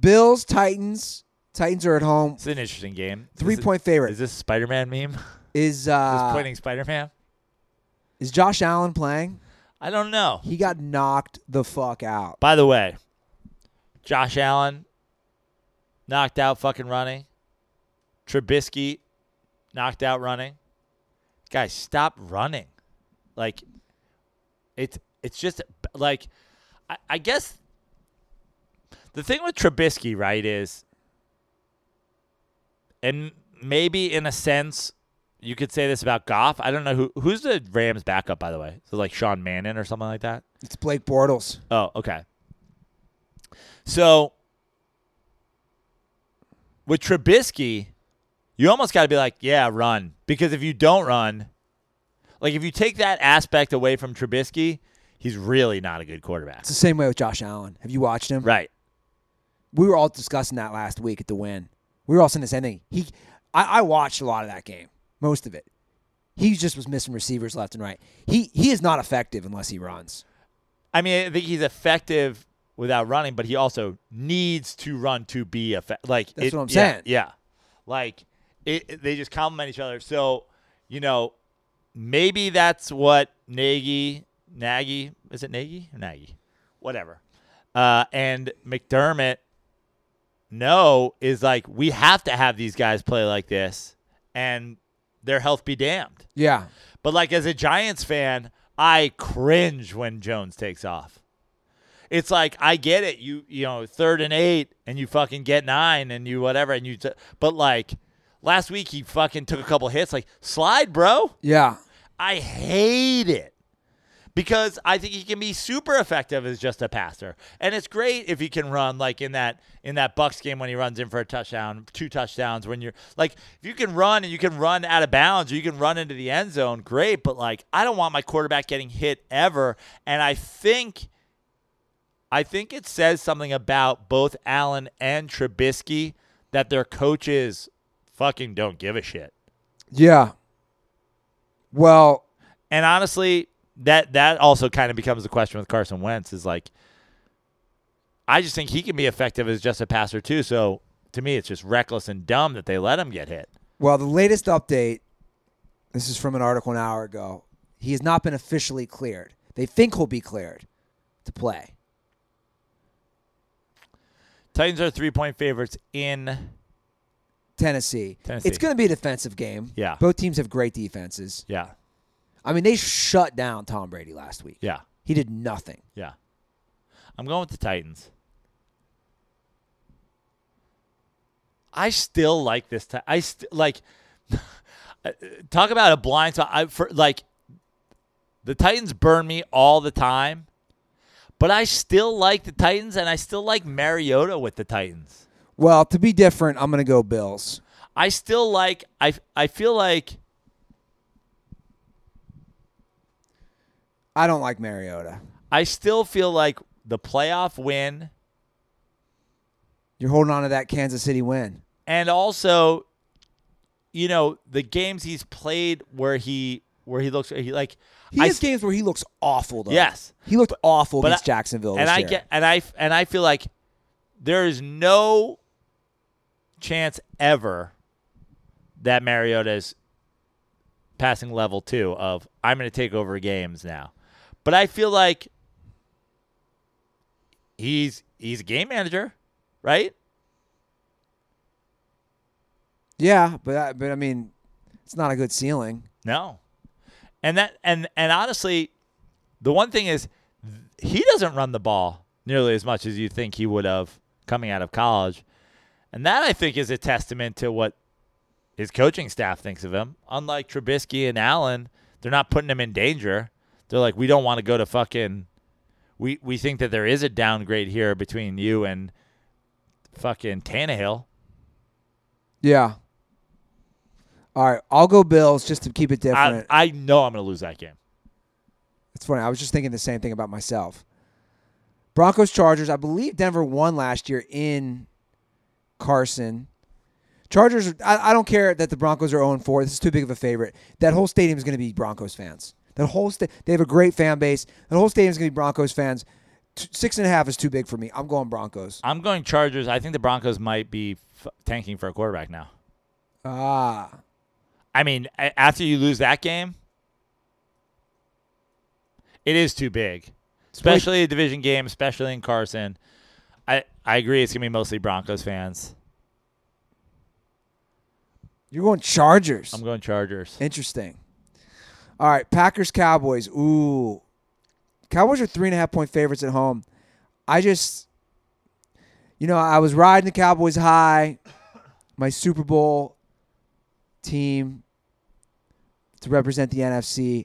Bills, Titans. Titans are at home. It's an interesting game. 3-point favorite. Is this Spider-Man meme? Is this pointing Spider-Man? Is Josh Allen playing? I don't know. He got knocked the fuck out. By the way, Josh Allen knocked out fucking running. Trubisky knocked out running. Guys, stop running. Like, it's just like, I guess. The thing with Trubisky, right, is, and maybe in a sense, you could say this about Goff. I don't know who's the Rams' backup, by the way. So like Sean Mannion or something like that? It's Blake Bortles. Oh, okay. So with Trubisky, you almost got to be like, yeah, run. Because if you don't run, like if you take that aspect away from Trubisky, he's really not a good quarterback. It's the same way with Josh Allen. Have you watched him? Right. We were all discussing that last week at the win. We were all saying the same thing. I watched a lot of that game, most of it. He just was missing receivers left and right. He is not effective unless he runs. I mean, I think he's effective without running, but he also needs to run to be effective. Like, that's what I'm saying. Yeah. Like, they just complement each other. So, you know, maybe that's what Nagy, is it Nagy or Nagy? Whatever. And McDermott is like, we have to have these guys play like this and their health be damned. Yeah. But like, as a Giants fan, I cringe when Jones takes off. It's like, I get it. You know, 3rd and 8 and you fucking get 9 and you whatever. And but like last week he fucking took a couple hits, like slide, bro. Yeah. I hate it. Because I think he can be super effective as just a passer. And it's great if he can run, like in that Bucs game when he runs in for a touchdown, 2 touchdowns, when you're like, if you can run and you can run out of bounds or you can run into the end zone, great. But like, I don't want my quarterback getting hit ever. And I think it says something about both Allen and Trubisky that their coaches fucking don't give a shit. Yeah. Well, and honestly, That also kind of becomes the question with Carson Wentz, is like, I just think he can be effective as just a passer too. So to me, it's just reckless and dumb that they let him get hit. Well, the latest update, this is from an article an hour ago. He has not been officially cleared. They think he'll be cleared to play. Titans are 3-point favorites in Tennessee. It's going to be a defensive game. Yeah. Both teams have great defenses. Yeah. I mean, they shut down Tom Brady last week. Yeah. He did nothing. Yeah. I'm going with the Titans. I still like this. Talk about a blind spot. The Titans burn me all the time, but I still like the Titans, and I still like Mariota with the Titans. Well, to be different, I'm going to go Bills. I still like – I feel like – I don't like Mariota. I still feel like the playoff win. You're holding on to that Kansas City win. And also, you know, the games he's played where he looks, he like, he has games where he looks awful though. Yes. He looked awful against Jacksonville this year. And I feel like there is no chance ever that Mariota's passing level 2 of I'm going to take over games now. But I feel like he's a game manager, right? Yeah, but I mean, it's not a good ceiling. No, and honestly, the one thing is he doesn't run the ball nearly as much as you think he would have coming out of college, and that I think is a testament to what his coaching staff thinks of him. Unlike Trubisky and Allen, they're not putting him in danger. They're like, we don't want to go to fucking. We think that there is a downgrade here between you and fucking Tannehill. Yeah. All right, I'll go Bills just to keep it different. I know I'm going to lose that game. It's funny. I was just thinking the same thing about myself. Broncos, Chargers. I believe Denver won last year in Carson. Chargers, I don't care that the Broncos are 0-4. This is too big of a favorite. That whole stadium is going to be Broncos fans. They have a great fan base. That whole stadium is going to be Broncos fans. 6.5 is too big for me. I'm going Broncos. I'm going Chargers. I think the Broncos might be tanking for a quarterback now. I mean, after you lose that game, it is too big, especially a division game, especially in Carson. I agree. It's going to be mostly Broncos fans. You're going Chargers. I'm going Chargers. Interesting. All right, Packers, Cowboys. Ooh. Cowboys are 3.5-point favorites at home. I was riding the Cowboys high. My Super Bowl team to represent the NFC.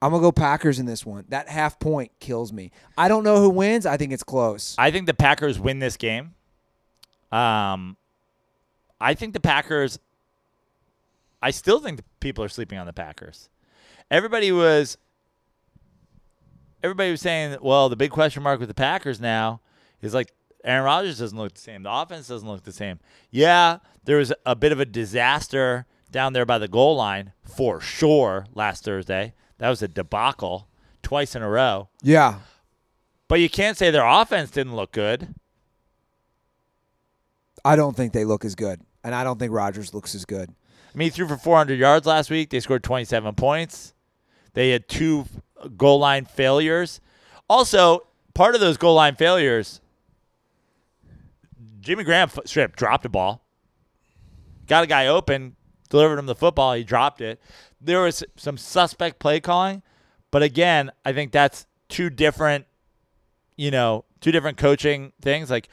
I'm going to go Packers in this one. That half point kills me. I don't know who wins. I think it's close. I think the Packers win this game. I think the Packers – I still think the people are sleeping on the Packers. Everybody was saying that, well, the big question mark with the Packers now is like Aaron Rodgers doesn't look the same. The offense doesn't look the same. Yeah, there was a bit of a disaster down there by the goal line for sure last Thursday. That was a debacle twice in a row. Yeah. But you can't say their offense didn't look good. I don't think they look as good, and I don't think Rodgers looks as good. I mean, he threw for 400 yards last week. They scored 27 points. They had two goal line failures. Also, part of those goal line failures, Jimmy Graham straight up dropped the ball. Got a guy open, delivered him the football. He dropped it. There was some suspect play calling, but again, I think that's two different coaching things. Like,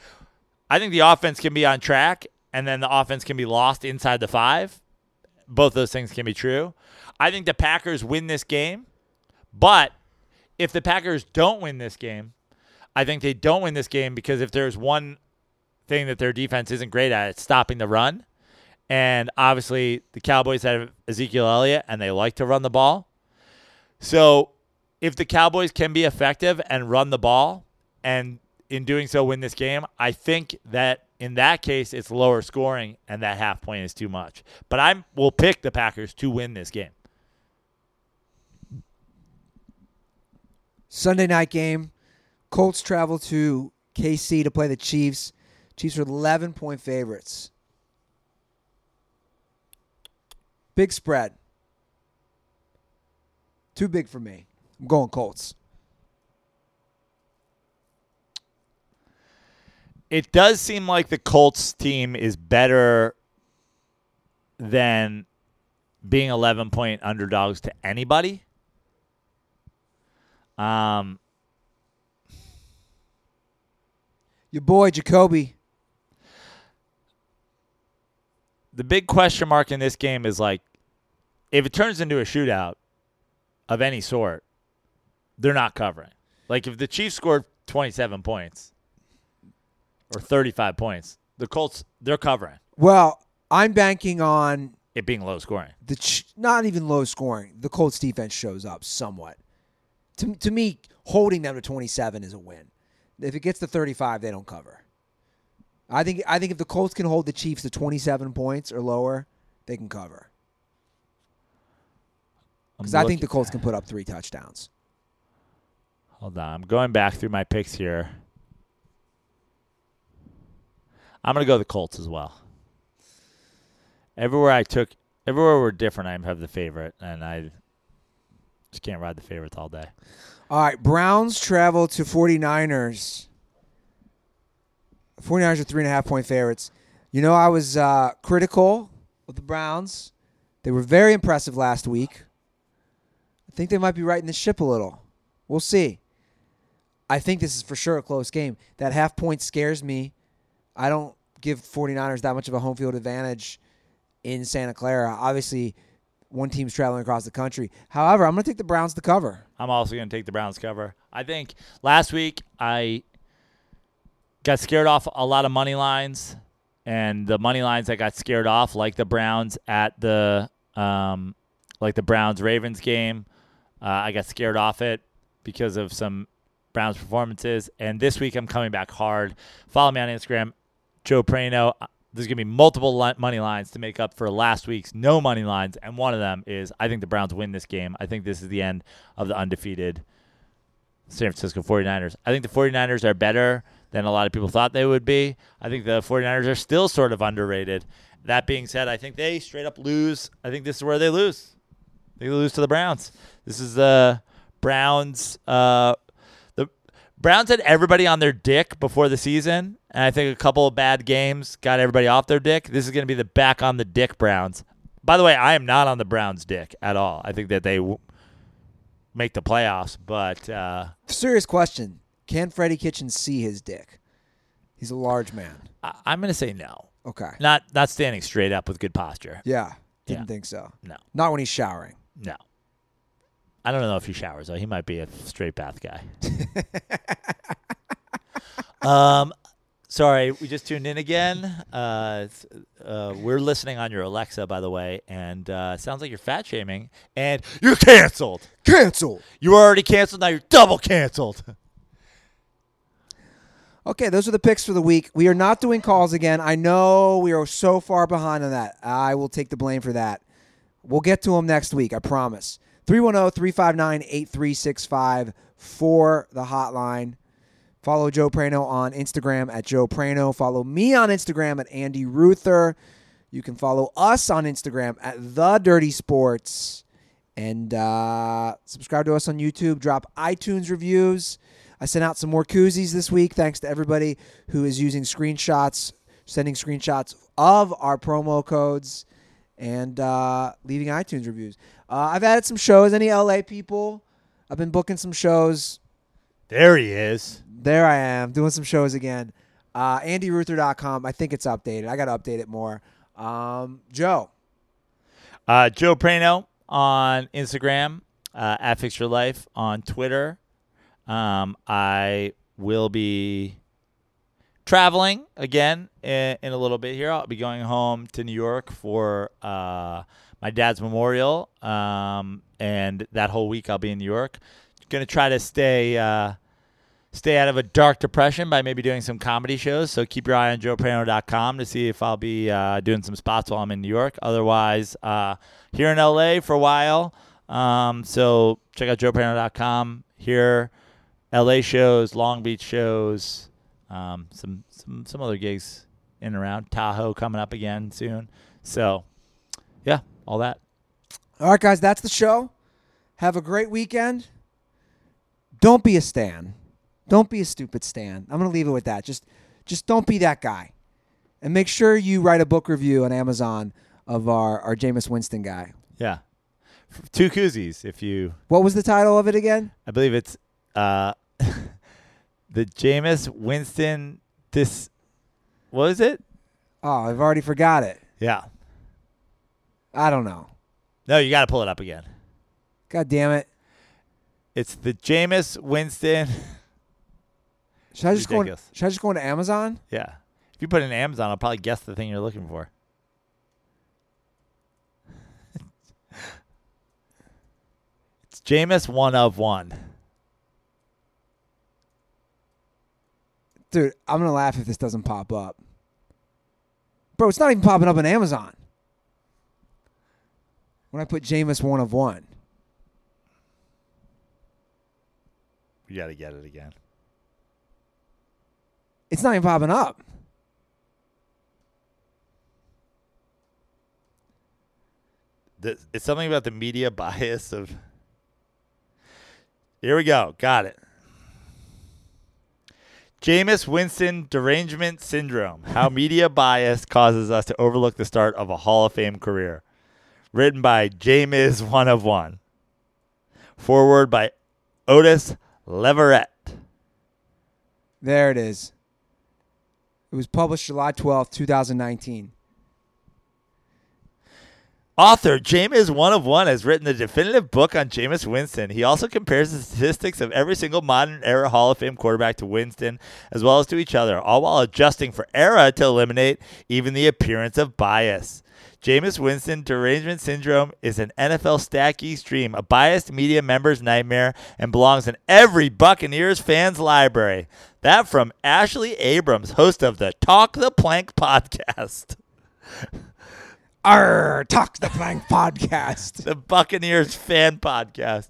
I think the offense can be on track, and then the offense can be lost inside the five. Both those things can be true. I think the Packers win this game, but if the Packers don't win this game, I think they don't win this game because if there's one thing that their defense isn't great at, it's stopping the run. And obviously the Cowboys have Ezekiel Elliott, and they like to run the ball. So if the Cowboys can be effective and run the ball, and in doing so win this game, I think that in that case it's lower scoring and that half point is too much. But I will pick the Packers to win this game. Sunday night game. Colts travel to KC to play the Chiefs. Chiefs are 11-point favorites. Big spread. Too big for me. I'm going Colts. It does seem like the Colts team is better than being 11-point underdogs to anybody. Your boy, Jacoby. The big question mark in this game is, like, if it turns into a shootout of any sort, they're not covering. Like, if the Chiefs scored 27 points or 35 points, the Colts, they're covering. Well, I'm banking on it being low scoring. Not even low scoring. The Colts defense shows up somewhat. To me, holding them to 27 is a win. If it gets to 35, they don't cover. I think if the Colts can hold the Chiefs to 27 points or lower, they can cover. Because I think the Colts can put up 3 touchdowns. Hold on. I'm going back through my picks here. I'm going to go the Colts as well. Everywhere we're different, I have the favorite, and I just can't ride the favorites all day. All right, Browns travel to 49ers. 49ers are 3.5-point favorites. You know, I was critical of the Browns. They were very impressive last week. I think they might be righting the ship a little. We'll see. I think this is for sure a close game. That half-point scares me. I don't give 49ers that much of a home field advantage in Santa Clara. Obviously, one team's traveling across the country. However, I'm going to take the Browns to cover. I'm also going to take the Browns cover. I think last week I got scared off a lot of money lines, and the money lines that got scared off, like the Browns at the like the Browns-Ravens game, I got scared off it because of some Browns performances. And this week I'm coming back hard. Follow me on Instagram, Joe Prano. There's going to be multiple money lines to make up for last week's no money lines, and one of them is I think the Browns win this game. I think this is the end of the undefeated San Francisco 49ers. I think the 49ers are better than a lot of people thought they would be. I think the 49ers are still sort of underrated. That being said, I think they straight up lose. I think this is where they lose. They lose to the Browns. This is the Browns. The Browns had everybody on their dick before the season, and I think a couple of bad games got everybody off their dick. This is going to be the back on the dick Browns. By the way, I am not on the Browns' dick at all. I think that they make the playoffs, but serious question. Can Freddie Kitchens see his dick? He's a large man. I'm going to say no. Okay. Not standing straight up with good posture. Yeah. Didn't think so. No. Not when he's showering. No. I don't know if he showers, though. He might be a straight bath guy. Sorry, we just tuned in again. We're listening on your Alexa, by the way, and sounds like you're fat shaming, and you're canceled. Canceled. You were already canceled. Now you're double canceled. Okay, those are the picks for the week. We are not doing calls again. I know we are so far behind on that. I will take the blame for that. We'll get to them next week, I promise. 310-359-8365 for the hotline. Follow Joe Prano on Instagram at Joe Prano. Follow me on Instagram at Andy Ruther. You can follow us on Instagram at The Dirty Sports. And subscribe to us on YouTube. Drop iTunes reviews. I sent out some more koozies this week. Thanks to everybody who is using screenshots, sending screenshots of our promo codes, and leaving iTunes reviews. I've added some shows. Any LA people? I've been booking some shows. There he is. There I am, doing some shows again. AndyRuther.com. I think it's updated. I got to update it more. Joe. Joe Prano on Instagram, at Fix Your Life on Twitter. I will be traveling again in a little bit here. I'll be going home to New York for my dad's memorial, and that whole week I'll be in New York. Going to try to stay out of a dark depression by maybe doing some comedy shows. So keep your eye on JoePrano.com to see if I'll be doing some spots while I'm in New York. Otherwise, here in LA for a while. So check out JoePrano.com. Here, LA shows, Long Beach shows, some other gigs in and around. Tahoe coming up again soon. So, yeah, all that. All right, guys, that's the show. Have a great weekend. Don't be a stan. Don't be a stupid stan. I'm going to leave it with that. Just don't be that guy. And make sure you write a book review on Amazon of our Jameis Winston guy. Yeah. Two koozies if you... What was the title of it again? I believe it's the Jameis Winston... What was it? Oh, I've already forgot it. Yeah. I don't know. No, you got to pull it up again. God damn it. It's the Jameis Winston... Should I just go into Amazon? Yeah. If you put in Amazon, I'll probably guess the thing you're looking for. It's Jameis one of one. Dude, I'm going to laugh if this doesn't pop up. Bro, it's not even popping up on Amazon. When I put Jameis one of one. You got to get it again. It's not even popping up. It's something about the media bias of... Here we go. Got it. Jameis Winston Derangement Syndrome. How Media Bias Causes Us to Overlook the Start of a Hall of Fame Career. Written by Jameis One of One. Foreword by Otis Leverett. There it is. It was published July 12th, 2019. Author Jameis One of One has written the definitive book on Jameis Winston. He also compares the statistics of every single modern-era Hall of Fame quarterback to Winston, as well as to each other, all while adjusting for era to eliminate even the appearance of bias. Jameis Winston Derangement Syndrome is an NFL stat geek's dream, a biased media member's nightmare, and belongs in every Buccaneers fan's library. That from Ashley Abrams, host of the Talk the Plank podcast. Arr, Talk the Plank podcast. The Buccaneers fan podcast.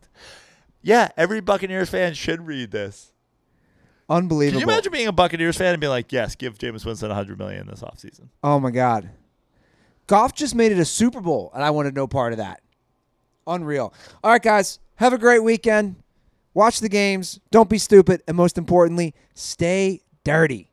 Yeah, every Buccaneers fan should read this. Unbelievable. Can you imagine being a Buccaneers fan and being like, yes, give Jameis Winston $100 million this offseason? Oh, my God. Goff just made it a Super Bowl, and I wanted no part of that. Unreal. All right, guys, have a great weekend. Watch the games. Don't be stupid. And most importantly, stay dirty.